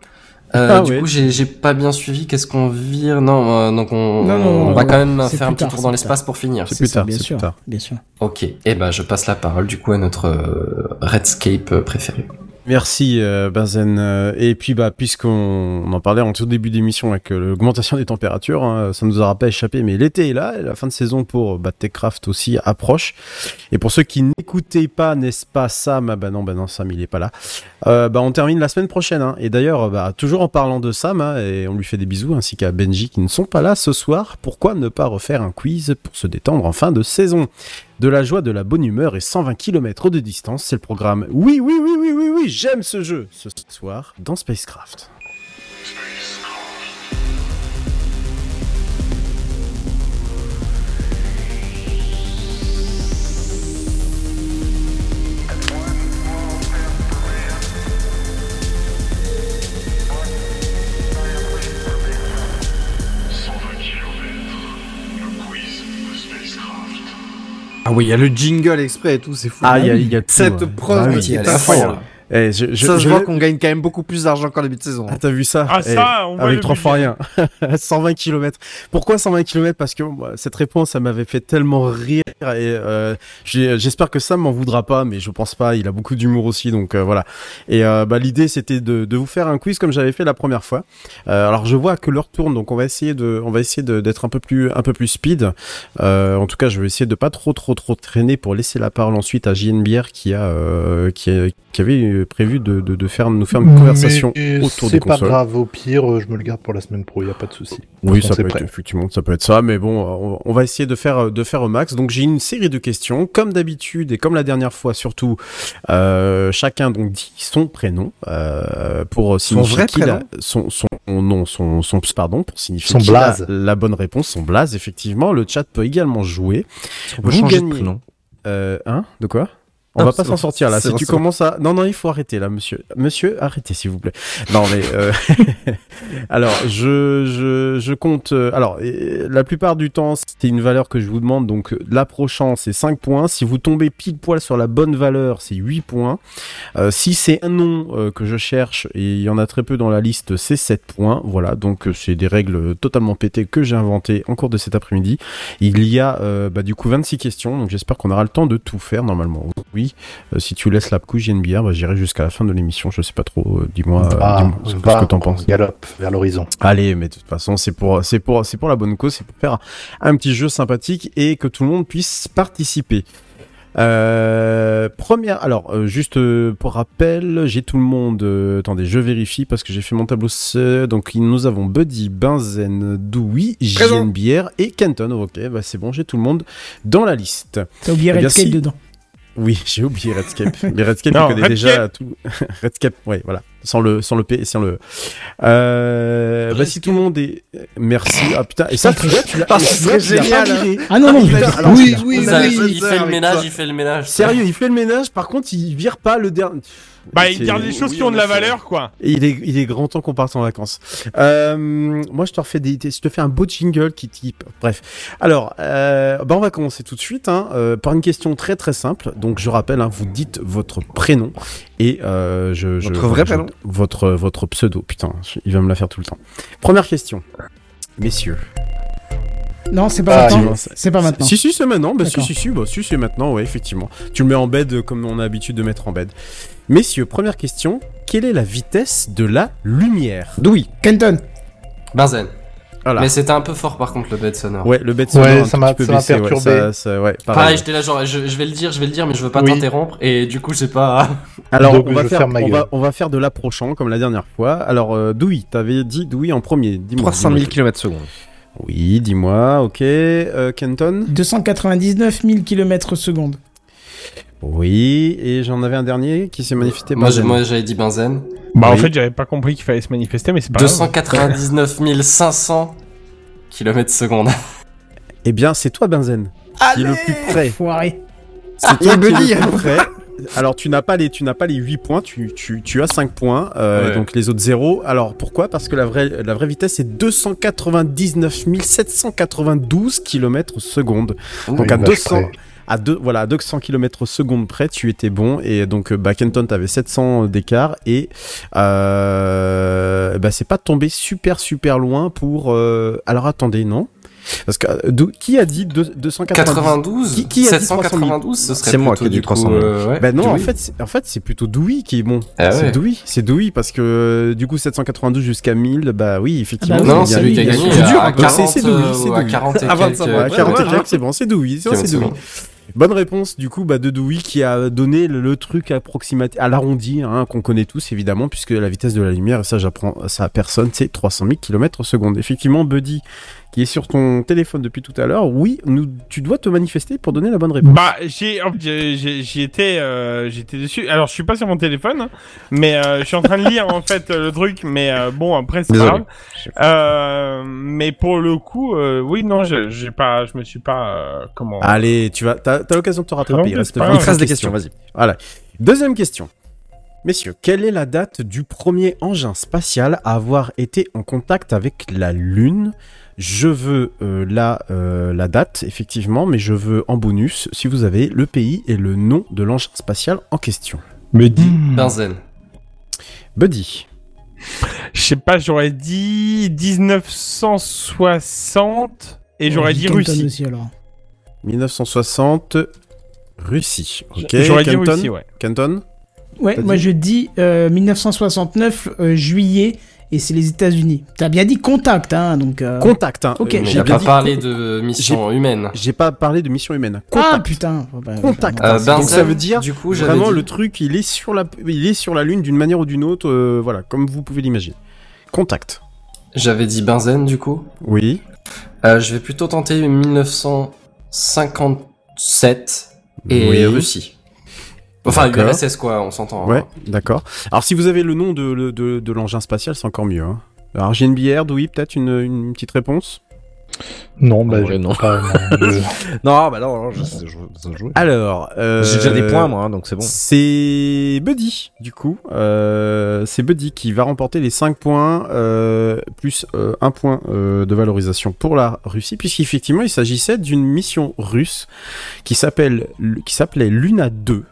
Euh, ah, du ouais. coup j'ai, j'ai pas bien suivi qu'est-ce qu'on vire. Non, euh, donc on, non, non, on non, va non, quand non. même c'est faire un petit tard, tour dans l'espace tard. pour finir. C'est, c'est plus tard, bien, c'est sûr, plus tard. bien sûr. Ok, et bah je passe la parole du coup à notre euh, Redscape préféré. Merci euh, Benzen. Et puis bah puisqu'on en parlait en tout début d'émission avec euh, l'augmentation des températures, hein, ça ne nous aura pas échappé, mais l'été est là et la fin de saison pour bah, Techcraft aussi approche. Et pour ceux qui n'écoutaient pas, n'est-ce pas Sam, bah non, bah non Sam il est pas là. Euh, bah on termine la semaine prochaine. Hein. Et d'ailleurs bah toujours en parlant de Sam, hein, et on lui fait des bisous ainsi qu'à Benji qui ne sont pas là ce soir. Pourquoi ne pas refaire un quiz pour se détendre en fin de saison? De la joie, de la bonne humeur et cent vingt kilomètres de distance, c'est le programme. Oui, oui, oui, oui, oui, oui, j'aime ce jeu. Ce soir, dans Spacecraft. Ah oui, il y a le jingle exprès et tout, c'est fou. Ah, il y, y a tout. Cette ouais. preuve ah, qui est incroyable. Eh, je, je, ça, je, je vois qu'on gagne quand même beaucoup plus d'argent qu'en début de saison. Ah, t'as vu ça? Ah, eh, ça, on avec trois fois rien. cent vingt kilomètres. Pourquoi cent vingt kilomètres? Parce que moi, cette réponse, ça m'avait fait tellement rire. Et euh, j'ai, j'espère que Sam m'en voudra pas, mais je pense pas. Il a beaucoup d'humour aussi, donc euh, voilà. Et euh, bah, l'idée, c'était de, de vous faire un quiz comme j'avais fait la première fois. Euh, alors, je vois que l'heure tourne, donc on va essayer de, on va essayer de, d'être un peu plus, un peu plus speed. Euh, en tout cas, je vais essayer de pas trop, trop, trop traîner pour laisser la parole ensuite à J N B R qui a, euh, qui, a qui avait prévu de, de, de faire, nous faire une conversation mais autour des consoles. C'est pas grave, au pire, je me le garde pour la semaine pro, il n'y a pas de souci. Oui, ça peut être, effectivement, ça peut être ça, mais bon, on va essayer de faire, de faire au max. Donc, j'ai une série de questions, comme d'habitude et comme la dernière fois surtout, euh, chacun donc dit son prénom, euh, pour signifier qu'il a, son, son, non, son, son, pardon, pour signifier son qu'il blaze. a la bonne réponse, son blaze, effectivement. Le chat peut également jouer. On peut changer de prénom. Euh, hein, de quoi? On non, va pas s'en sortir là. Si tu commences à... Non, non, il faut arrêter là, monsieur. Monsieur, arrêtez, s'il vous plaît. Non, mais... Euh... alors, je, je, je compte... Alors, la plupart du temps, c'était une valeur que je vous demande. Donc, l'approchant, c'est cinq points. Si vous tombez pile poil sur la bonne valeur, c'est huit points. Euh, si c'est un nom euh, que je cherche, et il y en a très peu dans la liste, c'est sept points. Voilà, donc c'est des règles totalement pétées que j'ai inventées en cours de cet après-midi. Il y a, euh, bah, du coup, vingt-six questions. Donc, j'espère qu'on aura le temps de tout faire, normalement. Oui, euh, si tu laisses la couche J N B R, bah, j'irai jusqu'à la fin de l'émission, je sais pas trop, euh, dis-moi, ah, dis-moi ce, bah, ce que t'en penses. Galope vers l'horizon. Allez, mais de toute façon, c'est pour, c'est pour, c'est pour la bonne cause, c'est pour faire un petit jeu sympathique et que tout le monde puisse participer. Euh, première, alors euh, juste euh, pour rappel, j'ai tout le monde. Euh, attendez, je vérifie parce que j'ai fait mon tableau. Euh, donc nous avons Buddy, Benzen, Doui, J N B R et Kenton. Ok, bah c'est bon, j'ai tout le monde dans la liste. T'as oublié Redscape si... dedans. Oui, j'ai oublié Redscape. Mais Redscape, non, je connais Redscape. Déjà tout. Redscape, ouais, voilà. Sans le, sans le P et sans le. Euh, bah, si tout le monde est. Merci. Ah, putain. Et ça, tu vois, tu l'as. Ah, c'est génial. Ah, non, non, il ah, fait... oui, oui, ça, oui, oui. Il fait le ménage, il fait le ménage. Sérieux, il fait le ménage. Par contre, il vire pas le dernier. Bah, il garde des choses oui, qui ont de la valeur, quoi. Et il est, il est grand temps qu'on parte en vacances. Euh, moi, je te refais des, je te fais un beau jingle qui type. Bref. Alors, euh, bah, on va commencer tout de suite, hein, euh, par une question très, très simple. Donc, je rappelle, hein, vous dites votre prénom et, euh, je, je. Votre vrai prénom? Votre, votre pseudo. Putain, il va me la faire tout le temps. Première question. Messieurs. Non, c'est pas ah, maintenant. C'est, c'est pas maintenant. Si, si, c'est maintenant. Bah, si, si, si, bah, si, c'est maintenant, ouais, effectivement. Tu le mets en bed comme on a l'habitude de mettre en bed. Messieurs, première question. Quelle est la vitesse de la lumière? Doui. Kenton. Benzen. Voilà. Mais c'était un peu fort par contre le bed sonore. Ouais, le bed sonore. Ouais, ça m'a, ça m'a perturbé. Ouais, ça, ça, ouais, pareil, pareil j'étais là genre, je, je vais le dire, je vais le dire, mais je veux pas oui. t'interrompre et du coup c'est pas. Alors Donc, on, va faire, on, va, on va faire de l'approchant comme la dernière fois. Alors euh, Doui, t'avais dit Doui en premier. Dis-moi, trois cent mille km/s. Oui, dis-moi. Ok, euh, Kenton. deux cent quatre-vingt-dix-neuf mille km/s. Oui, et j'en avais un dernier qui s'est manifesté. Moi, j'ai, moi j'avais dit Benzen. Bah oui. En fait j'avais pas compris qu'il fallait se manifester, mais c'est pas deux cent quatre-vingt-dix-neuf mille cinq cents kilomètres secondes. Eh bien c'est toi Benzen. Allez, qui est le plus près. Foiré. C'est toi Buddy qui est le plus près. Alors tu n'as pas les tu n'as pas les huit points, tu tu tu as cinq points euh, ouais. Donc les autres zéro. Alors pourquoi? Parce que la vraie la vraie vitesse est deux cent quatre-vingt-dix-neuf mille sept cent quatre-vingt-douze kilomètres secondes. Donc oui, à deux cents près. À deux, voilà, à deux cents km seconde près, tu étais bon. Et donc, bah, Kenton, t'avais sept cents d'écart. Et, euh, bah, c'est pas tombé super, super loin pour, euh, alors attendez, non? Parce que, d'où, qui a dit deux cent quatre-vingt-douze? Qui, qui a dit sept cent quatre-vingt-douze? Ce serait c'est moi qui ai dit trois cent mille. Euh, ouais. Ben non, Doui. en fait, c'est, en fait, c'est plutôt Doui qui est bon. Ah c'est ouais. Doui, c'est Doui parce que, du coup, sept cent quatre-vingt-douze jusqu'à mille, bah oui, effectivement. Ah bah non, c'est lui qui a gagné. C'est dur, c'est Doui, c'est Doui. À quarante et quelques, c'est bon, c'est Doui, c'est Doui. Bonne réponse du coup bah, de Doui qui a donné le, le truc approximatif à l'arrondi hein, qu'on connaît tous évidemment puisque la vitesse de la lumière, et ça j'apprends ça à personne, c'est trois cent mille km/s. Effectivement Buddy qui est sur ton téléphone depuis tout à l'heure, oui nous, tu dois te manifester pour donner la bonne réponse. Bah j'ai, j'ai, j'y étais, euh, j'étais dessus, alors je suis pas sur mon téléphone mais euh, je suis en train de lire en fait le truc mais euh, bon après c'est pas grave euh, mais pour le coup euh, oui non je, j'ai pas, je me suis pas euh, comment... Allez tu vas t'as, t'as l'occasion de te rattraper, non, il te reste des questions, vas-y. Voilà. Deuxième question. Messieurs, quelle est la date du premier engin spatial à avoir été en contact avec la Lune? Je veux euh, la, euh, la date, effectivement, mais je veux en bonus, si vous avez le pays et le nom de l'engin spatial en question. Buddy. Mmh. Benzen. Buddy. Je sais pas, j'aurais dit dix-neuf cent soixante et j'aurais dit Russie. Aussi, alors. dix-neuf cent soixante, Russie. Ok, j'aurais Kenton. Dit Russie, ouais. Kenton. Ouais, t'as moi dit... je dis euh, dix-neuf cent soixante-neuf euh, juillet et c'est les États-Unis. T'as bien dit contact, hein, donc. Euh... Contact, hein. Ok. Euh, j'ai pas dit... parlé de mission j'ai... humaine. J'ai pas parlé de mission humaine. Contact. Ah putain. Contact. Euh, ben donc ça veut dire du coup, vraiment dit... le truc, il est sur la, il est sur la Lune d'une manière ou d'une autre, euh, voilà, comme vous pouvez l'imaginer. Contact. J'avais dit Benzen du coup. Oui. Euh, je vais plutôt tenter mille neuf cent cinquante-sept et oui. Russie. Enfin, l'U R S S, quoi, on s'entend. Ouais, hein. D'accord. Alors, si vous avez le nom de, de, de, de l'engin spatial, c'est encore mieux. Hein. Alors, J N B R, Doui, peut-être une, une petite réponse? Non, bah vrai, non. Pas, non, je... non, bah non, non je sais jouer. Alors, euh, j'ai déjà des points, moi, hein, donc c'est bon. C'est Buddy, du coup. Euh, c'est Buddy qui va remporter les cinq points, euh, plus euh, un point euh, de valorisation pour la Russie, puisqu'effectivement, il s'agissait d'une mission russe qui, s'appelle, qui s'appelait Luna deux,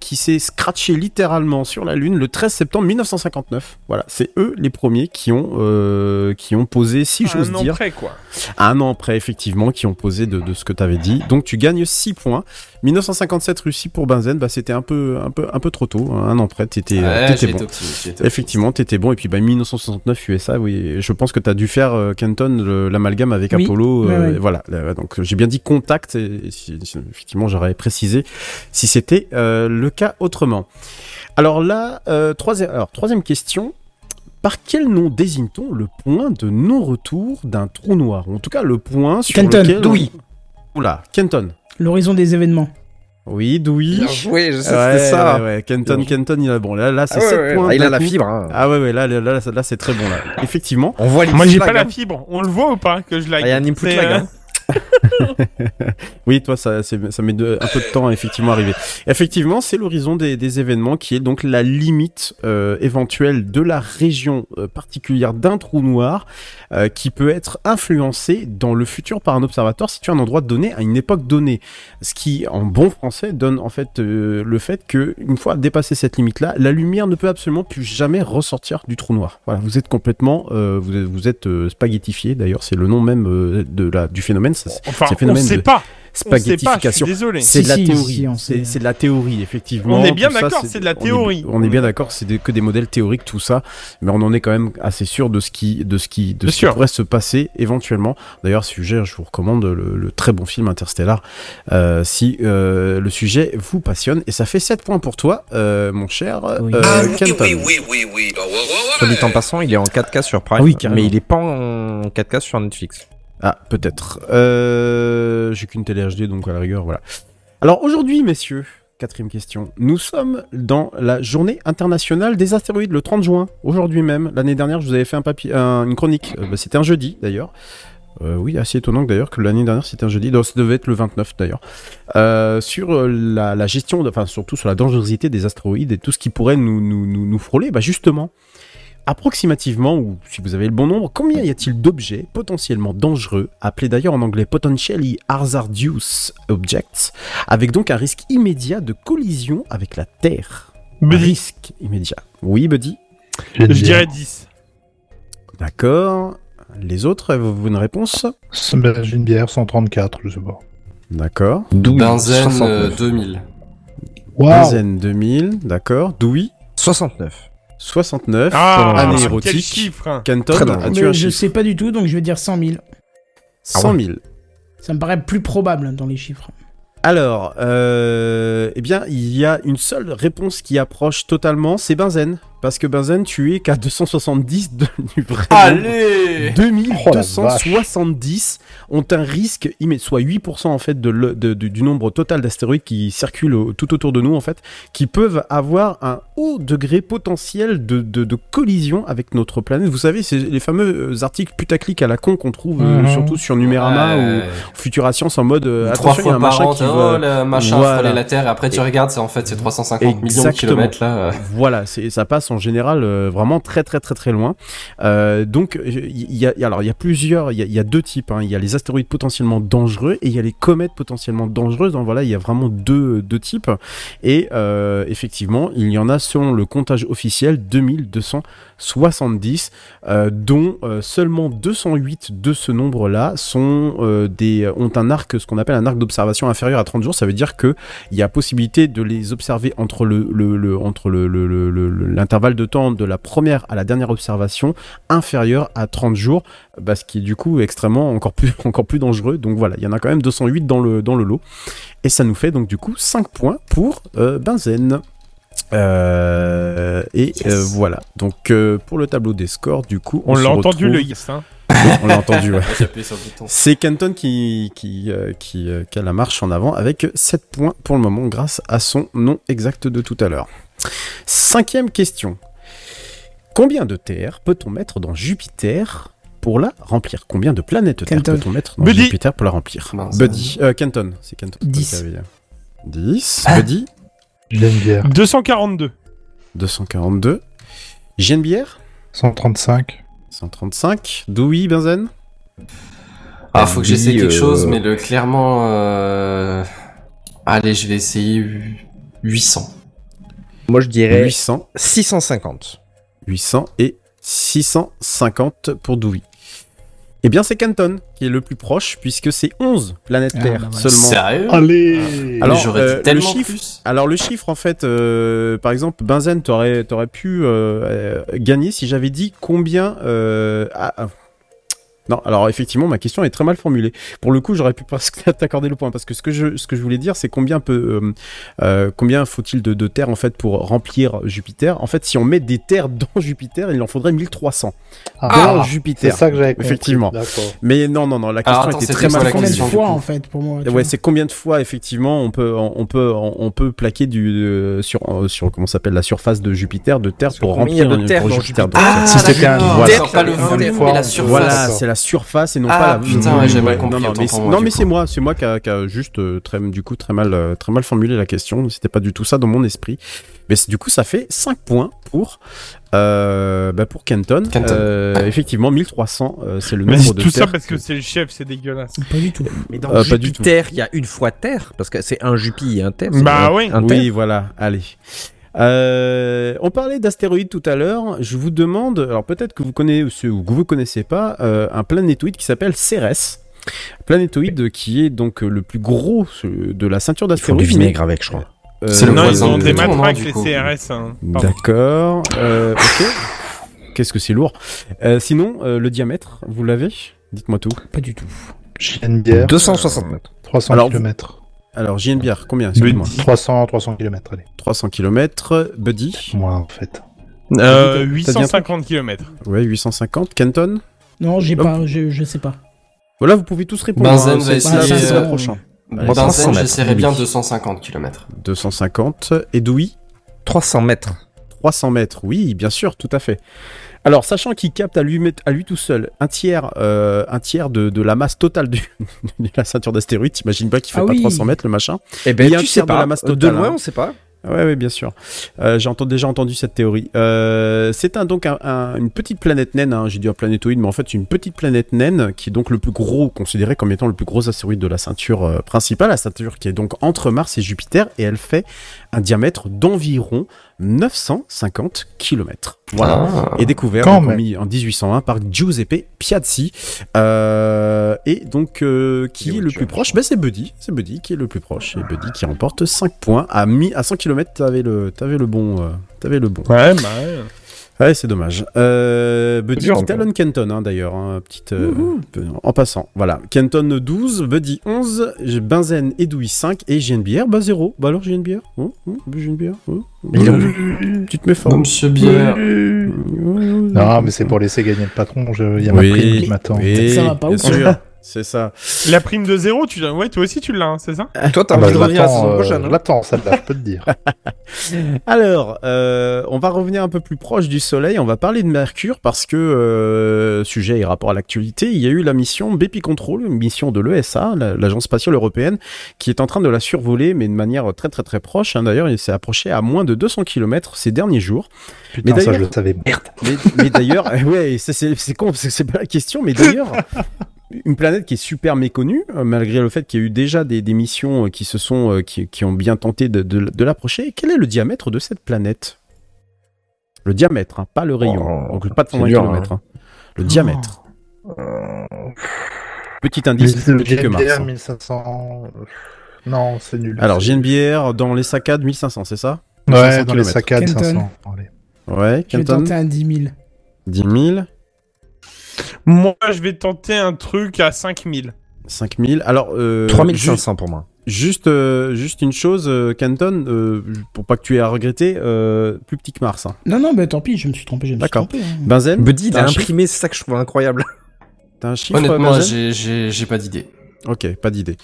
qui s'est scratché littéralement sur la Lune le treize septembre mille neuf cent cinquante-neuf. Voilà, c'est eux les premiers qui ont, euh, qui ont posé, si j'ose dire... Un an près, quoi. Un an près, effectivement, qui ont posé de, de ce que tu avais dit. Donc, tu gagnes six points. dix-neuf cent cinquante-sept, Russie pour Benzen, bah, c'était un peu, un, peu, un peu trop tôt. Un an près, t'étais, ah, t'étais bon. Optimiste, j'étais effectivement, t'étais bon. Et puis, bah, dix-neuf cent soixante-neuf, U S A, oui. Je pense que t'as dû faire, euh, Kenton, le, l'amalgame avec oui. Apollo. Euh, oui, oui. Voilà. Donc, j'ai bien dit contact. Et, et si, effectivement, j'aurais précisé si c'était... Euh, le cas autrement. Alors là, euh, troisième, alors, troisième question. Par quel nom désigne-t-on le point de non-retour d'un trou noir ? En tout cas, le point sur Kenton, lequel... Kenton, Doui. On... Oula, Kenton. L'horizon des événements. Oui, Doui. Bien joué, je sais que ouais, c'était ça. Ouais, ouais. Kenton, oui. Kenton, il a... Bon, là, là c'est ah, sept ouais, points. Ah, il a la fibre. Hein. Ah ouais, ouais là, là, là, là, c'est très bon, là. Effectivement. On voit les Moi, j'ai pas hein. la fibre. On le voit ou pas que je lag ? Il y a un input lag, hein. Oui, toi, ça, c'est, ça met de, un peu de temps à effectivement arriver. Effectivement, c'est l'horizon des, des événements qui est donc la limite euh, éventuelle de la région euh, particulière d'un trou noir euh, qui peut être influencé dans le futur par un observateur situé à un endroit donné à une époque donnée. Ce qui, en bon français, donne en fait euh, le fait que une fois dépassé cette limite-là, la lumière ne peut absolument plus jamais ressortir du trou noir. Voilà, vous êtes complètement, euh, vous êtes, vous êtes euh, spaghettifié. D'ailleurs, c'est le nom même euh, de la du phénomène. Ça, enfin, on ne sait pas. Spaghettification. Désolé. C'est de la théorie. C'est, c'est de la théorie, effectivement. On est bien tout d'accord, ça, c'est, c'est de la théorie. On est, on est bien d'accord, c'est de, que des modèles théoriques, tout ça. Mais on en est quand même assez sûr de ce qui, de ce qui, de ce qui pourrait se passer éventuellement. D'ailleurs, sujet, je vous recommande le, le très bon film Interstellar. Euh, si euh, le sujet vous passionne, et ça fait sept points pour toi, euh, mon cher oui. Euh, ah, Kenton. Oui, oui, oui, oui. Soit dit en passant, il est en quatre K sur Prime, oui, mais il est pas en quatre K sur Netflix. Ah, peut-être. Euh, j'ai qu'une télé H D, donc à la rigueur, voilà. Alors aujourd'hui, messieurs, quatrième question, nous sommes dans la journée internationale des astéroïdes, le trente juin, aujourd'hui même. L'année dernière, je vous avais fait un papier, un, une chronique, euh, bah, c'était un jeudi d'ailleurs. Euh, oui, assez étonnant d'ailleurs que l'année dernière c'était un jeudi, donc ça devait être le vingt-neuf d'ailleurs, euh, sur la, la gestion, de, enfin surtout sur la dangerosité des astéroïdes et tout ce qui pourrait nous, nous, nous, nous frôler, bah justement. Approximativement, ou si vous avez le bon nombre, combien y a-t-il d'objets potentiellement dangereux, appelés d'ailleurs en anglais potentially hazardous objects, avec donc un risque immédiat de collision avec la Terre ? Buddy. Risque immédiat. Oui, Buddy ? Je, Je dirais dix. D'accord. Les autres, avez-vous une réponse ? J'ai une bière cent trente-quatre, je sais pas. D'accord. Benzen deux mille. Wow. Benzen deux mille, d'accord. Doui ? soixante-neuf. soixante-neuf, ah, année érotique. Chiffre, hein. Kenton, as-tu un chiffre ? Je sais pas du tout, donc je vais dire cent mille. cent mille. Ça me paraît plus probable dans les chiffres. Alors, euh, eh bien, il y a une seule réponse qui approche totalement, c'est Benzen. Parce que Benzen, tu es qu'à deux cent soixante-dix de, du vrai. Allez ! deux mille deux cent soixante-dix oh, ont un risque, soit huit pour cent en fait de le, de, de, du nombre total d'astéroïdes qui circulent au, tout autour de nous en fait, qui peuvent avoir un haut degré potentiel de, de, de collision avec notre planète. Vous savez, c'est les fameux articles putaclic à la con qu'on trouve mmh. euh, surtout sur Numérama ouais. ou Futura Science en mode euh, attention, il y a un machin an, qui va... Oh, le machin voilà. frôler la Terre, et après tu et regardes, c'est, en fait c'est trois cent cinquante exactement. Millions de kilomètres là. Euh... Voilà, c'est, ça passe en en général euh, vraiment très très très très loin euh, donc il y, y a alors il y a plusieurs il y, y a deux types il hein. y a les astéroïdes potentiellement dangereux et il y a les comètes potentiellement dangereuses, donc voilà il y a vraiment deux deux types et euh, effectivement il y en a selon le comptage officiel deux mille deux cent soixante-dix euh, dont euh, seulement deux cent huit de ce nombre là sont euh, des ont un arc ce qu'on appelle un arc d'observation inférieur à trente jours. Ça veut dire que il y a possibilité de les observer entre le, le, le entre le, le, le, le l'intervalle de temps de la première à la dernière observation inférieure à trente jours, bah, ce qui du coup est extrêmement encore plus, encore plus dangereux. Donc voilà, il y en a quand même deux cent huit dans le, dans le lot. Et ça nous fait donc du coup cinq points pour euh, Benzen. Euh, et yes. euh, voilà, donc euh, pour le tableau des scores, du coup, on, on l'a entendu retrouve... le yes, hein. On l'a entendu, ouais. C'est Kenton qui, qui, euh, qui, euh, qui a la marche en avant avec sept points pour le moment grâce à son nom exact de tout à l'heure. Cinquième question. Combien de terres peut-on mettre dans Jupiter pour la remplir. Combien de planètes Terre peut-on mettre dans Buddy. Jupiter pour la remplir? Mince, Buddy, euh, Kenton, c'est Kenton. dix. dix, ah. Buddy. J N B R. deux cent quarante-deux. deux cent quarante-deux. J N B R cent trente-cinq. cent trente-cinq. Doui, Benzen. Ah, faut que j'essaie quelque euh... chose, mais le clairement... Euh... Allez, je vais essayer huit cents. Moi, je dirais huit cents. six cent cinquante. huit cents et six cent cinquante pour Doui. Eh bien, c'est Kenton qui est le plus proche, puisque c'est onze planètes ah, Terre bah ouais. seulement. Sérieux ? Allez ! Alors, j'aurais euh, dit tellement le chiffre, plus. Alors, le chiffre, en fait, euh, par exemple, Benzen, t'aurais, t'aurais pu euh, gagner si j'avais dit combien... Euh, ah, non, alors effectivement, ma question est très mal formulée. Pour le coup, j'aurais pu pas t'accorder le point, parce que ce que je, ce que je voulais dire, c'est combien peut, euh, combien faut-il de, de terres en fait pour remplir Jupiter. En fait, si on met des terres dans Jupiter, il en faudrait mille trois cents ah, dans ah, Jupiter. C'est ça que j'avais compris. Effectivement. D'accord. Mais non, non, non, la question alors, attends, était très mal formulée. Combien de fois en fait pour moi. Ouais, vois. C'est combien de fois effectivement on peut, on peut, on peut plaquer du euh, sur, euh, sur comment ça s'appelle la surface de Jupiter de terre pour remplir de terre dans Jupiter. Ah, c'était un. Pas le volume, mais la surface. Voilà. Surface et non ah, pas la putain ouais, j'ai mal compris non, non mais, c'est, moi, non, mais c'est moi c'est moi qui a, qui a juste euh, très du coup très mal euh, très mal formulé la question, c'était pas du tout ça dans mon esprit, mais du coup ça fait cinq points pour euh, bah pour Kenton, Kenton. Euh, ah. Effectivement mille trois cents euh, c'est le mais nombre de tout terres ça parce que... que c'est le chef, c'est dégueulasse, pas du tout, mais dans euh, Jupiter il y a une fois Terre parce que c'est un Jupiter et un Terre, bah un, oui un Terre. Oui voilà allez. Euh, on parlait d'astéroïdes tout à l'heure. Je vous demande, alors peut-être que vous connaissez ou que vous connaissez pas, euh, un planétoïde qui s'appelle Cérès. Planétoïde qui est donc le plus gros de la ceinture d'astéroïdes. Ils font du vinaigre avec, je crois. Euh, C'est le non, ils ont des matraques les C R S. Hein. D'accord. Euh, ok. Qu'est-ce que c'est lourd. Euh, sinon, euh, le diamètre, vous l'avez ? Dites-moi tout. Pas du tout. J N B R. deux cent soixante mètres. trois cents alors, kilomètres. Alors, J N B R, combien, excuse-moi ? trois cents kilomètres, allez. trois cents kilomètres, Buddy ? Moi, en fait. Euh, huit cent cinquante kilomètres. Ouais, huit cent cinquante. Kenton ? Non, j'ai oh. pas, je, je sais pas. Voilà, vous pouvez tous répondre. Benzen, hein, va essayer le euh... prochain. Benzen, j'essaierai bien deux cent cinquante kilomètres. deux cent cinquante. Et Doui ? trois cents mètres. trois cents mètres, oui, bien sûr, tout à fait. Alors, sachant qu'il capte à lui, à lui tout seul un tiers, euh, un tiers de, de la masse totale du, de la ceinture d'astéroïdes, t'imagines pas qu'il fait ah pas oui. trois cents mètres le machin. Eh ben, il y a un tiers pas. De la masse totale. De loin, hein. On sait pas. Ouais, ouais, bien sûr. Euh, j'ai entendu, déjà entendu cette théorie. Euh, c'est un, donc un, un, une petite planète naine. Hein, j'ai dit un planétoïde, mais en fait c'est une petite planète naine qui est donc le plus gros, considéré comme étant le plus gros astéroïde de la ceinture euh, principale, la ceinture qui est donc entre Mars et Jupiter, et elle fait un diamètre d'environ neuf cent cinquante kilomètres. Voilà. Ah, et découvert en mille huit cent un par Giuseppe Piazzi. Euh, et donc euh, qui et est le plus proche ben, c'est Buddy. C'est Buddy qui est le plus proche. Et Buddy qui remporte cinq points à, mi- à cent kilomètres. T'avais le, t'avais le bon, euh, t'avais le bon. Ouais, bah ouais. Ouais, c'est dommage. Euh, Buddy qui talonne Kenton, hein, d'ailleurs, hein, petite euh, en passant. Voilà, Kenton douze, Buddy onze, Benzen et Doui cinq et J N B R bah zéro. Bah alors J N B R, oh, oh, J N B R, oh, oh. Tu te mets fort. Monsieur Bière. Non, mais c'est pour laisser gagner le patron. Il y a oui, ma prime qui m'attend. Oui, ça va pas ou quoi. C'est ça. La prime de zéro, tu l'as. Ouais, toi aussi tu l'as, hein, c'est ça. Toi, t'as envie de revenir la saison prochaine. Euh, l'attends, celle-là, je peux te dire. Alors, euh, on va revenir un peu plus proche du Soleil. On va parler de Mercure parce que euh, sujet et rapport à l'actualité, il y a eu la mission Baby Control, une mission de l'E S A, l'Agence spatiale européenne, qui est en train de la survoler, mais de manière très très très proche. Hein. D'ailleurs, il s'est approché à moins de deux cents kilomètres ces derniers jours. Putain, mais ça je le savais. Merde. Mais, mais d'ailleurs, ouais, c'est, c'est, c'est con parce que c'est pas la question, mais d'ailleurs. Une planète qui est super méconnue, malgré le fait qu'il y a eu déjà des, des missions qui se sont, qui, qui ont bien tenté de, de, de l'approcher. Et quel est le diamètre de cette planète ? Le diamètre, hein, pas le rayon. Oh, donc pas de cent vingt kilomètres. Hein. Hein. Le oh. diamètre. Oh. Petit indice, c'est petit que Mars. mille cinq cents... Non, c'est nul. Alors, J N B R dans les saccades, mille cinq cents, c'est ça ? Ouais, dans les saccades, cinq cents. Allez. Ouais, Kenton. Je vais tenter un dix mille. dix mille ? Moi, je vais tenter un truc à cinq mille. cinq mille, alors... Euh, trois mille cinq cents pour moi. Juste, euh, juste une chose, euh, Kenton, euh, pour pas que tu aies à regretter, euh, plus petit que Mars. Hein. Non, non, mais tant pis, je me suis trompé, je me D'accord. suis trompé. Hein. Benzen, Buddy, il a imprimé, c'est ça que je trouve incroyable. T'as un chiffre, honnêtement, j'ai, j'ai, j'ai pas d'idée. Ok, pas d'idée.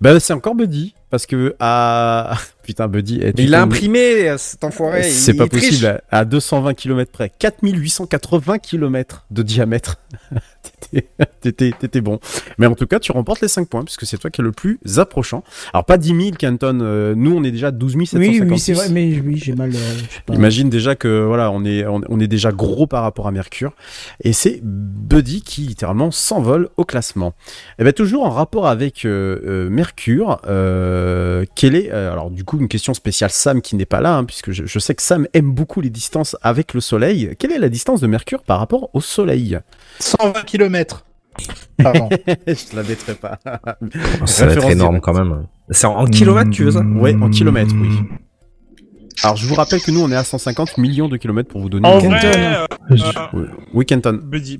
Ben, c'est encore Buddy, parce que à... Putain, Buddy... Est il l'a imprimé, cet enfoiré, il C'est pas possible, triche. À deux cent vingt kilomètres près. quatre mille huit cent quatre-vingts kilomètres de diamètre. t'étais, t'étais, t'étais bon. Mais en tout cas, tu remportes les cinq points, puisque c'est toi qui es le plus approchant. Alors, pas dix mille, Kenton. Euh, nous, on est déjà à douze mille sept cent cinquante-six. Oui, oui, c'est vrai, mais oui, j'ai mal. Euh, Imagine déjà que, voilà, on est, on, on est déjà gros par rapport à Mercure. Et c'est Buddy qui, littéralement, s'envole au classement. Et bien, toujours en rapport avec euh, euh, Mercure, euh, quelle est. Euh, alors, du coup, une question spéciale, Sam, qui n'est pas là, hein, puisque je, je sais que Sam aime beaucoup les distances avec le Soleil. Quelle est la distance de Mercure par rapport au Soleil ? cent vingt kilomètres. Pardon. Je la mettrai pas. Ça va être énorme quand même. C'est en, en kilomètres, tu veux ça ? Ouais, en kilomètres, oui. Alors, je vous rappelle que nous, on est à cent cinquante millions de kilomètres pour vous donner... En Kenton. Vrai, euh, oui. oui, Kenton.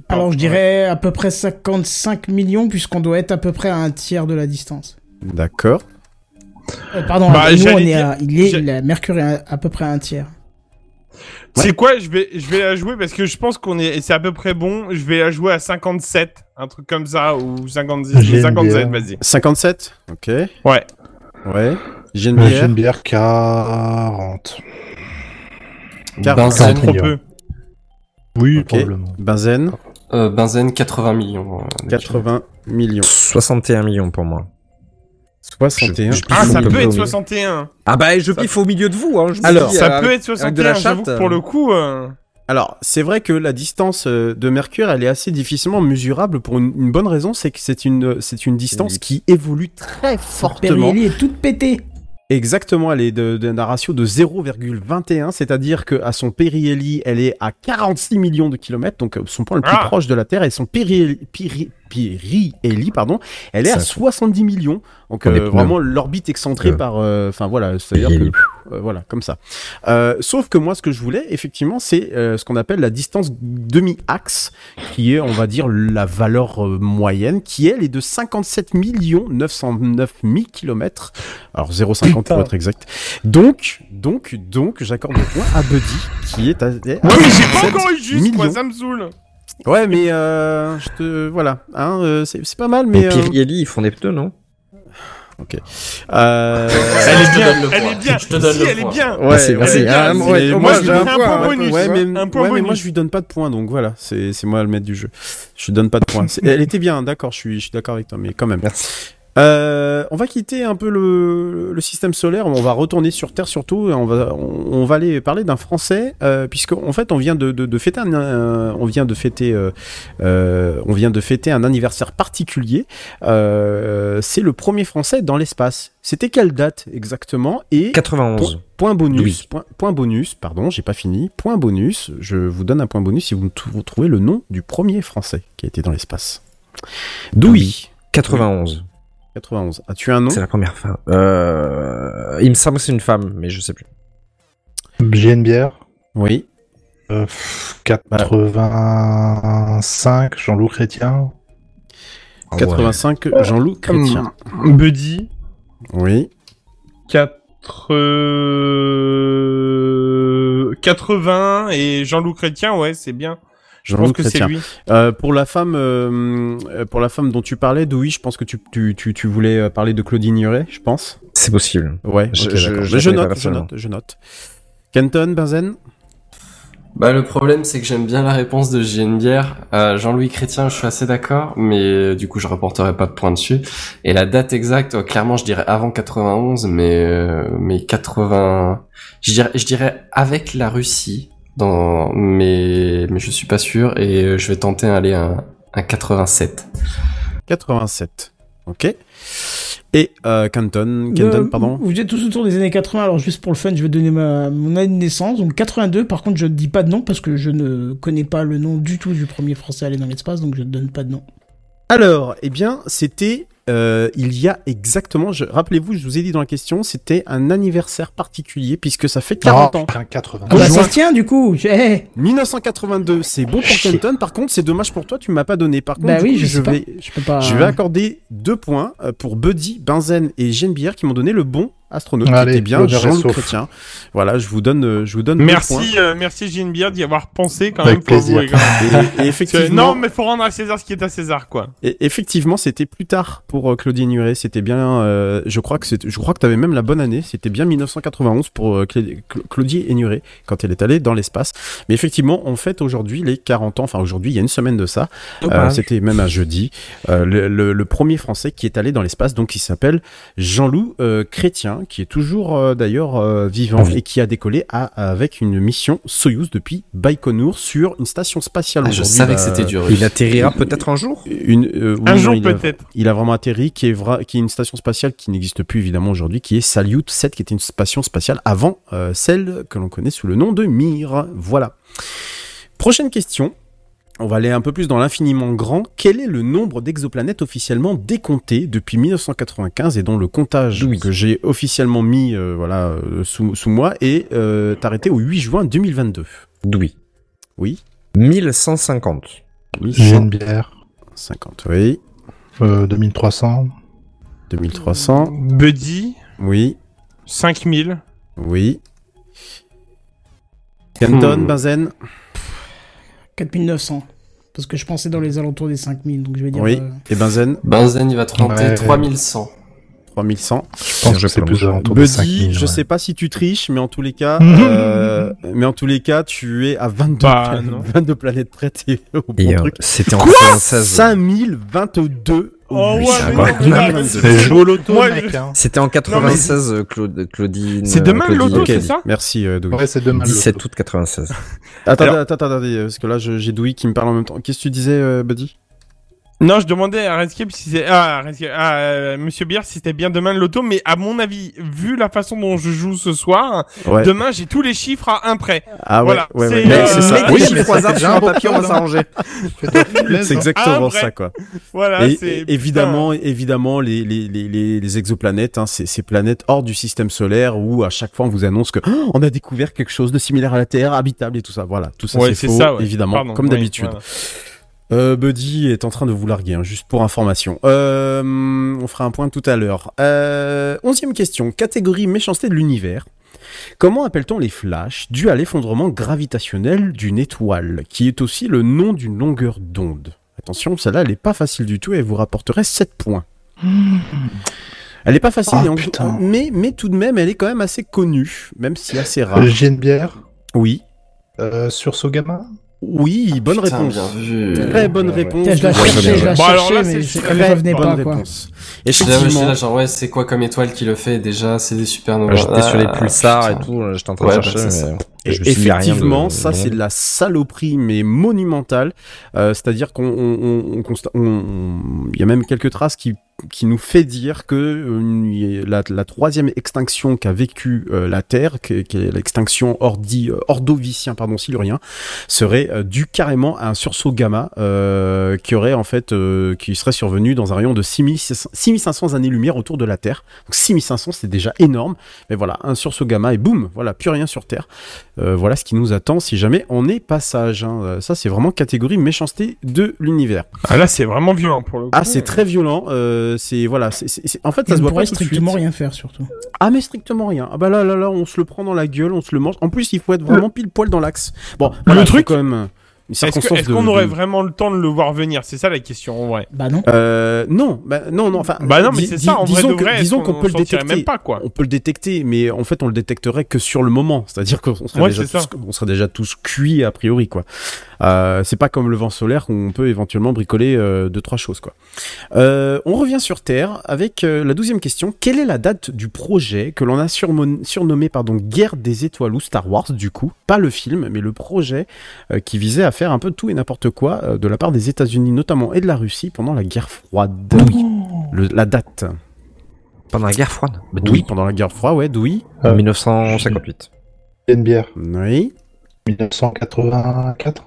Alors, je dirais à peu près cinquante-cinq millions, puisqu'on doit être à peu près à un tiers de la distance. D'accord. Euh, pardon, bah, nous, on est à, il est, la Mercure est à, à peu près à un tiers. Ouais. C'est quoi, je vais, je vais la jouer parce que je pense qu'on est, c'est à peu près bon. Je vais la jouer à cinquante-sept, un truc comme ça, ou cinquante-six, cinquante-sept, vas-y. cinquante-sept, ok. Ouais. Ouais. J N B R quarante. quarante, c'est trop peu. Oui, okay. Probablement. Benzen. Euh, Benzen, quatre-vingts millions. Euh, quatre-vingts millions. soixante et un millions pour moi. soixante et un. Je, je ah, ça peut être soixante et un. Ah bah, je piffe au milieu de vous. Hein, je alors, dis, ça euh, peut être soixante et un, j'avoue que pour le coup... Euh... Alors, c'est vrai que la distance de Mercure, elle est assez difficilement mesurable pour une, une bonne raison, c'est que c'est une, c'est une distance oui. qui évolue très fortement. La périphérie est toute pétée. Exactement, elle est d'un ratio de zéro virgule vingt et un, c'est-à-dire qu'à son périhélie, elle est à quarante-six millions de kilomètres, donc son point le plus ah. proche de la Terre, et son périhélie, péri, périhélie pardon, elle est ça à soixante-dix millions, donc euh, vraiment l'orbite excentrée ouais. par... Enfin euh, voilà, c'est-à-dire que... Euh, voilà, comme ça. Euh, sauf que moi, ce que je voulais, effectivement, c'est euh, ce qu'on appelle la distance demi-axe, qui est, on va dire, la valeur euh, moyenne, qui, elle, est de cinquante-sept millions neuf cent neuf mille kilomètres. Alors, zéro virgule cinquante pour être exact. Donc, donc, donc, j'accorde le point à Buddy, qui est à... Oui, mais j'ai pas encore eu juste, moi, ça me saoule. Ouais, mais, euh, je te... Voilà, hein, euh, c'est, c'est pas mal, mais... Et euh... Pirelli, ils font des pneus, non ? Ok. Euh... Elle est bien. Elle est bien. Je te donne si, le elle point. Est bien. Ouais, c'est vrai. Ah, ouais, moi, j'ai un point bonus. Ouais, mais, un point ouais, bonus. Mais moi, je lui donne pas de points, donc voilà, c'est, c'est moi le maître du jeu. Je lui donne pas de points. C'est, elle était bien, d'accord. Je suis, je suis d'accord avec toi, mais quand même. Merci. Euh, on va quitter un peu le, le système solaire, on va retourner sur Terre surtout, et on va, on, on va aller parler d'un Français, euh, puisqu'en fait on vient de, de, de fêter, un, un, on vient de fêter, euh, euh, on vient de fêter un anniversaire particulier. Euh, c'est le premier Français dans l'espace. C'était quelle date exactement ? Et quatre-vingt-onze. Pour... Point bonus, point, point bonus, pardon, j'ai pas fini. Point bonus, je vous donne un point bonus si vous, t- vous trouvez le nom du premier Français qui a été dans l'espace. Doui. quatre-vingt-onze. quatre-vingt-onze. As-tu un nom ? C'est la première femme. Euh... Il me semble que c'est une femme, mais je sais plus. J N B R ? Oui. Euh, quatre-vingt-cinq, Jean-Loup Chrétien. Oh, quatre-vingt-cinq, ouais. Jean-Loup Chrétien. Um, Buddy. Oui. quatre... quatre-vingts et Jean-Loup Chrétien, ouais, c'est bien. Je pense que Chrétien. C'est lui. Euh, pour la femme, euh, pour la femme dont tu parlais, Doui, je pense que tu, tu, tu, tu voulais parler de Claudie Nuret, je pense. C'est possible. Ouais. Je, okay, je, je, je note, je note, je note. Kenton, Benzen. Bah le problème, c'est que j'aime bien la réponse de J N B R. Euh, Jean-Louis Chrétien, je suis assez d'accord, mais du coup, je rapporterai pas de point dessus. Et la date exacte, euh, clairement, je dirais avant quatre-vingt-onze, mais euh, mais quatre-vingts. Je dirais, je dirais avec la Russie. Dans... Mais... mais je suis pas sûr et je vais tenter d'aller à un quatre-vingt-sept. quatre-vingt-sept, ok. Et euh, Kenton, Kenton, euh, pardon. Vous êtes tous autour des années quatre-vingts, alors juste pour le fun, je vais donner ma... mon année de naissance, donc quatre-vingt-deux. Par contre, je ne dis pas de nom parce que je ne connais pas le nom du tout du premier Français à aller dans l'espace, donc je ne donne pas de nom. Alors, eh bien, c'était... Euh, il y a exactement, je, rappelez-vous, je vous ai dit dans la question, c'était un anniversaire particulier puisque ça fait quarante oh, ans. Putain, quatre-vingts. Ah bah ça tient du coup. J'ai... mille neuf cent quatre-vingt-deux, c'est beau pour Shit. Kenton. Par contre, c'est dommage pour toi, tu m'as pas donné. Par contre, bah oui, coup, je, je vais, je, peux pas... je vais accorder deux points pour Buddy, Benzen et J N B R qui m'ont donné le bon astronaute, qui était bien Jean-Loup Chrétien. Voilà, je vous donne, je vous donne. Merci, euh, merci J N B R d'y avoir pensé quand même. Avec plaisir. Et, et effectivement. Non, mais faut rendre à César ce qui est à César, quoi. Et effectivement, c'était plus tard pour euh, Claudie Nuret. C'était bien. Euh, je crois que c'est, je crois que t'avais même la bonne année. C'était bien dix-neuf cent quatre-vingt-onze pour euh, Clé- Claudie et Nuret quand elle est allée dans l'espace. Mais effectivement, on fête aujourd'hui les quarante ans. Enfin, aujourd'hui, il y a une semaine de ça. Oh, euh, c'était même un jeudi. Euh, le, le, le premier Français qui est allé dans l'espace, donc qui s'appelle Jean-Loup euh, Chrétien, qui est toujours euh, d'ailleurs euh, vivant oui. et qui a décollé à, avec une mission Soyouz depuis Baïkonour sur une station spatiale. Ah, je savais euh, que c'était dur. Il atterrira une, peut-être un jour. Une, euh, oui, un non, jour il peut-être. A, il a vraiment atterri, qui est, vra- qui est une station spatiale qui n'existe plus évidemment aujourd'hui, qui est Salyut sept, qui était une station spatiale avant euh, celle que l'on connaît sous le nom de Mir. Voilà. Prochaine question. On va aller un peu plus dans l'infiniment grand. Quel est le nombre d'exoplanètes officiellement décomptées depuis dix-neuf cent quatre-vingt-quinze et dont le comptage oui. que j'ai officiellement mis euh, voilà, euh, sous, sous moi est euh, arrêté au huit juin deux mille vingt-deux? Doui. Oui. mille cent cinquante. J N B R. cinquante, oui. Euh, deux mille trois cents. deux mille trois cents. Buddy. Oui. cinq mille. Oui. Kenton, hmm. Benzen. quatre mille neuf cents, parce que je pensais dans les alentours des cinq mille, donc je vais dire... Oui, euh... et Benzen Benzen, il va te tenter ouais. trois mille cent. trois mille cent. Je pense que c'est plus alentours des cinq mille. Je ouais. sais pas si tu triches, mais en tous les cas, euh, mais en tous les cas, tu es à vingt-deux, bah, plan- vingt-deux planètes près, t'es au bon et truc. Euh, c'était en soixante-seize. cinq mille vingt-deux. Oh ouais, c'était en quatre-vingt-seize, euh, Claude, Claudine. C'est demain Claudine, l'auto, okay. C'est ça? Merci, euh, Doui. Ouais, c'est demain. dix-sept août quatre-vingt-seize. Attends, Alors... attends, attends, parce que là, je, j'ai Doui qui me parle en même temps. Qu'est-ce que tu disais, euh, Buddy? Non, je demandais à Redscape si c'est, ah, Redscape, ah euh, Monsieur Bière, si c'était bien demain l'auto, mais à mon avis, vu la façon dont je joue ce soir, ouais. demain, j'ai tous les chiffres à un près. Ah ouais, voilà. ouais, ouais. C'est, mais euh, c'est ça. Oui, mais ça, c'est déjà un papier, on va s'arranger. C'est exactement ça, quoi. Voilà, et, c'est... Évidemment, putain. évidemment, les, les, les, les, les exoplanètes, hein, ces, ces planètes hors du système solaire où à chaque fois on vous annonce que, oh, on a découvert quelque chose de similaire à la Terre, habitable et tout ça. Voilà. Tout ça, ouais, c'est, c'est faux, ça, ouais. évidemment, Pardon, comme oui, d'habitude. Voilà. Euh, Buddy est en train de vous larguer, hein, juste pour information. Euh, on fera un point tout à l'heure. Euh, onzième question, catégorie méchanceté de l'univers. Comment appelle-t-on les flashs dus à l'effondrement gravitationnel d'une étoile, qui est aussi le nom d'une longueur d'onde? Attention, celle-là, elle n'est pas facile du tout et elle vous rapporterait sept points. Mmh. Elle n'est pas facile, oh, en... mais, mais tout de même, elle est quand même assez connue, même si assez rare. J N B R? Oui. Euh, sur Sogama? Oui, bonne Putain, réponse. Très bonne ouais, réponse. Ouais. Je la cherchais, je la cherchais, bon, alors là, mais je ne revenais pas, quoi. Réponse. Effectivement. Je là, genre, ouais, c'est quoi comme étoile qui le fait déjà? C'est des supernovas. J'étais ah, sur les pulsars ah, et tout, j'étais en train ouais, de chercher. Bah, mais... ça. Et je effectivement, de... ça, de... c'est de la saloperie, mais monumentale. Euh, c'est-à-dire qu'on, on, on constate, il y a même quelques traces qui qui nous fait dire que euh, la, la troisième extinction qu'a vécu euh, la Terre, qui, qui est l'extinction ordi, ordovicien, pardon, silurien, serait euh, due carrément à un sursaut gamma euh, qui aurait en fait, euh, qui serait survenu dans un rayon de six mille cinq cents années-lumière autour de la Terre. Donc six mille cinq cents, c'est déjà énorme, mais voilà, un sursaut gamma et boum, voilà, plus rien sur Terre. Euh, voilà ce qui nous attend si jamais on est pas sage. Hein. Ça, c'est vraiment catégorie méchanceté de l'univers. Ah là, c'est vraiment violent pour le coup. Ah, c'est très violent. Euh, C'est voilà, c'est, c'est, c'est, en fait, ça se voit pas tout de suite. On pourrait strictement rien faire, surtout. Ah, mais strictement rien. Ah bah là, là, là, on se le prend dans la gueule, on se le mange. En plus, il faut être vraiment pile poil dans l'axe. Bon, le voilà, truc, quand même. Est-ce, que, est-ce de, qu'on aurait de... vraiment le temps de le voir venir? C'est ça la question en vrai. Bah non. Euh, non, bah non, non. Enfin, bah non, mais dis, c'est ça. En dis, vrai, disons, vrai, que, disons qu'on, qu'on peut le détecter. Même pas, quoi. On peut le détecter, mais en fait, on le détecterait que sur le moment. C'est-à-dire qu'on serait, ouais, déjà, c'est tous, on serait déjà tous cuits a priori, quoi. Euh, c'est pas comme le vent solaire où on peut éventuellement bricoler euh, deux trois choses, quoi. Euh, on revient sur Terre avec euh, la douzième question. Quelle est la date du projet que l'on a surmon- surnommé, pardon, Guerre des étoiles ou Star Wars? Du coup, pas le film, mais le projet euh, qui visait à faire un peu tout et n'importe quoi de la part des États-Unis notamment et de la Russie pendant la guerre froide. Oui. Le, la date. Pendant la guerre froide. Bah, oui, pendant la guerre froide, ouais, d'oui. Euh, dix-neuf cent cinquante-huit. J N B R. Oui. dix-neuf cent quatre-vingt-quatre.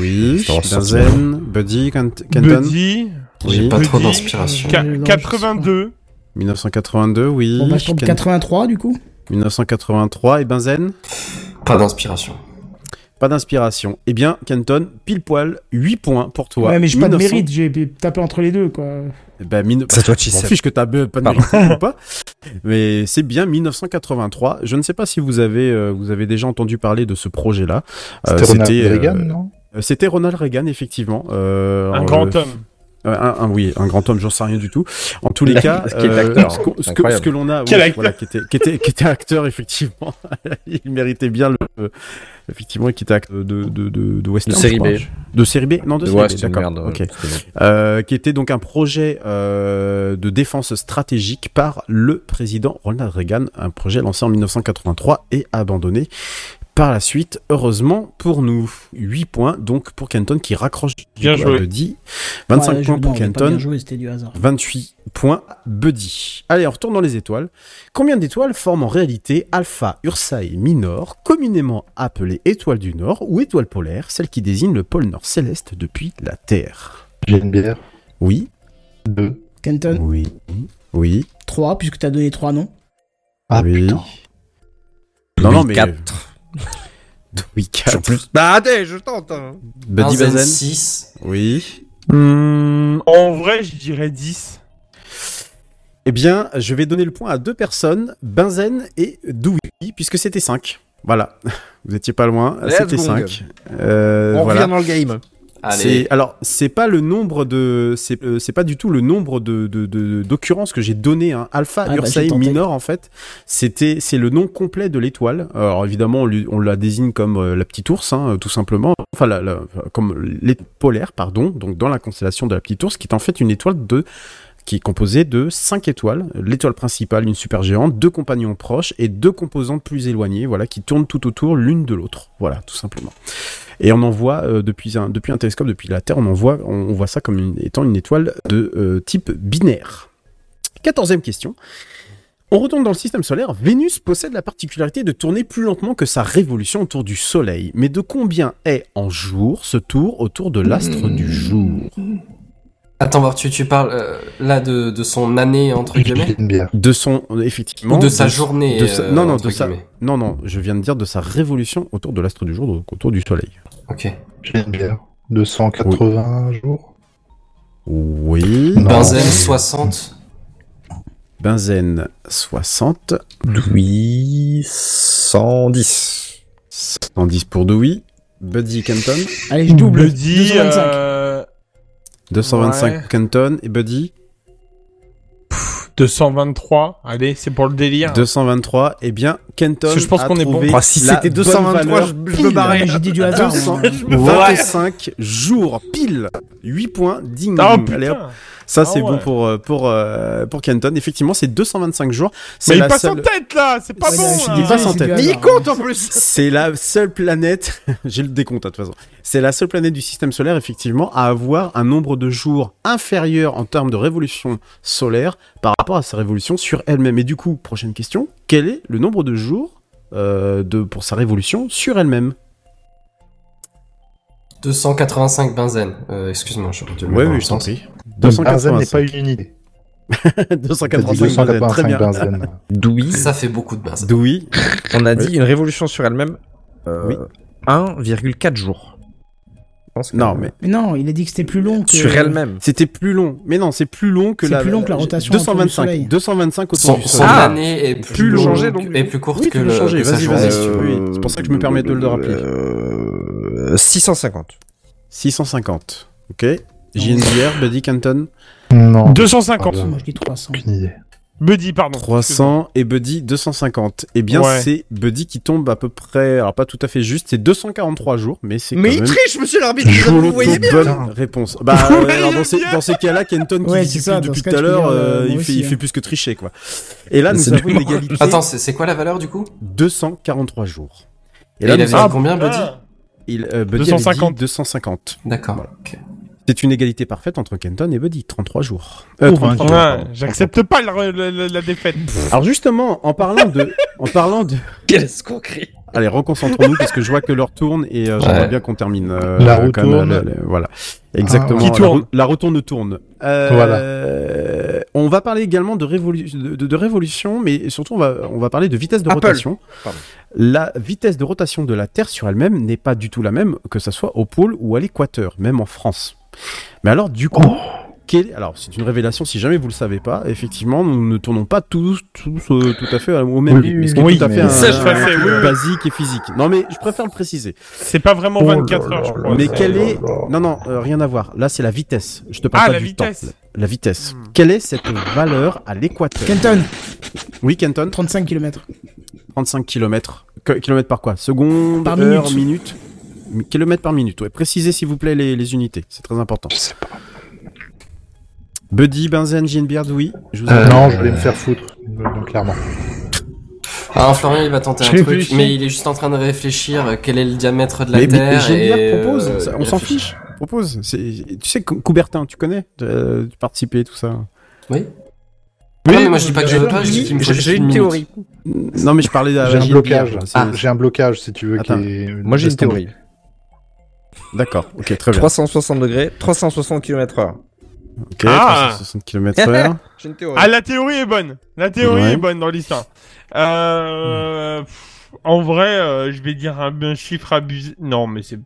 Oui. Benzen, Buddy, Kenton. Buddy. Oui. J'ai pas Buddy. Trop d'inspiration. Ca- quatre-vingt-deux. dix-neuf cent quatre-vingt-deux, oui. On va sur quatre-vingt-trois du coup. dix-neuf cent quatre-vingt-trois et Benzen. Pas d'inspiration. Pas d'inspiration. Eh bien, Kenton, pile poil, huit points pour toi. Ouais, mais j'ai mille neuf cents... pas de mérite, j'ai tapé entre les deux, quoi. Ben, mille... C'est toi qui sais. Je m'en fiche que t'as pas de mérite ou pas. Mais c'est bien dix-neuf cent quatre-vingt-trois. Je ne sais pas si vous avez, euh, vous avez déjà entendu parler de ce projet-là. C'était, euh, Ronald c'était, Reagan, euh, non c'était Ronald Reagan, effectivement. Euh, Un grand euh... homme. Un, un, oui, un grand homme, j'en sais rien du tout. En tous les la, cas, euh, ce, que, ce, que, ce que l'on a, oui, voilà, qui, était, qui, était, qui était acteur, effectivement, il méritait bien le, euh, effectivement, qui était acteur de de de, de Western, de série B, de série B, non de, de série West, B, d'accord, merde, ok, euh, qui était donc un projet euh, de défense stratégique par le président Ronald Reagan, un projet lancé en dix-neuf cent quatre-vingt-trois et abandonné par la suite, heureusement pour nous. Huit points donc pour Kenton qui raccroche bien du joué. Buddy. vingt-cinq ouais, points pour non, Kenton, bien joué, c'était du hasard. vingt-huit points Buddy. Allez, on retourne dans les étoiles. Combien d'étoiles forment en réalité Alpha Ursae Minor, communément appelée étoile du Nord ou étoile polaire, celle qui désigne le pôle Nord céleste depuis la Terre? J N B R. Oui. Deux. Kenton. Oui. Oui. Trois, puisque t'as donné trois noms. Ah oui. Putain. Non, non, mais... Quatre. Doui quatre. Plus... Bah attendez, je tente. Hein. Buddy Benzen six. Oui. Mmh, en vrai, je dirais dix. Eh bien, je vais donner le point à deux personnes, Benzen et Doui, puisque c'était cinq. Voilà. Vous étiez pas loin, Let's c'était cinq. Euh, On voilà. revient dans le game. Allez. C'est, alors, c'est pas le nombre de, c'est, euh, c'est pas du tout le nombre de, de, de d'occurrences que j'ai donné. Hein. Alpha ah, Ursae bah, Minor, en fait, c'était, c'est le nom complet de l'étoile. Alors évidemment, on, lui, on la désigne comme euh, la petite ours, hein, tout simplement. Enfin, la, la, comme l'étoile polaire, pardon. Donc, dans la constellation de la petite ours, qui est en fait une étoile de, qui est composée de cinq étoiles. L'étoile principale, une supergéante, deux compagnons proches et deux composantes plus éloignées. Voilà, qui tournent tout autour l'une de l'autre. Voilà, tout simplement. Et on en voit euh, depuis un depuis un télescope, depuis la Terre, on en voit on, on voit ça comme une, étant une étoile de euh, type binaire. Quatorzième question. On retourne dans le système solaire. Vénus possède la particularité de tourner plus lentement que sa révolution autour du Soleil. Mais de combien est en jour ce tour autour de l'astre mmh. du jour? Attends, voir, tu, tu parles euh, là de, de son année, entre guillemets? De son, effectivement. Ou de sa de, journée. De sa, euh, non, non, de sa, non, non, je viens de dire de sa révolution autour de l'astre du jour, donc autour du soleil. Ok. J N B R. deux cent quatre-vingts oui. jours? Oui. Non. Benzen, soixante. Benzen, soixante. Doui, cent dix. cent dix pour Doui. Buddy, Kenton. Allez, je double. Buddy, deux cent vingt-cinq ouais. Kenton et Buddy. Pff, deux cent vingt-trois, allez, c'est pour le délire. deux cent vingt-trois, eh bien, Kenton. Parce que je pense a qu'on est bon. Ah, si c'était deux cent vingt-trois, je me barrais. J'ai dit du hasard. deux cent vingt-cinq jours, pile. huit points, ding. Oh, allez, hop. Ça, ah, c'est ouais. bon pour, pour, pour Kenton. Effectivement, c'est deux cent vingt-cinq jours. C'est mais il passe seule... en tête, là! C'est pas ouais, bon! Il passe en tête. Mais il compte, en plus! C'est la seule planète, j'ai le décompte, de toute façon. C'est la seule planète du système solaire, effectivement, à avoir un nombre de jours inférieur en termes de révolution solaire par rapport à sa révolution sur elle-même. Et du coup, prochaine question. Quel est le nombre de jours, euh, de, pour sa révolution sur elle-même? deux cent quatre-vingt-cinq Benzen. Euh, excuse-moi, je vais te le dire. Oui, oui, je t'en prie. Benzen n'est pas une idée. deux cent quatre-vingt-cinq Benzen, très bien. Benzen. Doui. Ça fait beaucoup de Benzen. Doui. On a dit oui. une révolution sur elle-même. Euh, oui. un virgule quatre jours. Que... Non, mais... mais non, il a dit que c'était plus long que... Sur elle-même. C'était plus long. Mais non, c'est plus long que, c'est la... Plus long que la rotation deux cent vingt-cinq autour du deux cent vingt-cinq autour son, du soleil. Son ah, année est plus, plus longue, changer, donc... est plus courte oui, que le... Changer. Que vas-y, vas-y, euh... oui. C'est pour ça que je me permets de le rappeler. Euh... six cent cinquante. six cent cinquante. Ok. J N B R, Buddy, Kenton. Non. deux cent cinquante. Moi, je dis trois cents. Aucune idée. Buddy, pardon. trois cents et Buddy, deux cent cinquante. Eh bien, ouais. c'est Buddy qui tombe à peu près, alors pas tout à fait juste, c'est deux cent quarante-trois jours, mais c'est quand mais même... Mais il triche, monsieur l'arbitre, vous voyez bien. Bonne réponse. Bah, euh, alors dans ces, dans ces cas-là, Kenton qui ouais, dit ça, depuis tout à l'heure, euh, il, fait, il fait plus que tricher, quoi. Et là, mais nous avons une égalité... Attends, c'est, c'est quoi la valeur, du coup? deux cent quarante-trois jours. Et, et là, il avait ah, combien, Buddy? Il, euh, Buddy deux cent cinquante. Dit deux cent cinquante. D'accord, voilà. Ok. C'est une égalité parfaite entre Kenton et Buddy, trente-trois jours. Euh, trente-trois, ouais, jours j'accepte pas la, la, la défaite. Alors justement, en parlant de... en parlant de... Qu'est-ce qu'on crie Allez, reconcentrons-nous parce que je vois que l'heure tourne et euh, j'aimerais ouais. bien qu'on termine. Euh, la roue tourne. Euh, voilà. Exactement. Ah, qui tourne. La, la roue tourne tourne. Euh, voilà. Euh, on va parler également de, révolu- de, de, de révolution, mais surtout on va, on va parler de vitesse de Apple. rotation. Pardon. La vitesse de rotation de la Terre sur elle-même n'est pas du tout la même que ça soit au pôle ou à l'équateur, même en France. Mais alors, du coup. Oh. Alors, c'est une révélation si jamais vous le savez pas. Effectivement, nous ne tournons pas tous, tous euh, tout à fait au même rythme. Oui, ce qui est oui, tout à fait un, ça, un, un oui. basique et physique. Non, mais je préfère le préciser. C'est pas vraiment vingt-quatre oh heures, je crois. Mais quelle est... Non, non, euh, rien à voir. Là, c'est la vitesse. Je te parle ah, pas la du vitesse. temps. La vitesse. Hmm. Quelle est cette valeur à l'équateur ? Kenton. Oui, Kenton. trente-cinq kilomètres. trente-cinq kilomètres. Kilomètres par quoi ? Seconde, par heure, minute. minute Kilomètres par minute. Ouais. Précisez, s'il vous plaît, les, les unités. C'est très important. Je sais pas. Buddy, Benzen, J N B R, Doui. Euh, non, je vais euh... me faire foutre, donc, clairement. Alors Florian, il va tenter je un truc, réfléchir. mais il est juste en train de réfléchir quel est le diamètre de la mais, Terre. Mais J N B R et... propose, euh, on s'en fiche. fiche. Propose. C'est... Tu sais, Coubertin, tu connais, euh, tu participais, tout ça. Oui. Oui, non, mais moi je dis pas que je veux pas, je dis qu'il me faut juste une théorie. Non, mais je parlais d'un j'ai un blocage. Ah. J'ai un blocage, si tu veux. Attends. Qui est... Moi j'ai une théorie. D'accord. Ok, très bien. trois cent soixante degrés, trois cent soixante kilomètres heure. Ok, ah trois cent soixante kilomètres heure. Ah, la théorie est bonne. La théorie ouais. est bonne dans l'histoire. Euh, pff, en vrai, euh, je vais dire un, un chiffre abusé. Non, mais c'est...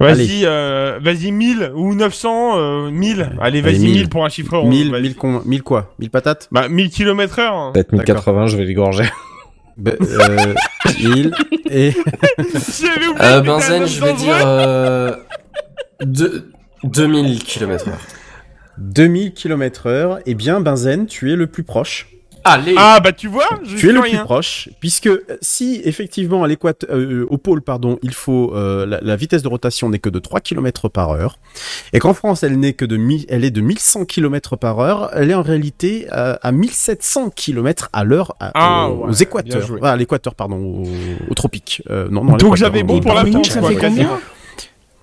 Vas-y, euh, vas-y, mille ou neuf cents, euh, mille. Allez, vas-y, Allez, mille pour un chiffre rond. mille, mille, con... mille quoi mille patates. Bah, mille kilomètres heure. Hein. Peut-être mille quatre-vingts, je vais l'égorger. Ben, euh, mille et... J'avais oublié euh, Benzen, je vais dire... Euh... Deux... deux mille kilomètres heure. deux mille kilomètres heure. Eh bien, Benzen, tu es le plus proche. Allez. Ah, bah tu vois, je Tu es le rien. plus proche, puisque si, effectivement, à l'équateur, euh, au pôle, pardon, il faut... Euh, la, la vitesse de rotation n'est que de trois kilomètres par heure, et qu'en France, elle, n'est que de mi- elle est de mille cent kilomètres par heure, elle est en réalité euh, à mille sept cents kilomètres à l'heure à, ah, aux, ouais, aux équateurs. Enfin, à l'équateur, pardon, aux, aux tropiques. Euh, non, non, Donc j'avais bon pour la minute, ça fait combien ?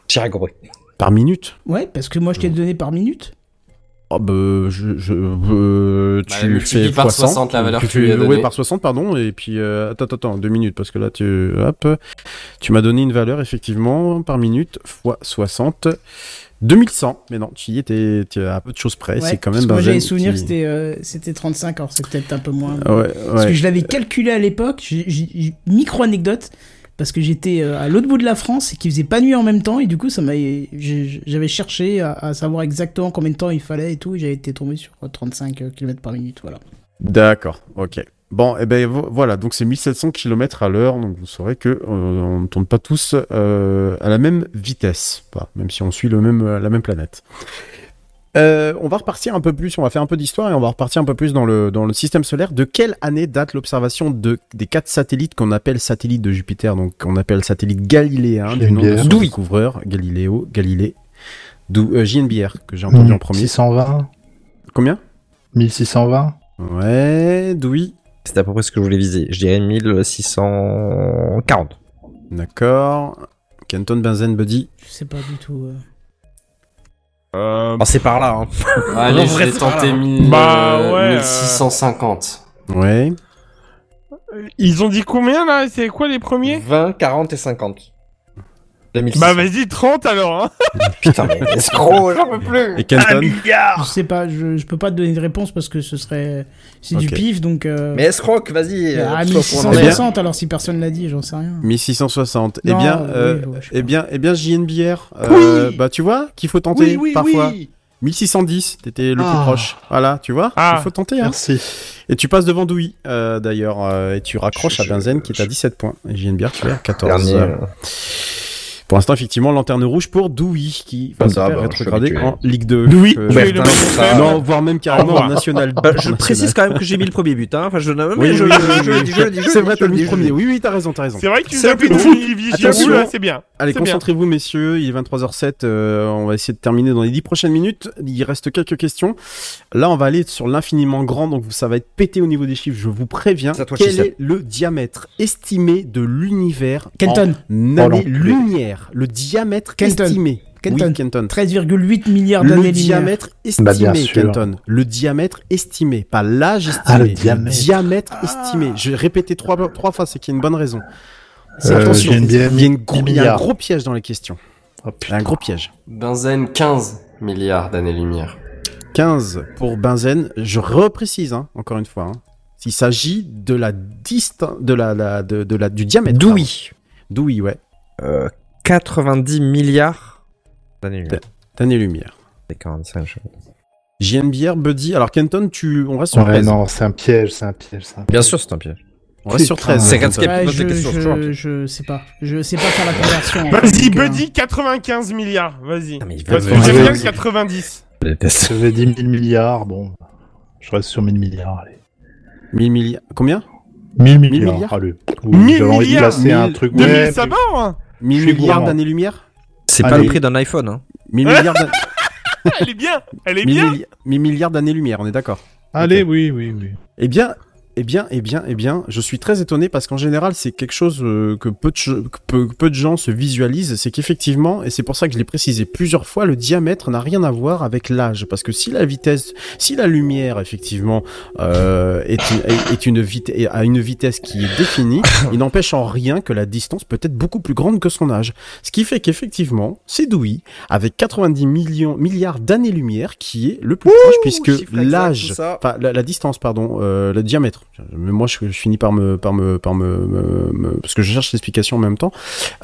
J'ai rien compris. Par minute ? Ouais, parce que moi je t'ai donné par minute. Oh bah, je, je, euh, bah, tu fais fois par soixante, la valeur que tu lui as donnée. Oui, par soixante, pardon, et puis, euh, attends, attends, deux minutes, parce que là, tu, hop, tu m'as donné une valeur, effectivement, par minute, fois soixante, deux mille cent, mais non, tu y étais à peu de choses près, ouais, c'est quand même... Moi, j'avais souvenir que qui... c'était, euh, c'était trente-cinq, alors c'est peut-être un peu moins. Ouais, ouais. Parce que je l'avais calculé à l'époque, j'ai, j'ai, micro-anecdote, parce que j'étais à l'autre bout de la France et qu'il faisait pas nuit en même temps et du coup ça m'a... j'avais cherché à, à savoir exactement combien de temps il fallait et tout et j'avais été tombé sur trente-cinq kilomètres par minute, voilà. D'accord, ok. Bon, et eh ben voilà, donc c'est mille sept cents kilomètres à l'heure, donc vous saurez que euh, on ne tourne pas tous euh, à la même vitesse, bah, même si on suit le même, la même planète. Euh, on va repartir un peu plus, on va faire un peu d'histoire et on va repartir un peu plus dans le, dans le système solaire. De quelle année date l'observation de, des quatre satellites qu'on appelle satellites de Jupiter, donc qu'on appelle satellites galiléens, du nom de son découvreur, Galiléo, Galilée, d'où, euh, J N B R, que j'ai entendu mmh, en premier. six cent vingt. Combien ? mille six cent vingt. Ouais, d'oui. C'est à peu près ce que je voulais viser. Je dirais mille six cent quarante. D'accord. Kenton, Benzen, Buddy. Je sais pas du tout. Euh... Euh... Oh, c'est par là, hein. Allez, je vais tenter mille... bah, ouais, mille six cent cinquante. Euh... Ouais. Ils ont dit combien, là ? C'est quoi, les premiers ? vingt, quarante et cinquante. Bah, vas-y, trente, alors, hein. Putain, mais escroc, j'en peux plus. Et Kenton ? Un milliard ! Je sais pas, je, je peux pas te donner de réponse, parce que ce serait... C'est okay. du pif, donc... Euh... Mais escroc, vas-y. Ah, mille six cent soixante, alors, si personne l'a dit, j'en sais rien. mille six cent soixante. Eh bien, euh, oui, ouais, eh bien, eh bien, J N B R, euh, oui bah, tu vois qu'il faut tenter, oui, oui, parfois. Oui. mille six cent dix, t'étais le ah. plus proche. Voilà, tu vois, ah. il faut tenter. Hein. Merci. Et tu passes devant Doui, euh, d'ailleurs, euh, et tu raccroches je, à Benzen, je, qui je... est à dix-sept points. Et J N B R, tu es à quatorze. Dernier, euh... Pour l'instant, effectivement, lanterne rouge pour Doui, qui va se faire ben, rétrograder en Ligue deux. Doui, euh, oui, non, ça. voire même carrément en national. Bah, je précise quand même que j'ai mis le premier but. Hein. Enfin, je n'avais oui, je, oui, je, oui, je, je, je, je, c'est vrai, t'as mis le premier. Oui, oui, t'as raison, t'as raison. C'est vrai que tu nous as plus de foot. C'est bien. Allez, c'est concentrez-vous, bien. messieurs. Il est vingt-trois heures zéro sept. Euh, on va essayer de terminer dans les dix prochaines minutes. Il reste quelques questions. Là, on va aller sur l'infiniment grand. Donc, ça va être pété au niveau des chiffres. Je vous préviens. Quel est le diamètre estimé de l'univers en année lumière ? Le diamètre Kenton. estimé Kenton. Oui, Kenton. treize virgule huit milliards d'années linéaires. Le diamètre estimé, bah, Kenton. Le diamètre estimé, pas l'âge estimé. Ah, le diamètre. Le diamètre ah. estimé. Je répétais trois, trois fois, c'est qu'il y a une bonne raison. C'est euh, attention, il y a, une gros, il y a un gros piège dans les questions. Oh, putain. Un gros piège. Benzen, quinze milliards d'années-lumière. quinze pour Benzen. Je reprécise, hein, encore une fois. Hein. Il s'agit de la distin- de la, la, de, de la, du diamètre. Doui. Doui, ouais. Euh, quatre-vingt-dix milliards d'années-lumière. D'années-lumière. C'est quarante-cinq, je pense. J N B R, Buddy. Alors, Kenton, tu... on reste sur ouais, treize. Non, c'est un piège, c'est un piège. C'est un piège. Bien sûr, c'est un piège. On reste sur treize. C'est quatre ouais, je, je, je sais pas. Je sais pas faire la conversion. Vas-y, Buddy, quatre-vingt-quinze milliards. Vas-y. Non, mais il va Parce que j'aime bien le quatre-vingt-dix. Je vais dire mille milliards. Bon, je reste sur mille milliards. Allez. mille milliards. Combien mille milliards. mille milliards. Allez. Oui, mille milliards. C'est un truc. deux mille ça barre. mille milliards d'années-lumière. C'est pas le prix d'un iPhone. Hein. mille milliards. Elle est bien. Elle est bien. mille milliards d'années-lumière. On est d'accord. Allez, oui, oui, oui. Eh bien. Eh bien, eh bien, eh bien, je suis très étonné parce qu'en général, c'est quelque chose que peu de, che- que peu, peu de gens se visualisent, c'est qu'effectivement, et c'est pour ça que je l'ai précisé plusieurs fois, le diamètre n'a rien à voir avec l'âge, parce que si la vitesse, si la lumière, effectivement, euh, est, est, est une vite- à une vitesse qui est définie, il n'empêche en rien que la distance peut être beaucoup plus grande que son âge. Ce qui fait qu'effectivement, c'est Doui, avec quatre-vingt-dix millions, milliards d'années-lumière, qui est le plus Ouh, proche, puisque l'âge, enfin, la, la distance, pardon, euh, le diamètre, mais moi je, je finis par me par me par me, me, me parce que je cherche l'explication en même temps.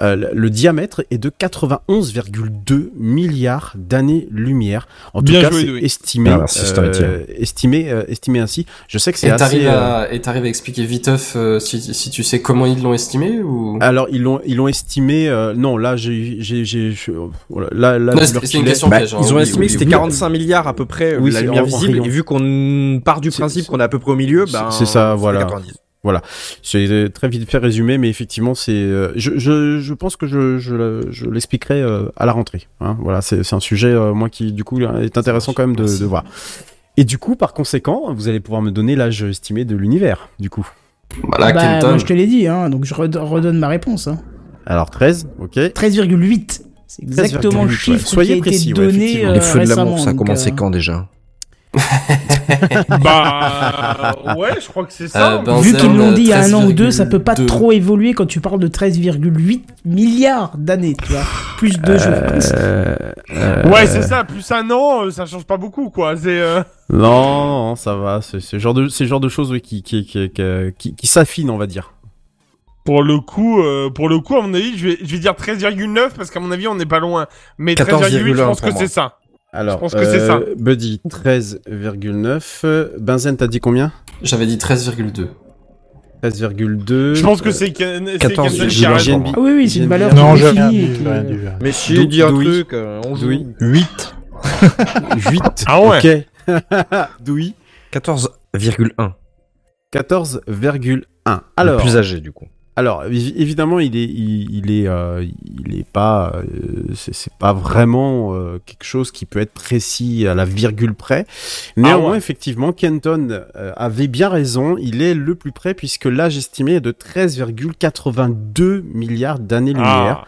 Euh, le, le diamètre est de quatre-vingt-onze virgule deux milliards d'années-lumière. En tout Bien cas, joué, c'est oui. estimé ah, euh, euh, estimé euh, estimé ainsi. Je sais que c'est et assez. T'arrives à, euh... Et t'arrives à expliquer viteuf euh, si, si tu sais comment ils l'ont estimé ou. Alors ils l'ont ils l'ont estimé. Euh, non là j'ai j'ai, j'ai je, voilà, là là. Non, c'est, c'est une question bah, piège. Hein, ils ont oui, estimé oui, que c'était oui, quarante-cinq milliards à peu près oui, la lumière visible. Et vu qu'on part du principe c'est, qu'on est à peu près au milieu, bah c'est ça, voilà. quatre-vingt-dix. Voilà. C'est très vite fait résumé, mais effectivement, c'est. Euh, je, je, je pense que je, je, je l'expliquerai euh, à la rentrée. Hein. Voilà, c'est, c'est un sujet, euh, moi, qui, du coup, est intéressant quand même de, de voir. Et du coup, par conséquent, vous allez pouvoir me donner l'âge estimé de l'univers, du coup. Voilà, bah, Kenton. Moi, je te l'ai dit, hein, donc je redonne ma réponse. Hein. Alors, treize, ok. treize virgule huit. C'est exactement le chiffre ouais. Soyez qui a précis, été donné ouais, euh, les feux de l'amour, ça a commencé euh... quand déjà ? Bah ouais, je crois que c'est ça. Euh, ben Vu qu'ils l'ont dit il y a un an ou deux, ça peut pas deux. Trop évoluer quand tu parles de treize virgule huit milliards d'années, tu vois. Plus deux, euh, je pense. Euh... Ouais, c'est ça. Plus un an, ça change pas beaucoup, quoi. C'est. Euh... Non, non, ça va. C'est ce genre de, c'est genre de choses oui, qui, qui, qui, qui, qui, qui s'affinent, on va dire. Pour le coup, euh, pour le coup, à mon avis, je vais, je vais dire treize virgule neuf parce qu'à mon avis, on n'est pas loin. Mais treize virgule huit, je pense que moi. C'est ça. Alors, je pense que euh, c'est ça. Buddy, treize virgule neuf. Benzen, t'as dit combien ? J'avais dit treize virgule deux. treize virgule deux. Je pense que c'est quatorze virgule deux. G- ah oui, oui, c'est une valeur. Non, j'ai rien dit. Mais si, il dit un truc. huit. huit. Ah ouais. Ok. Doui. quatorze virgule un. quatorze virgule un. Alors. Le plus âgé, du coup. Alors évidemment il est il, il est euh, il est pas euh, c'est, c'est pas vraiment euh, quelque chose qui peut être précis à la virgule près. Néanmoins ah ouais. Effectivement Kenton euh, avait bien raison, il est le plus près puisque l'âge estimé est de treize virgule quatre-vingt-deux milliards d'années-lumière. Ah.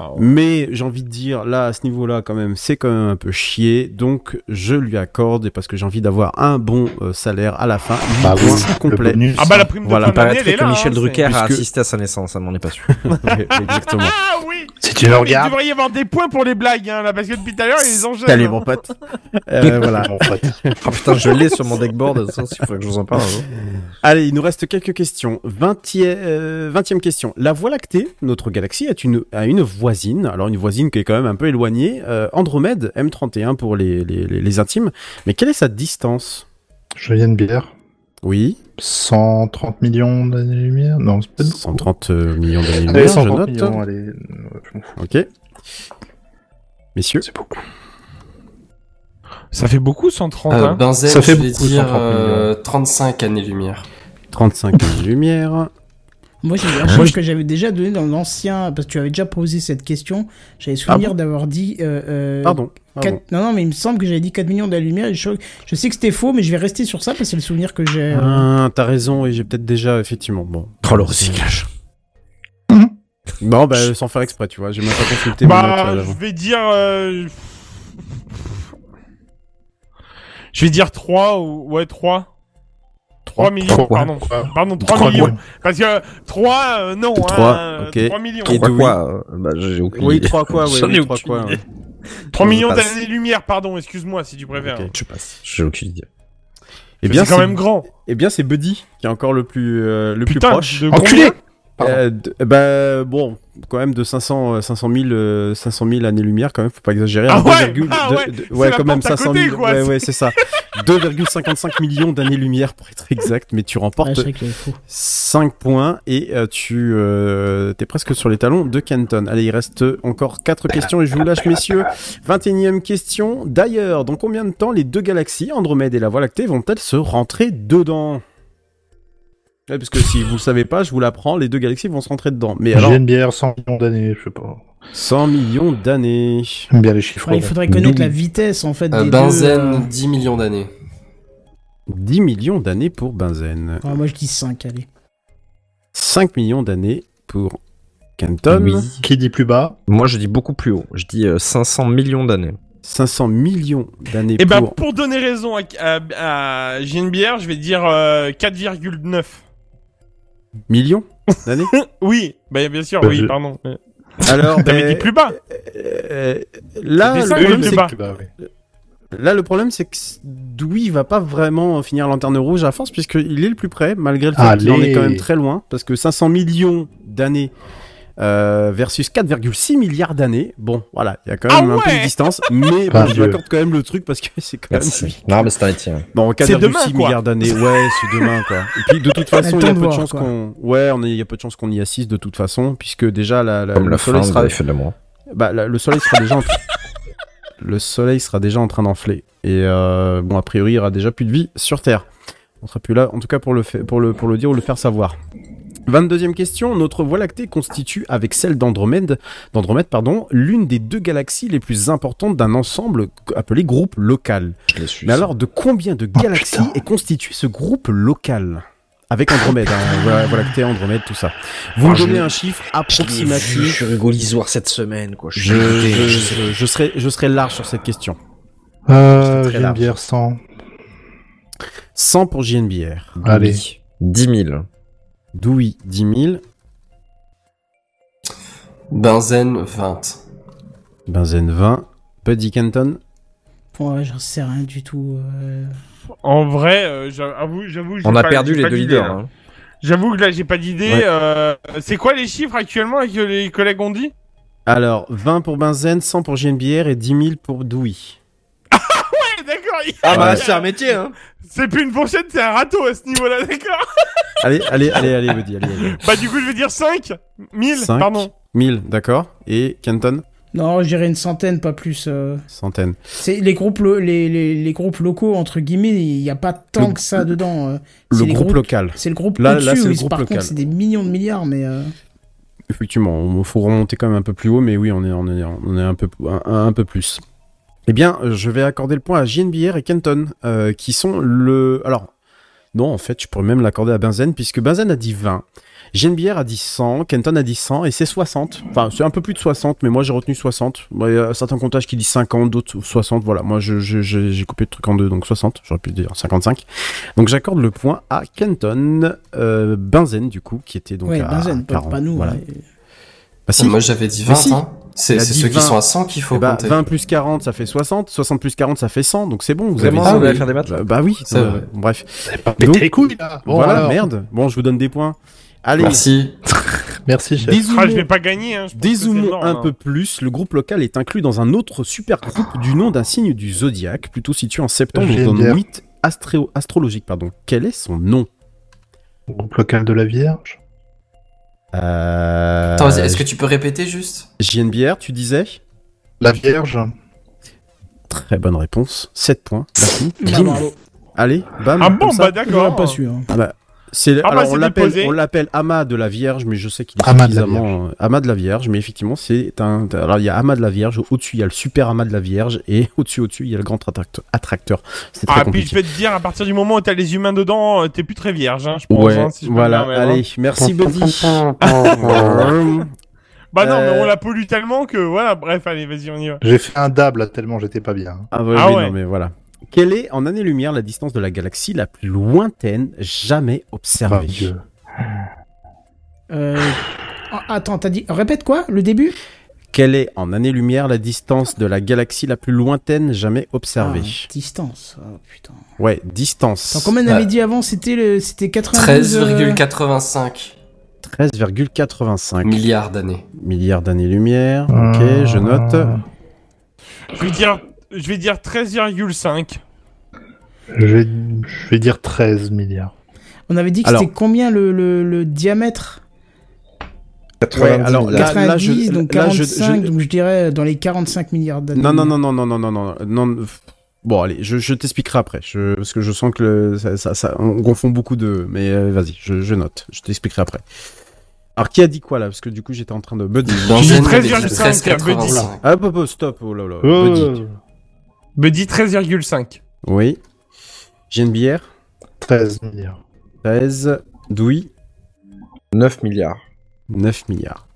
Ah ouais. Mais j'ai envie de dire là à ce niveau-là quand même c'est quand même un peu chier donc je lui accorde et parce que j'ai envie d'avoir un bon euh, salaire à la fin bah oui, complet. Ah bah la prime de voilà. Fin d'année elle est là. Que Michel hein, Drucker puisque... a assisté à sa naissance, ça m'en est pas sûr. Ouais, exactement. Ah oui. Si tu le regardes. Il devrait y avoir des points pour les blagues hein, là parce que depuis tout à l'heure ils les enchaînent. Salut hein. Mon pote. Euh, voilà. Mon pote. Oh putain je l'ai sur mon deckboard de toute façon il faudrait que je vous en parle. Allez il nous reste quelques questions. vingtième question. La Voie lactée, notre galaxie a une a une voie voisine, alors une voisine qui est quand même un peu éloignée, euh, Andromède, M trente et un pour les, les, les, les intimes, mais quelle est sa distance ? J N B R. Oui. cent trente millions d'années-lumière ? Non, c'est peut-être cent trente millions d'années-lumière, allez, cent trente je note. Allez. Ok. Messieurs. C'est beaucoup. Ça fait beaucoup, cent trente, euh, hein Benzel, ça fait beaucoup, dire, euh, trente-cinq années-lumière. trente-cinq années-lumière... Moi, j'ai un truc que j'avais déjà donné dans l'ancien, parce que tu avais déjà posé cette question. J'avais souvenir ah bon d'avoir dit. Euh, euh, Pardon. Pardon. quatre... Non, non, mais il me semble que j'avais dit quatre millions d'années-lumière. Je... je sais que c'était faux, mais je vais rester sur ça parce que c'est le souvenir que j'ai. Ah, t'as raison, et j'ai peut-être déjà, effectivement. Bon. Trop le recyclage. Non, bah sans faire exprès, tu vois, j'ai même pas consulté mes notes là, là, je vais dire... Euh... Je vais dire trois, ou... ouais, trois. trois millions, trois, pardon. Quoi. Pardon, trois millions. Parce que euh, trois, euh, non. trois, hein, okay. trois millions. Et trois quoi euh, bah, j'ai aucune idée. Oui, trois quoi, ouais, oui, trois quoi. Hein. trois millions d'années-lumière, pardon, excuse-moi si tu préfères. Okay, je passe, j'ai aucune idée. Eh bien, c'est quand même grand. Eh bien, c'est Buddy qui est encore le plus, euh, le Putain, plus proche. De enculé euh, de, bah, bon, quand même de cinq cents, cinq cent mille, euh, cinq cent mille années-lumière, quand même, faut pas exagérer. Ah ouais, deux, ah ouais, de, de, ouais quand même, cinq cent mille, quoi, ouais, ouais, c'est ça. deux virgule cinquante-cinq millions d'années-lumière pour être exact, mais tu remportes ah, cinq points et euh, tu euh, t'es presque sur les talons de Kenton. Allez, il reste encore quatre questions et je vous lâche, messieurs. vingt et unième question. D'ailleurs, dans combien de temps les deux galaxies, Andromède et la Voie lactée, vont-elles se rentrer dedans ? Ouais, parce que si vous le savez pas, je vous l'apprends, les deux galaxies vont se rentrer dedans. Mais alors... J N B R, cent millions d'années, je sais pas. cent millions d'années. J'aime bien les chiffres. Ouais, il faudrait connaître la vitesse en fait. Euh, des Benzen, deux... dix millions d'années. dix millions d'années pour Benzen. Ah, moi je dis cinq, allez. cinq millions d'années pour Kenton. Oui. Qui dit plus bas ? Moi je dis beaucoup plus haut. Je dis euh, cinq cents millions d'années. cinq cents millions d'années et pour... Et bah pour donner raison à, à, à J N B R, je vais dire euh, quatre virgule neuf millions d'années. Oui, bah bien sûr, bah, oui, je... pardon. Mais... Alors, ben, mais dit plus bas. Euh, là, ça, le problème, c'est que... bas, oui. là, le problème, c'est que Doui va pas vraiment finir lanterne rouge à force, puisqu'il est le plus près, malgré le fait Allez. qu'il en est quand même très loin, parce que cinq cents millions d'années euh, versus quatre virgule six milliards d'années, bon, voilà, il y a quand même ah un ouais peu de distance, mais bon, je raconte quand même le truc, parce que c'est quand Merci. même... Non, mais c'est un tiens. Bon, quatre virgule six milliards d'années, ouais, c'est demain, quoi. Et puis, de toute façon, il y a peu de chance qu'on... Ouais, il y a peu de chance qu'on y assiste, de toute façon, puisque déjà, la, la, Comme le soleil sera... Bah, la, le soleil sera déjà... En... le soleil sera déjà en train d'enfler. Et, euh, bon, a priori, il y aura déjà plus de vie sur Terre. On sera plus là, en tout cas, pour le, fait, pour le, pour le dire ou le faire savoir. vingt-deuxième question, notre Voie lactée constitue, avec celle d'Andromède, d'Andromède pardon, l'une des deux galaxies les plus importantes d'un ensemble appelé groupe local. Je suis, Mais ça. alors, de combien de oh, galaxies putain. est constitué ce groupe local ? Avec Andromède, hein, Voie, Voie lactée, Andromède, tout ça. Vous me donnez je... un chiffre approximatif. Je, je suis rigolisoire cette semaine, quoi. Je, je, je, je, je, serai, je serai large sur cette question. Euh, J N B R cent. cent pour J N B R. Allez. dix mille. Doui, dix mille. Benzen, vingt. Benzen, vingt. Buddy, Kenton. Ouais, j'en sais rien du tout. Euh... En vrai, euh, j'avoue, j'avoue... On a pas, perdu les deux leaders. Hein. J'avoue que là, j'ai pas d'idée. Ouais. Euh, c'est quoi les chiffres actuellement que les collègues ont dit ? Alors, vingt pour Benzen, cent pour J N B R et dix mille pour Doui. D'accord. Ah bah c'est un métier hein. C'est plus une fourchette, c'est un râteau à ce niveau-là, d'accord. Allez, allez, allez, allez, Buddy, allez, allez. Bah du coup je vais dire cinq mille, pardon. mille, d'accord. Et Kenton ? Non, je dirais une centaine, pas plus. Euh... Centaine. C'est les groupes, lo- les, les, les groupes locaux entre guillemets, il y a pas tant le, que ça dedans. Euh, le groupe groupes, local. C'est le groupe là, au-dessus, là, c'est le groupe par local. Contre c'est des millions de milliards, mais. Euh... Effectivement, il faut remonter quand même un peu plus haut, mais oui, on est, on est, on est un peu, un, un peu plus. Eh bien, je vais accorder le point à J N B R et Kenton, euh, qui sont le... Alors, non, en fait, je pourrais même l'accorder à Benzen, puisque Benzen a dit vingt, J N B R a dit cent, Kenton a dit cent, et c'est soixante. Enfin, c'est un peu plus de soixante, mais moi, j'ai retenu soixante. Il y a certains comptages qui disent cinquante, d'autres soixante, voilà. Moi, je, je, je, j'ai coupé le truc en deux, donc soixante, j'aurais pu dire cinquante-cinq. Donc, j'accorde le point à Kenton, euh, Benzen, du coup, qui était donc ouais, à Benzen, quarante. Pas nous, voilà. Ouais. Bah, si. Moi, j'avais dit vingt, si. Hein. C'est, c'est ceux vingt. Qui sont à cent qu'il faut bah, compter. vingt plus quarante, ça fait soixante. soixante plus quarante, ça fait cent. Donc c'est bon. Vous Vraiment, avez ah, vous allez faire des maths. Bah, bah oui. C'est euh, bref. C'est pas pété les couilles, là. Bon, voilà, alors. Merde. Bon, je vous donne des points. Allez. Merci. Merci, chef. Dézoomons, ah, je vais pas gagner. Hein. Dézoomons énorme, un hein. peu plus. Le groupe local est inclus dans un autre supergroupe du nom d'un signe du zodiaque, plutôt situé en septembre dans le huit astro- astrologique. Pardon. Quel est son nom ? Le groupe local de la Vierge ? Euh... Attends, est-ce que tu peux répéter juste ? J N B R, tu disais ? La Vierge. Très bonne réponse. sept points. Merci. Bim. Allez, bam. Ah bon, bah d'accord. Pas sûr. Hein. Ah bah, c'est... Ah alors, bah, on, l'appelle, on l'appelle Ama de la Vierge, mais je sais qu'il est Ama suffisamment... De Ama de la Vierge, mais effectivement, c'est un... Alors, il y a Ama de la Vierge, au-dessus, il y a le super Ama de la Vierge, et au-dessus, au-dessus, il y a le grand attracteur. C'est très ah, compliqué. Puis je vais te dire, à partir du moment où t'as les humains dedans, t'es plus très vierge, hein, je pense. Ouais, hein, si je voilà, bien, allez, hein. Merci, Buddy. Bah non, euh... mais on la pollue tellement que voilà, bref, allez, vas-y, on y va. J'ai fait un dab là, tellement j'étais pas bien. Ah, ouais, ah oui, ouais. Non, mais voilà. Quelle est, en années-lumière, la distance de la galaxie la plus lointaine jamais observée ? euh... oh, Attends, t'as dit... Répète quoi, le début ? Quelle est, en années-lumière, la distance de la galaxie la plus lointaine jamais observée ? ah, Distance, oh putain. Ouais, distance. Attends, combien on avait euh... dit avant ? C'était, le... C'était quatre-vingt-douze... treize virgule quatre-vingt-cinq. treize virgule quatre-vingt-cinq. Milliards d'années. Milliards d'années-lumière, ah. ok, je note. Je vais dire... Je vais dire treize virgule cinq. Je vais, je vais dire treize milliards. On avait dit que alors, c'était combien le, le, le diamètre ? quatre-vingt-dix, ouais, alors là, quatre-vingt-dix là, je, donc là, quarante-cinq, je, je... donc je dirais dans les quarante-cinq milliards d'années. Non, non, non, non, non, non, non, non, non. Bon, allez, je, je t'expliquerai après, je, parce que je sens que le, ça, ça, ça, on confond beaucoup de... Mais euh, vas-y, je, je note, je t'expliquerai après. Alors, qui a dit quoi, là ? Parce que du coup, j'étais en train de... Buddy. treize virgule cinq, Buddy. Ah, bah, bah, stop, oh là là, oh. Buddy. Buddy, treize virgule cinq. Oui. J N B R ? treize milliards. treize. Doui ? neuf milliards. neuf milliards.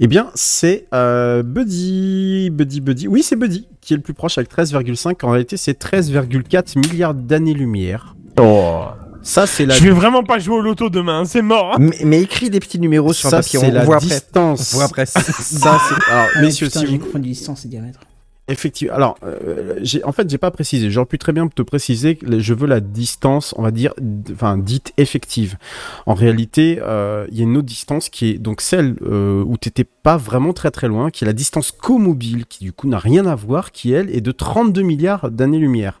Eh bien, c'est euh, Buddy. Buddy, Buddy. Oui, c'est Buddy qui est le plus proche avec treize virgule cinq. En réalité, c'est treize virgule quatre milliards d'années-lumière. Oh. Ça, c'est la... Je vais vraiment pas jouer au loto demain, hein, c'est mort. Mais, mais écris des petits numéros sur ça, un papier, on la voit distance. Après. On voit après. ça, c'est... Alors, ah, messieurs, putain, si j'ai vous... confondu distance et diamètre. Effectivement. Alors, euh, j'ai, en fait, j'ai pas précisé. J'aurais pu très bien te préciser que je veux la distance, on va dire, d... enfin, dite effective. En réalité, il euh, y a une autre distance qui est donc celle euh, où t'étais pas vraiment très très loin, qui est la distance comobile, qui du coup n'a rien à voir, qui elle est de trente-deux milliards d'années-lumière.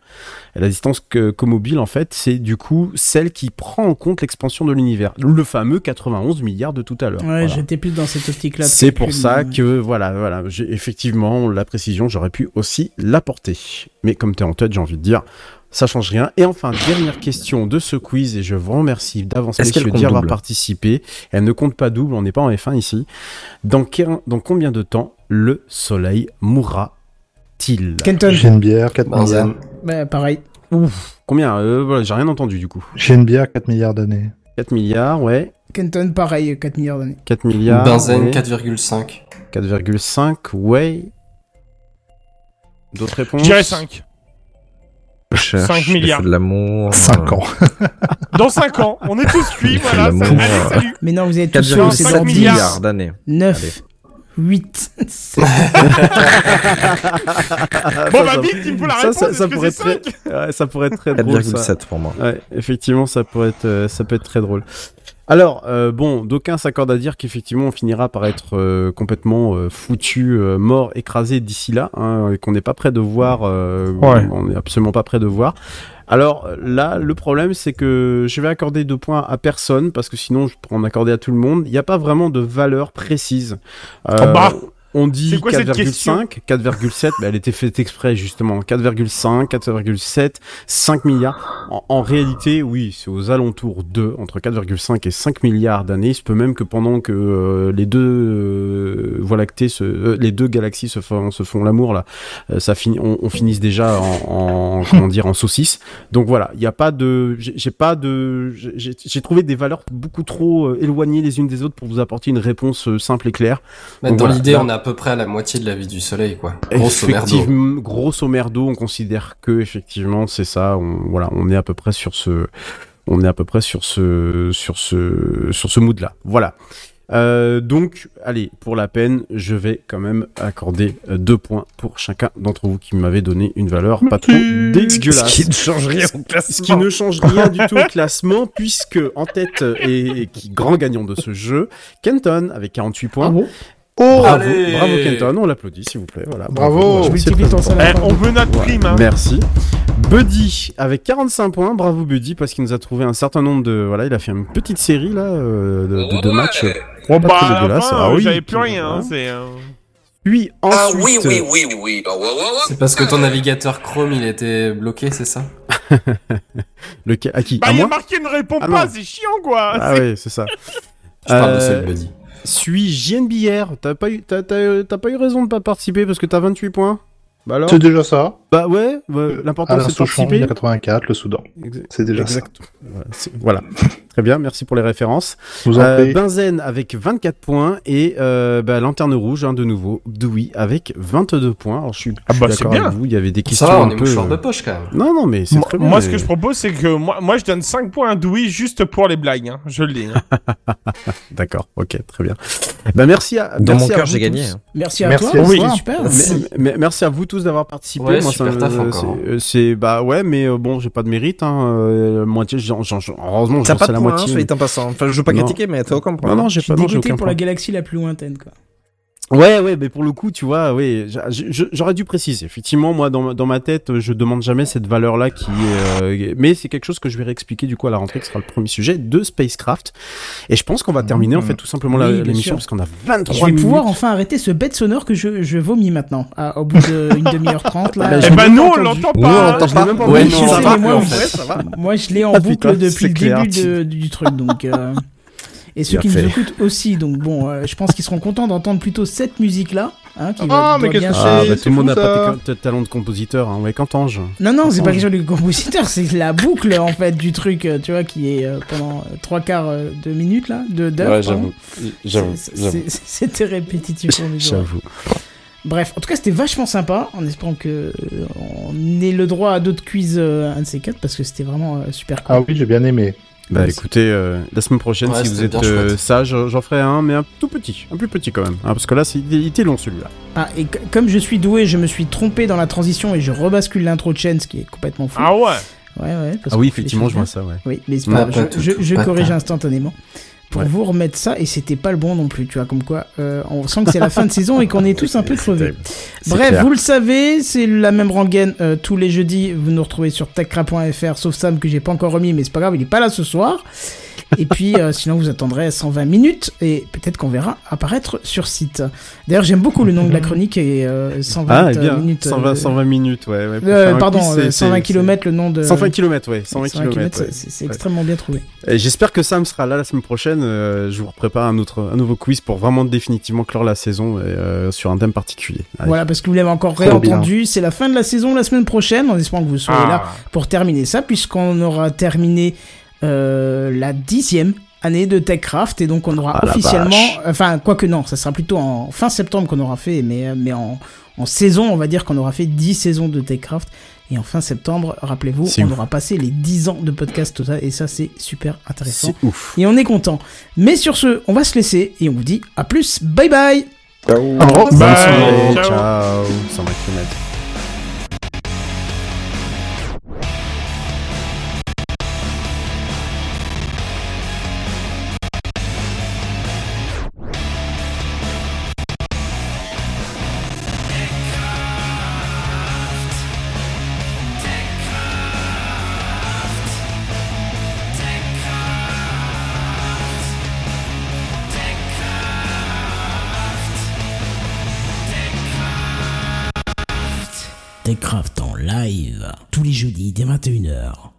Et la distance que, comobile, en fait, c'est du coup celle qui prend en compte l'expansion de l'univers. Le fameux quatre-vingt-onze milliards de tout à l'heure. Ouais, voilà. J'étais plus dans cette optique-là. C'est pour plus, ça mais... que, voilà, voilà, j'ai, effectivement, la précision, j'aurais pu aussi l'apporter. Mais comme t'es en tête, j'ai envie de dire, ça change rien. Et enfin, dernière question de ce quiz, et je vous remercie d'avance, messieurs, d'y avoir participé. Elle ne compte pas double, on n'est pas en F un ici. Dans, dans combien de temps le soleil mourra-t-il ? Kenton. J N B R, quatre milliards. Bah, pareil. Ouf. Combien ? euh, voilà, j'ai rien entendu, du coup. J N B R, quatre milliards d'années. quatre milliards, ouais. Kenton, pareil, quatre milliards d'années. quatre milliards. Benzen, ouais. quatre virgule cinq. quatre virgule cinq, ouais. D'autres réponses ? Je dirais cinq. cinq milliards. De l'amour. cinq ans. Dans cinq ans, on est tous cuits, voilà. Ça, allez, salut. Mais non, vous êtes tous cuits, c'est cinq milliards d'années. neuf. Allez. huit. bon, bah, vite, il me faut la réponse. Ça, ça, ça, pourrait, être très... ouais, ça pourrait être très drôle. quatre virgule sept pour moi. Ouais, effectivement, ça, pourrait être, euh, ça peut être très drôle. Alors, euh, bon, d'aucuns s'accordent à dire qu'effectivement, on finira par être euh, complètement euh, foutu, euh, mort, écrasé d'ici là, hein, et qu'on n'est pas prêt de voir, euh, ouais. On n'est absolument pas prêt de voir. Alors là, le problème, c'est que je vais accorder deux points à personne, parce que sinon, je pourrais en accorder à tout le monde. Il n'y a pas vraiment de valeur précise. Euh, oh bah on dit quatre virgule cinq, quatre virgule sept, mais elle était faite exprès justement, quatre virgule cinq, quatre virgule sept, cinq milliards. En, en réalité, oui, c'est aux alentours de, entre quatre virgule cinq et cinq milliards d'années. Il se peut même que pendant que euh, les deux euh, voies lactées, se, euh, les deux galaxies se font, se font l'amour, là, euh, ça fin, on, on finisse déjà en, en comment dire, en saucisse. Donc voilà, il n'y a pas de, j'ai, j'ai pas de, j'ai, j'ai trouvé des valeurs beaucoup trop euh, éloignées les unes des autres pour vous apporter une réponse euh, simple et claire. Mais donc, dans voilà, l'idée, là, on a à peu près à la moitié de la vie du soleil, quoi. Grosso merdo. Grosso merdo, on considère que effectivement c'est ça. On, voilà, on est à peu près sur ce, on est à peu près sur ce, sur ce, sur ce mood là. Voilà. Euh, donc, allez, pour la peine, je vais quand même accorder deux points pour chacun d'entre vous qui m'avait donné une valeur pas trop dégueulasse. Ce qui ne change rien au classement. Ce qui ne change rien du tout au classement, puisque en tête et, et qui grand gagnant de ce jeu, Kenton avec quarante-huit points. Ah bon ? Oh, bravo, bravo Kenton, on l'applaudit s'il vous plaît. Voilà, bravo. bravo. Eh, on veut notre prime. Voilà. Hein. Merci. Buddy avec quarante-cinq points, bravo Buddy parce qu'il nous a trouvé un certain nombre de voilà, il a fait une petite série là euh, de, de, de matchs. Oh, bah, enfin, ah, oui, j'avais plus rien. Hein, c'est. Euh... Puis ensuite. Ah oui oui oui oui. C'est parce que ton navigateur Chrome il était bloqué, c'est ça? Le à qui? Bah à il moi y a marqué ne répond ah, pas, non. C'est chiant quoi. Ah oui, c'est ça. Je parle de celle Buddy. Suis J N B R, t'as pas eu, t'as, t'as, t'as pas eu raison de pas participer parce que t'as vingt-huit points. Bah alors. C'est déjà ça. Bah ouais, bah, l'important euh, c'est de participer. quatre-vingt-quatre, le Soudan. Exact. C'est déjà exact. Ça. Voilà. C'est... voilà. Très bien, merci pour les références. Euh, Benzen avec vingt-quatre points et euh, bah, Lanterne Rouge, hein, de nouveau, Doui avec vingt-deux points. Alors je suis, ah bah, je suis d'accord avec vous, il y avait des questions. Ça va, on un est peu mouchoir de poche quand même. Non, non, mais c'est moi, très bien. Moi, mais... ce que je propose, c'est que moi, moi je donne cinq points à Doui juste pour les blagues, hein. Je le dis. Hein. D'accord, ok, très bien. Bah, merci à, Dans merci mon cœur, j'ai gagné. Hein. Merci à merci toi, à oui. super. Merci. Mais, merci à vous tous d'avoir participé. Ouais, moi, super ça, taf euh, encore. C'est, c'est, bah ouais, mais euh, bon, j'ai pas de mérite. Hein. Euh, moitié, j'en, j'en, j'en, heureusement, j'en sais la Hein, soit dit en passant. Enfin, je veux pas non. critiquer, mais t'as aucun problème. Non, non, j'ai pas. Dégoûté pour point. La galaxie la plus lointaine, quoi. Ouais, ouais, mais pour le coup, tu vois, oui, j'aurais dû préciser. Effectivement, moi, dans, dans ma tête, je demande jamais cette valeur-là qui est, euh, mais c'est quelque chose que je vais réexpliquer, du coup, à la rentrée, qui sera le premier sujet de Spacecraft. Et je pense qu'on va terminer, mmh. en fait, tout simplement oui, la, l'émission, sûr. Parce qu'on a vingt-trois minutes. Je vais minutes. pouvoir enfin arrêter ce bête sonore que je, je vomis maintenant, à, au bout d'une de demi-heure trente, là. Eh ben, non, on l'entend pas! On l'entend pas! Ouais, non, ça va, moi, en fait, ça va. Moi, je l'ai en boucle depuis le début du truc, donc, euh... Et ceux qui nous écoutent aussi, donc bon, euh, je pense qu'ils seront contents d'entendre plutôt cette musique-là. Hein, qui va, ah, mais qu'est-ce que ah, bah, tout le monde n'a pas de talent de compositeur, hein. Ouais, qu'entends-je? Non, non, c'est pas quelque chose de compositeur, c'est la boucle en fait du truc, tu vois, qui est euh, pendant trois quarts de minutes là, de d'heure. Ouais, j'avoue. J'avoue, c'est, j'avoue. C'est, c'était répétitif pour nous. J'avoue. Bref, en tout cas, c'était vachement sympa, en espérant qu'on euh, ait le droit à d'autres quiz, euh, un de ces quatre, parce que c'était vraiment euh, super cool. Ah oui, j'ai bien aimé. Bah Merci. écoutez, euh, la semaine prochaine, ouais, si vous êtes euh, sage, j'en ferai un, mais un tout petit, un plus petit quand même, hein, parce que là, c'est, il était long celui-là. Ah, et c- comme je suis doué, je me suis trompé dans la transition et je rebascule l'intro de chaîne, ce qui est complètement fou. Ah ouais. Ouais, ouais. Parce ah oui, effectivement, je vois ça, ouais. Oui, mais c'est pas, pas je, tout, je, je pas corrige pas. instantanément. Pour ouais. vous remettre ça, et c'était pas le bon non plus, tu vois, comme quoi euh, on sent que c'est la fin de saison et qu'on est tous un peu crevés. Bref, clair. Vous le savez, c'est la même rengaine euh, tous les jeudis, vous nous retrouvez sur techcraft point f r, sauf Sam que j'ai pas encore remis, mais c'est pas grave, il est pas là ce soir. Et puis euh, sinon vous attendrez cent vingt minutes et peut-être qu'on verra apparaître sur site. D'ailleurs j'aime beaucoup le nom de la chronique et euh, cent vingt ah, et bien, minutes. cent vingt, euh, cent vingt minutes, ouais. ouais euh, pardon, quiz, c'est, cent vingt kilomètres c'est... le nom de. cent vingt kilomètres, ouais. cent vingt kilomètres, ouais. C'est, c'est ouais. extrêmement bien trouvé. Et j'espère que Sam sera là la semaine prochaine. Euh, je vous prépare un autre, un nouveau quiz pour vraiment définitivement clore la saison et, euh, sur un thème particulier. Allez. Voilà, parce que vous l'avez encore réentendu, c'est la fin de la saison la semaine prochaine, en espérant que vous soyez ah. là pour terminer ça, puisqu'on aura terminé. Euh, la dixième année de Techcraft et donc on aura ah officiellement, enfin quoi que non, ça sera plutôt en fin septembre qu'on aura fait, mais, mais en, en saison on va dire qu'on aura fait dix saisons de Techcraft et en fin septembre, rappelez-vous, c'est on ouf. aura passé les dix ans de podcast total et ça c'est super intéressant, c'est ouf. Et on est content. Mais sur ce, on va se laisser et on vous dit à plus, bye bye. Ciao. Oh, bye. Bye. Ciao. Ciao. Techcraft en live, tous les jeudis dès vingt et une heures.